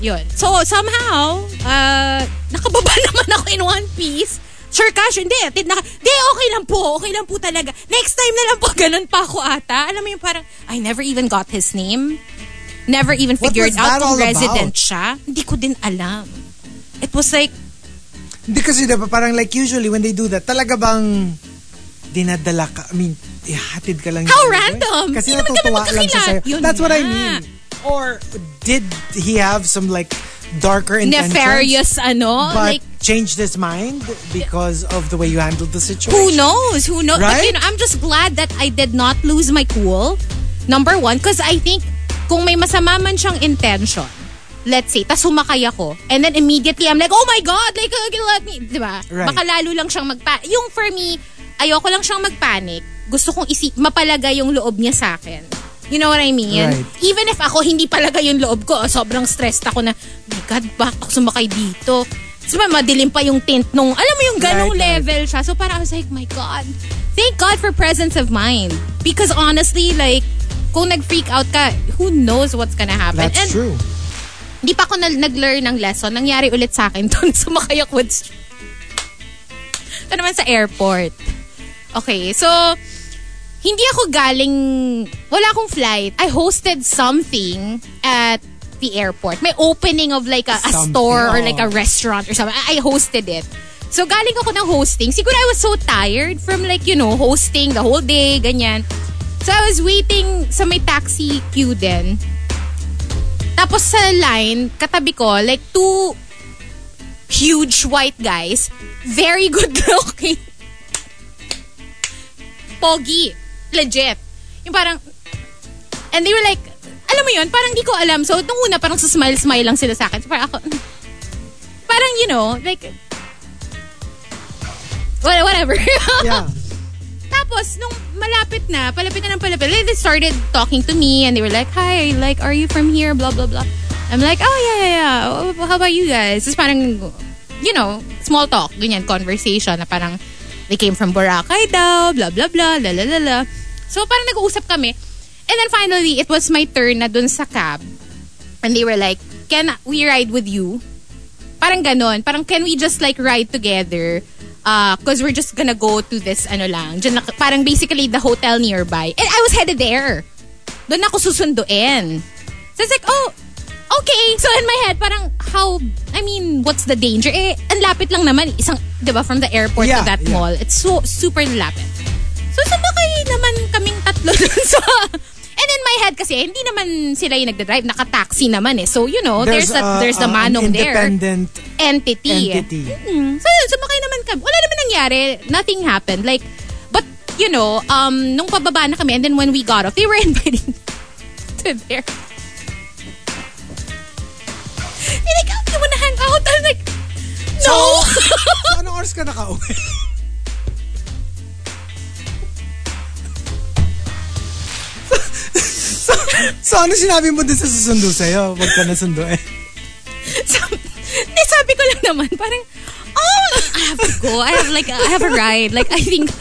yun. So somehow, uh, nakababa naman ako in one piece. Sure, Cash, hindi, atid na, hindi, okay lang po, okay lang po talaga. Next time na lang po, ganon pa ako ata. Alam mo yung parang, I never even got his name. Never even figured out kung resident siya. Hindi ko din alam. It was like, because yun, parang like usually when they do that, talaga bang dinadala ka, I mean, ihatid ka lang. How yun, random! Eh? Kasi natutuwa lang siya sa'yo. Yun That's what na. I mean. Or, did he have some like, darker intentions? Nefarious, ano? But like, changed his mind because of the way you handled the situation? Who knows? Who knows? Right? But, you know, I'm just glad that I did not lose my cool. Number one, because I think, kung may masama man siyang intention, let's say, tas sumakay ako. And then immediately, I'm like, oh my God! Like, let me, diba? Right. Baka lalo lang siyang magpa... Yung for me, ayoko lang siyang magpanic. Gusto kong isi- mapalagay yung loob niya sa akin. You know what I mean? Right. Even if ako, hindi palagay yung loob ko. Sobrang stressed ako na, oh my God, bakit ako sumakay dito? So, madilim pa yung tint nung, alam mo yung ganong right, level right. siya. So, parang I was like, my God. Thank God for presence of mind. Because honestly, like, kung nag-freak out ka, who knows what's gonna happen? That's And, true. Hindi pa ako na- nag-learn ng lesson. Nangyari ulit sa akin doon. Sumakay ako. Ito naman sa airport. Okay, so, hindi ako galing, wala akong flight. I hosted something at the airport. May opening of like a, a store or like a restaurant or something. I, I hosted it. So, galing ako ng hosting. Siguro I was so tired from like, you know, hosting the whole day, ganyan. So, I was waiting sa may taxi queue din. Tapos sa line, katabi ko, like two huge white guys, very good looking. Pogi. Legit. Yung parang, and they were like, alam mo yun, parang di ko alam. So, nung una, parang susmile-smile lang sila sa akin. So, parang ako, parang, you know, like, whatever. Yeah. Tapos, nung malapit na, palapit na ng palapit, they started talking to me and they were like, hi, like, are you from here? Blah, blah, blah. I'm like, oh, yeah, yeah, yeah. Oh, how about you guys? It's parang, you know, small talk, ganyan, conversation na parang, they came from Boracay daw, blah, blah, blah, la, la, la, la. So, parang nag-uusap kami. And then finally, it was my turn na dun sa cab. And they were like, can we ride with you? Parang ganon. Parang, can we just like ride together? Uh, Cause we're just gonna go to this, ano lang. Dyan, parang basically the hotel nearby. And I was headed there. Dun ako susunduin. So, it's like, oh, okay. So, in my head, parang, how, I mean, what's the danger? Eh, ang lapit lang naman. Isang, diba, from the airport yeah, to that yeah. mall. It's so, super lapit. So, sumakay naman kaming tatlo dun sa... And in my head kasi, hindi naman sila yung nagdadrive. Naka-taxi naman eh. So, you know, there's, there's, a, a, there's the manong there. Independent entity. entity. Mm-hmm. So, yun, sumakay naman kami. Wala naman nangyari. Nothing happened. Like, but, you know, um, nung pababa na kami, and then when we got off, they were inviting to there. They're like, oh, do you wanna hang out? I'm like, no! So, anong oras ka naka-uwi? So, so, ano sinabi mo din sa susundo sa'yo? Huwag ka nasundo eh. So, sabi ko lang naman, parang, oh, I have to go. I have like, a, I have a ride. Like, I think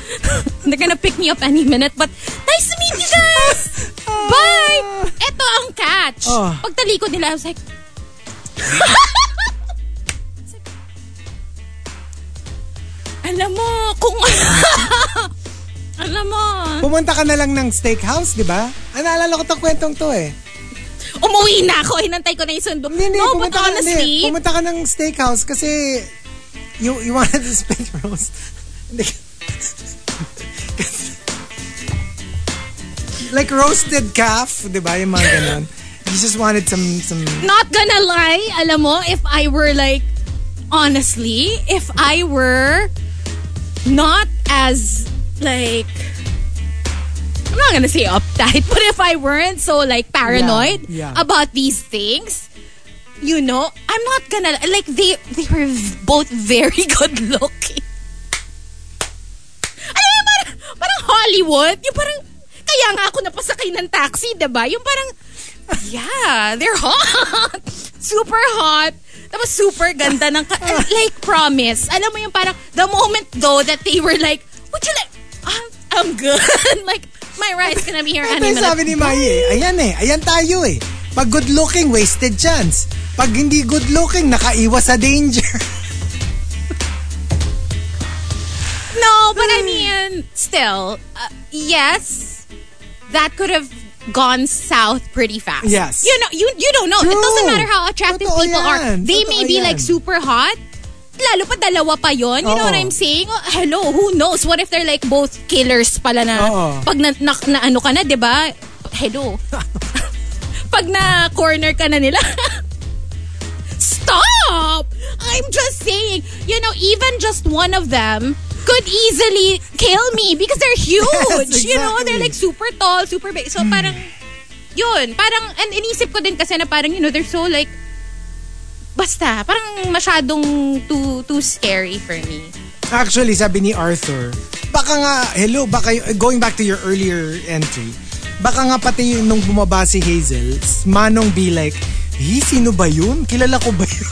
they're gonna pick me up any minute. But, nice to meet you guys! Bye! Eto ang catch. Oh. Pagtalikod nila, I was like, alam mo, kung... Alam mo. Pumunta ka na lang ng steakhouse, di ba? Ah, naalala ko itong kwentong to eh. Umuwi na ako. Hinantay ko na yung sundo. Hindi, hindi. No, but honestly. Ka, pumunta ka ng steakhouse kasi you, you wanted to spend roast. Like roasted calf, di ba? Yung mga ganon. You just wanted some, some... Not gonna lie, alam mo, if I were like, honestly, if I were not as... Like, I'm not gonna say uptight, but if I weren't so like paranoid yeah, yeah. about these things, you know, I'm not gonna like they they were both very good looking. Alam mo, parang, parang Hollywood, yung parang kaya nga ako napasakay ng taxi, diba? Yung parang yeah, they're hot, super hot. Tapos super ganda ng ka- like promise. Alam mo yung parang the moment though that they were like, would you like? I'm, I'm good. Like, my ride's gonna be here any minute. Sabi ni Mai eh. Ayan eh. Ayan tayo eh. Pag good looking, wasted chance. Pag hindi good looking, nakaiwas sa danger. No, but I mean, still, uh, yes, that could have gone south pretty fast. Yes. You know, you, you don't know. True. It doesn't matter how attractive Totoo people yan. Are. They Totoo may be yan. Like super hot. Lalo pa dalawa pa yon. You Oo. Know what I'm saying? Oh, hello, who knows? What if they're like both killers pala na Oo. Pag na, na, na ano ka na, di ba? Hello. Pag na corner ka na nila. Stop! I'm just saying, you know, even just one of them could easily kill me because they're huge. Yes, exactly. You know, they're like super tall, super big. So hmm. parang, yun. Parang, and inisip ko din kasi na parang, you know, they're so like, basta, parang masyadong too, too scary for me. Actually, sabi ni Arthur, baka nga, hello, baka, going back to your earlier entry, baka nga pati nung bumaba si Hazel, manong be like, hey, sino ba yun? Kilala ko ba yun?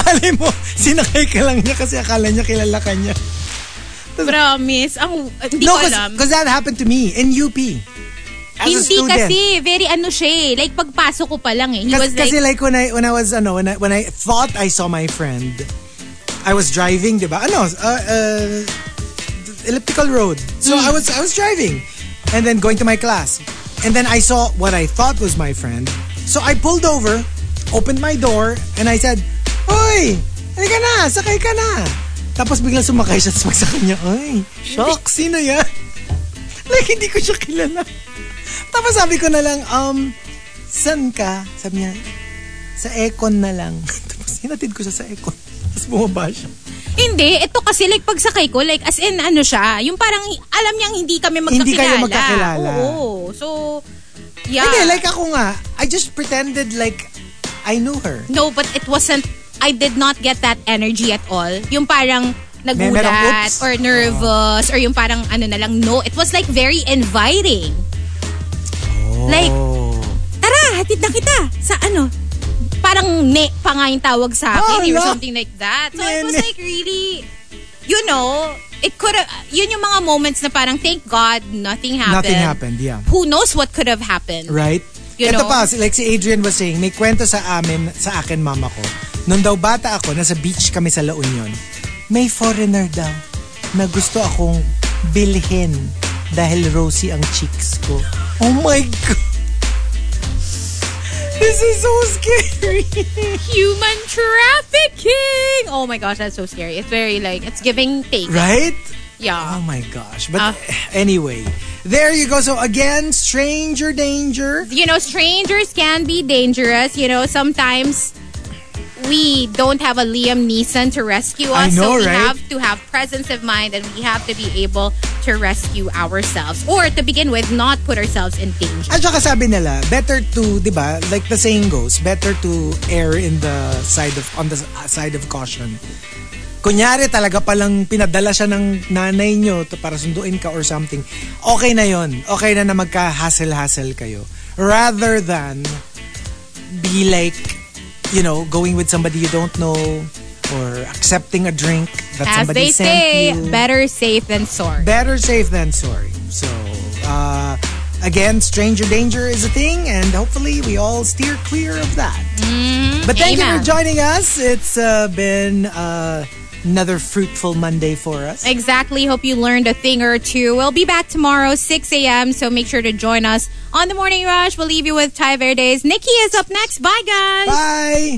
Malay mo, sinakay ka lang niya kasi akala niya kilala ka niya. Promise, ang, hindi no, ko alam. No, because that happened to me in U P. As Hindi kasi, very ano siya eh. Like, pagpasok ko pa lang eh. He kasi, was like, kasi like, when I, when I was, ano, when I, when I thought I saw my friend, I was driving, diba? Ano, uh, uh, elliptical road. So, mm. I was, I was driving. And then, going to my class. And then, I saw what I thought was my friend. So, I pulled over, opened my door, and I said, Hoy! Halika na! Sakay ka na! Tapos, biglang sumakay siya. Tapos, magsakay niya, Ay, shock! Sino yan? Like, hindi ko siya kilala. Tapos sabi ko na lang, um, san ka? Sabi niya, sa aircon na lang. Tapos hinatid ko siya sa aircon. Tapos bumaba siya. Hindi, ito kasi like pagsakay ko, like as in ano siya, yung parang alam niyang hindi kami magkakilala. Hindi kayo magkakilala. Oo. So, yeah. Hindi, like ako nga, I just pretended like I knew her. No, but it wasn't, I did not get that energy at all. Yung parang nagulat or nervous oh. or yung parang ano na lang. No, it was like very inviting. Oh. Like, tara, hatid na kita sa ano, parang ne pa nga yung tawag sa akin oh, or something like that. So, ne, it was ne. like really, you know, it could have, yun yung mga moments na parang, thank God, nothing happened. Nothing happened, yeah. Who knows what could have happened. Right? You Ito know? pa, like si Adrian was saying, may kwento sa amin, sa akin mama ko. Noon daw bata ako, nasa beach kami sa La Union, may foreigner daw na gusto akong bilhin dahil rosy ang cheeks ko. Oh my God! This is so scary. Human trafficking. Oh my gosh, that's so scary. It's very like, it's giving take. Right? Yeah. Oh my gosh. But uh, anyway, there you go. So again, stranger danger. You know, strangers can be dangerous. You know, sometimes we don't have a Liam Neeson to rescue us. I know, so we right? have to have presence of mind and we have to be able to rescue ourselves. Or to begin with, not put ourselves in danger. At saka sabi nila, better to, di ba, like the saying goes, better to err in the side of, on the side of caution. Kunyari talaga palang pinadala siya ng nanay nyo para sunduin ka or something. Okay na yon. Okay na na magka-hassle-hassle kayo. Rather than be like, you know, going with somebody you don't know or accepting a drink that As somebody sent say, you. As they say, better safe than sorry. Better safe than sorry. So, uh, again, stranger danger is a thing and hopefully we all steer clear of that. Mm, but thank amen. you for joining us. It's uh, been uh, another fruitful Monday for us. Exactly. Hope you learned a thing or two. We'll be back tomorrow, six a.m. So make sure to join us on The Morning Rush. We'll leave you with Ty Verde's Nikki is up next. Bye, guys. Bye.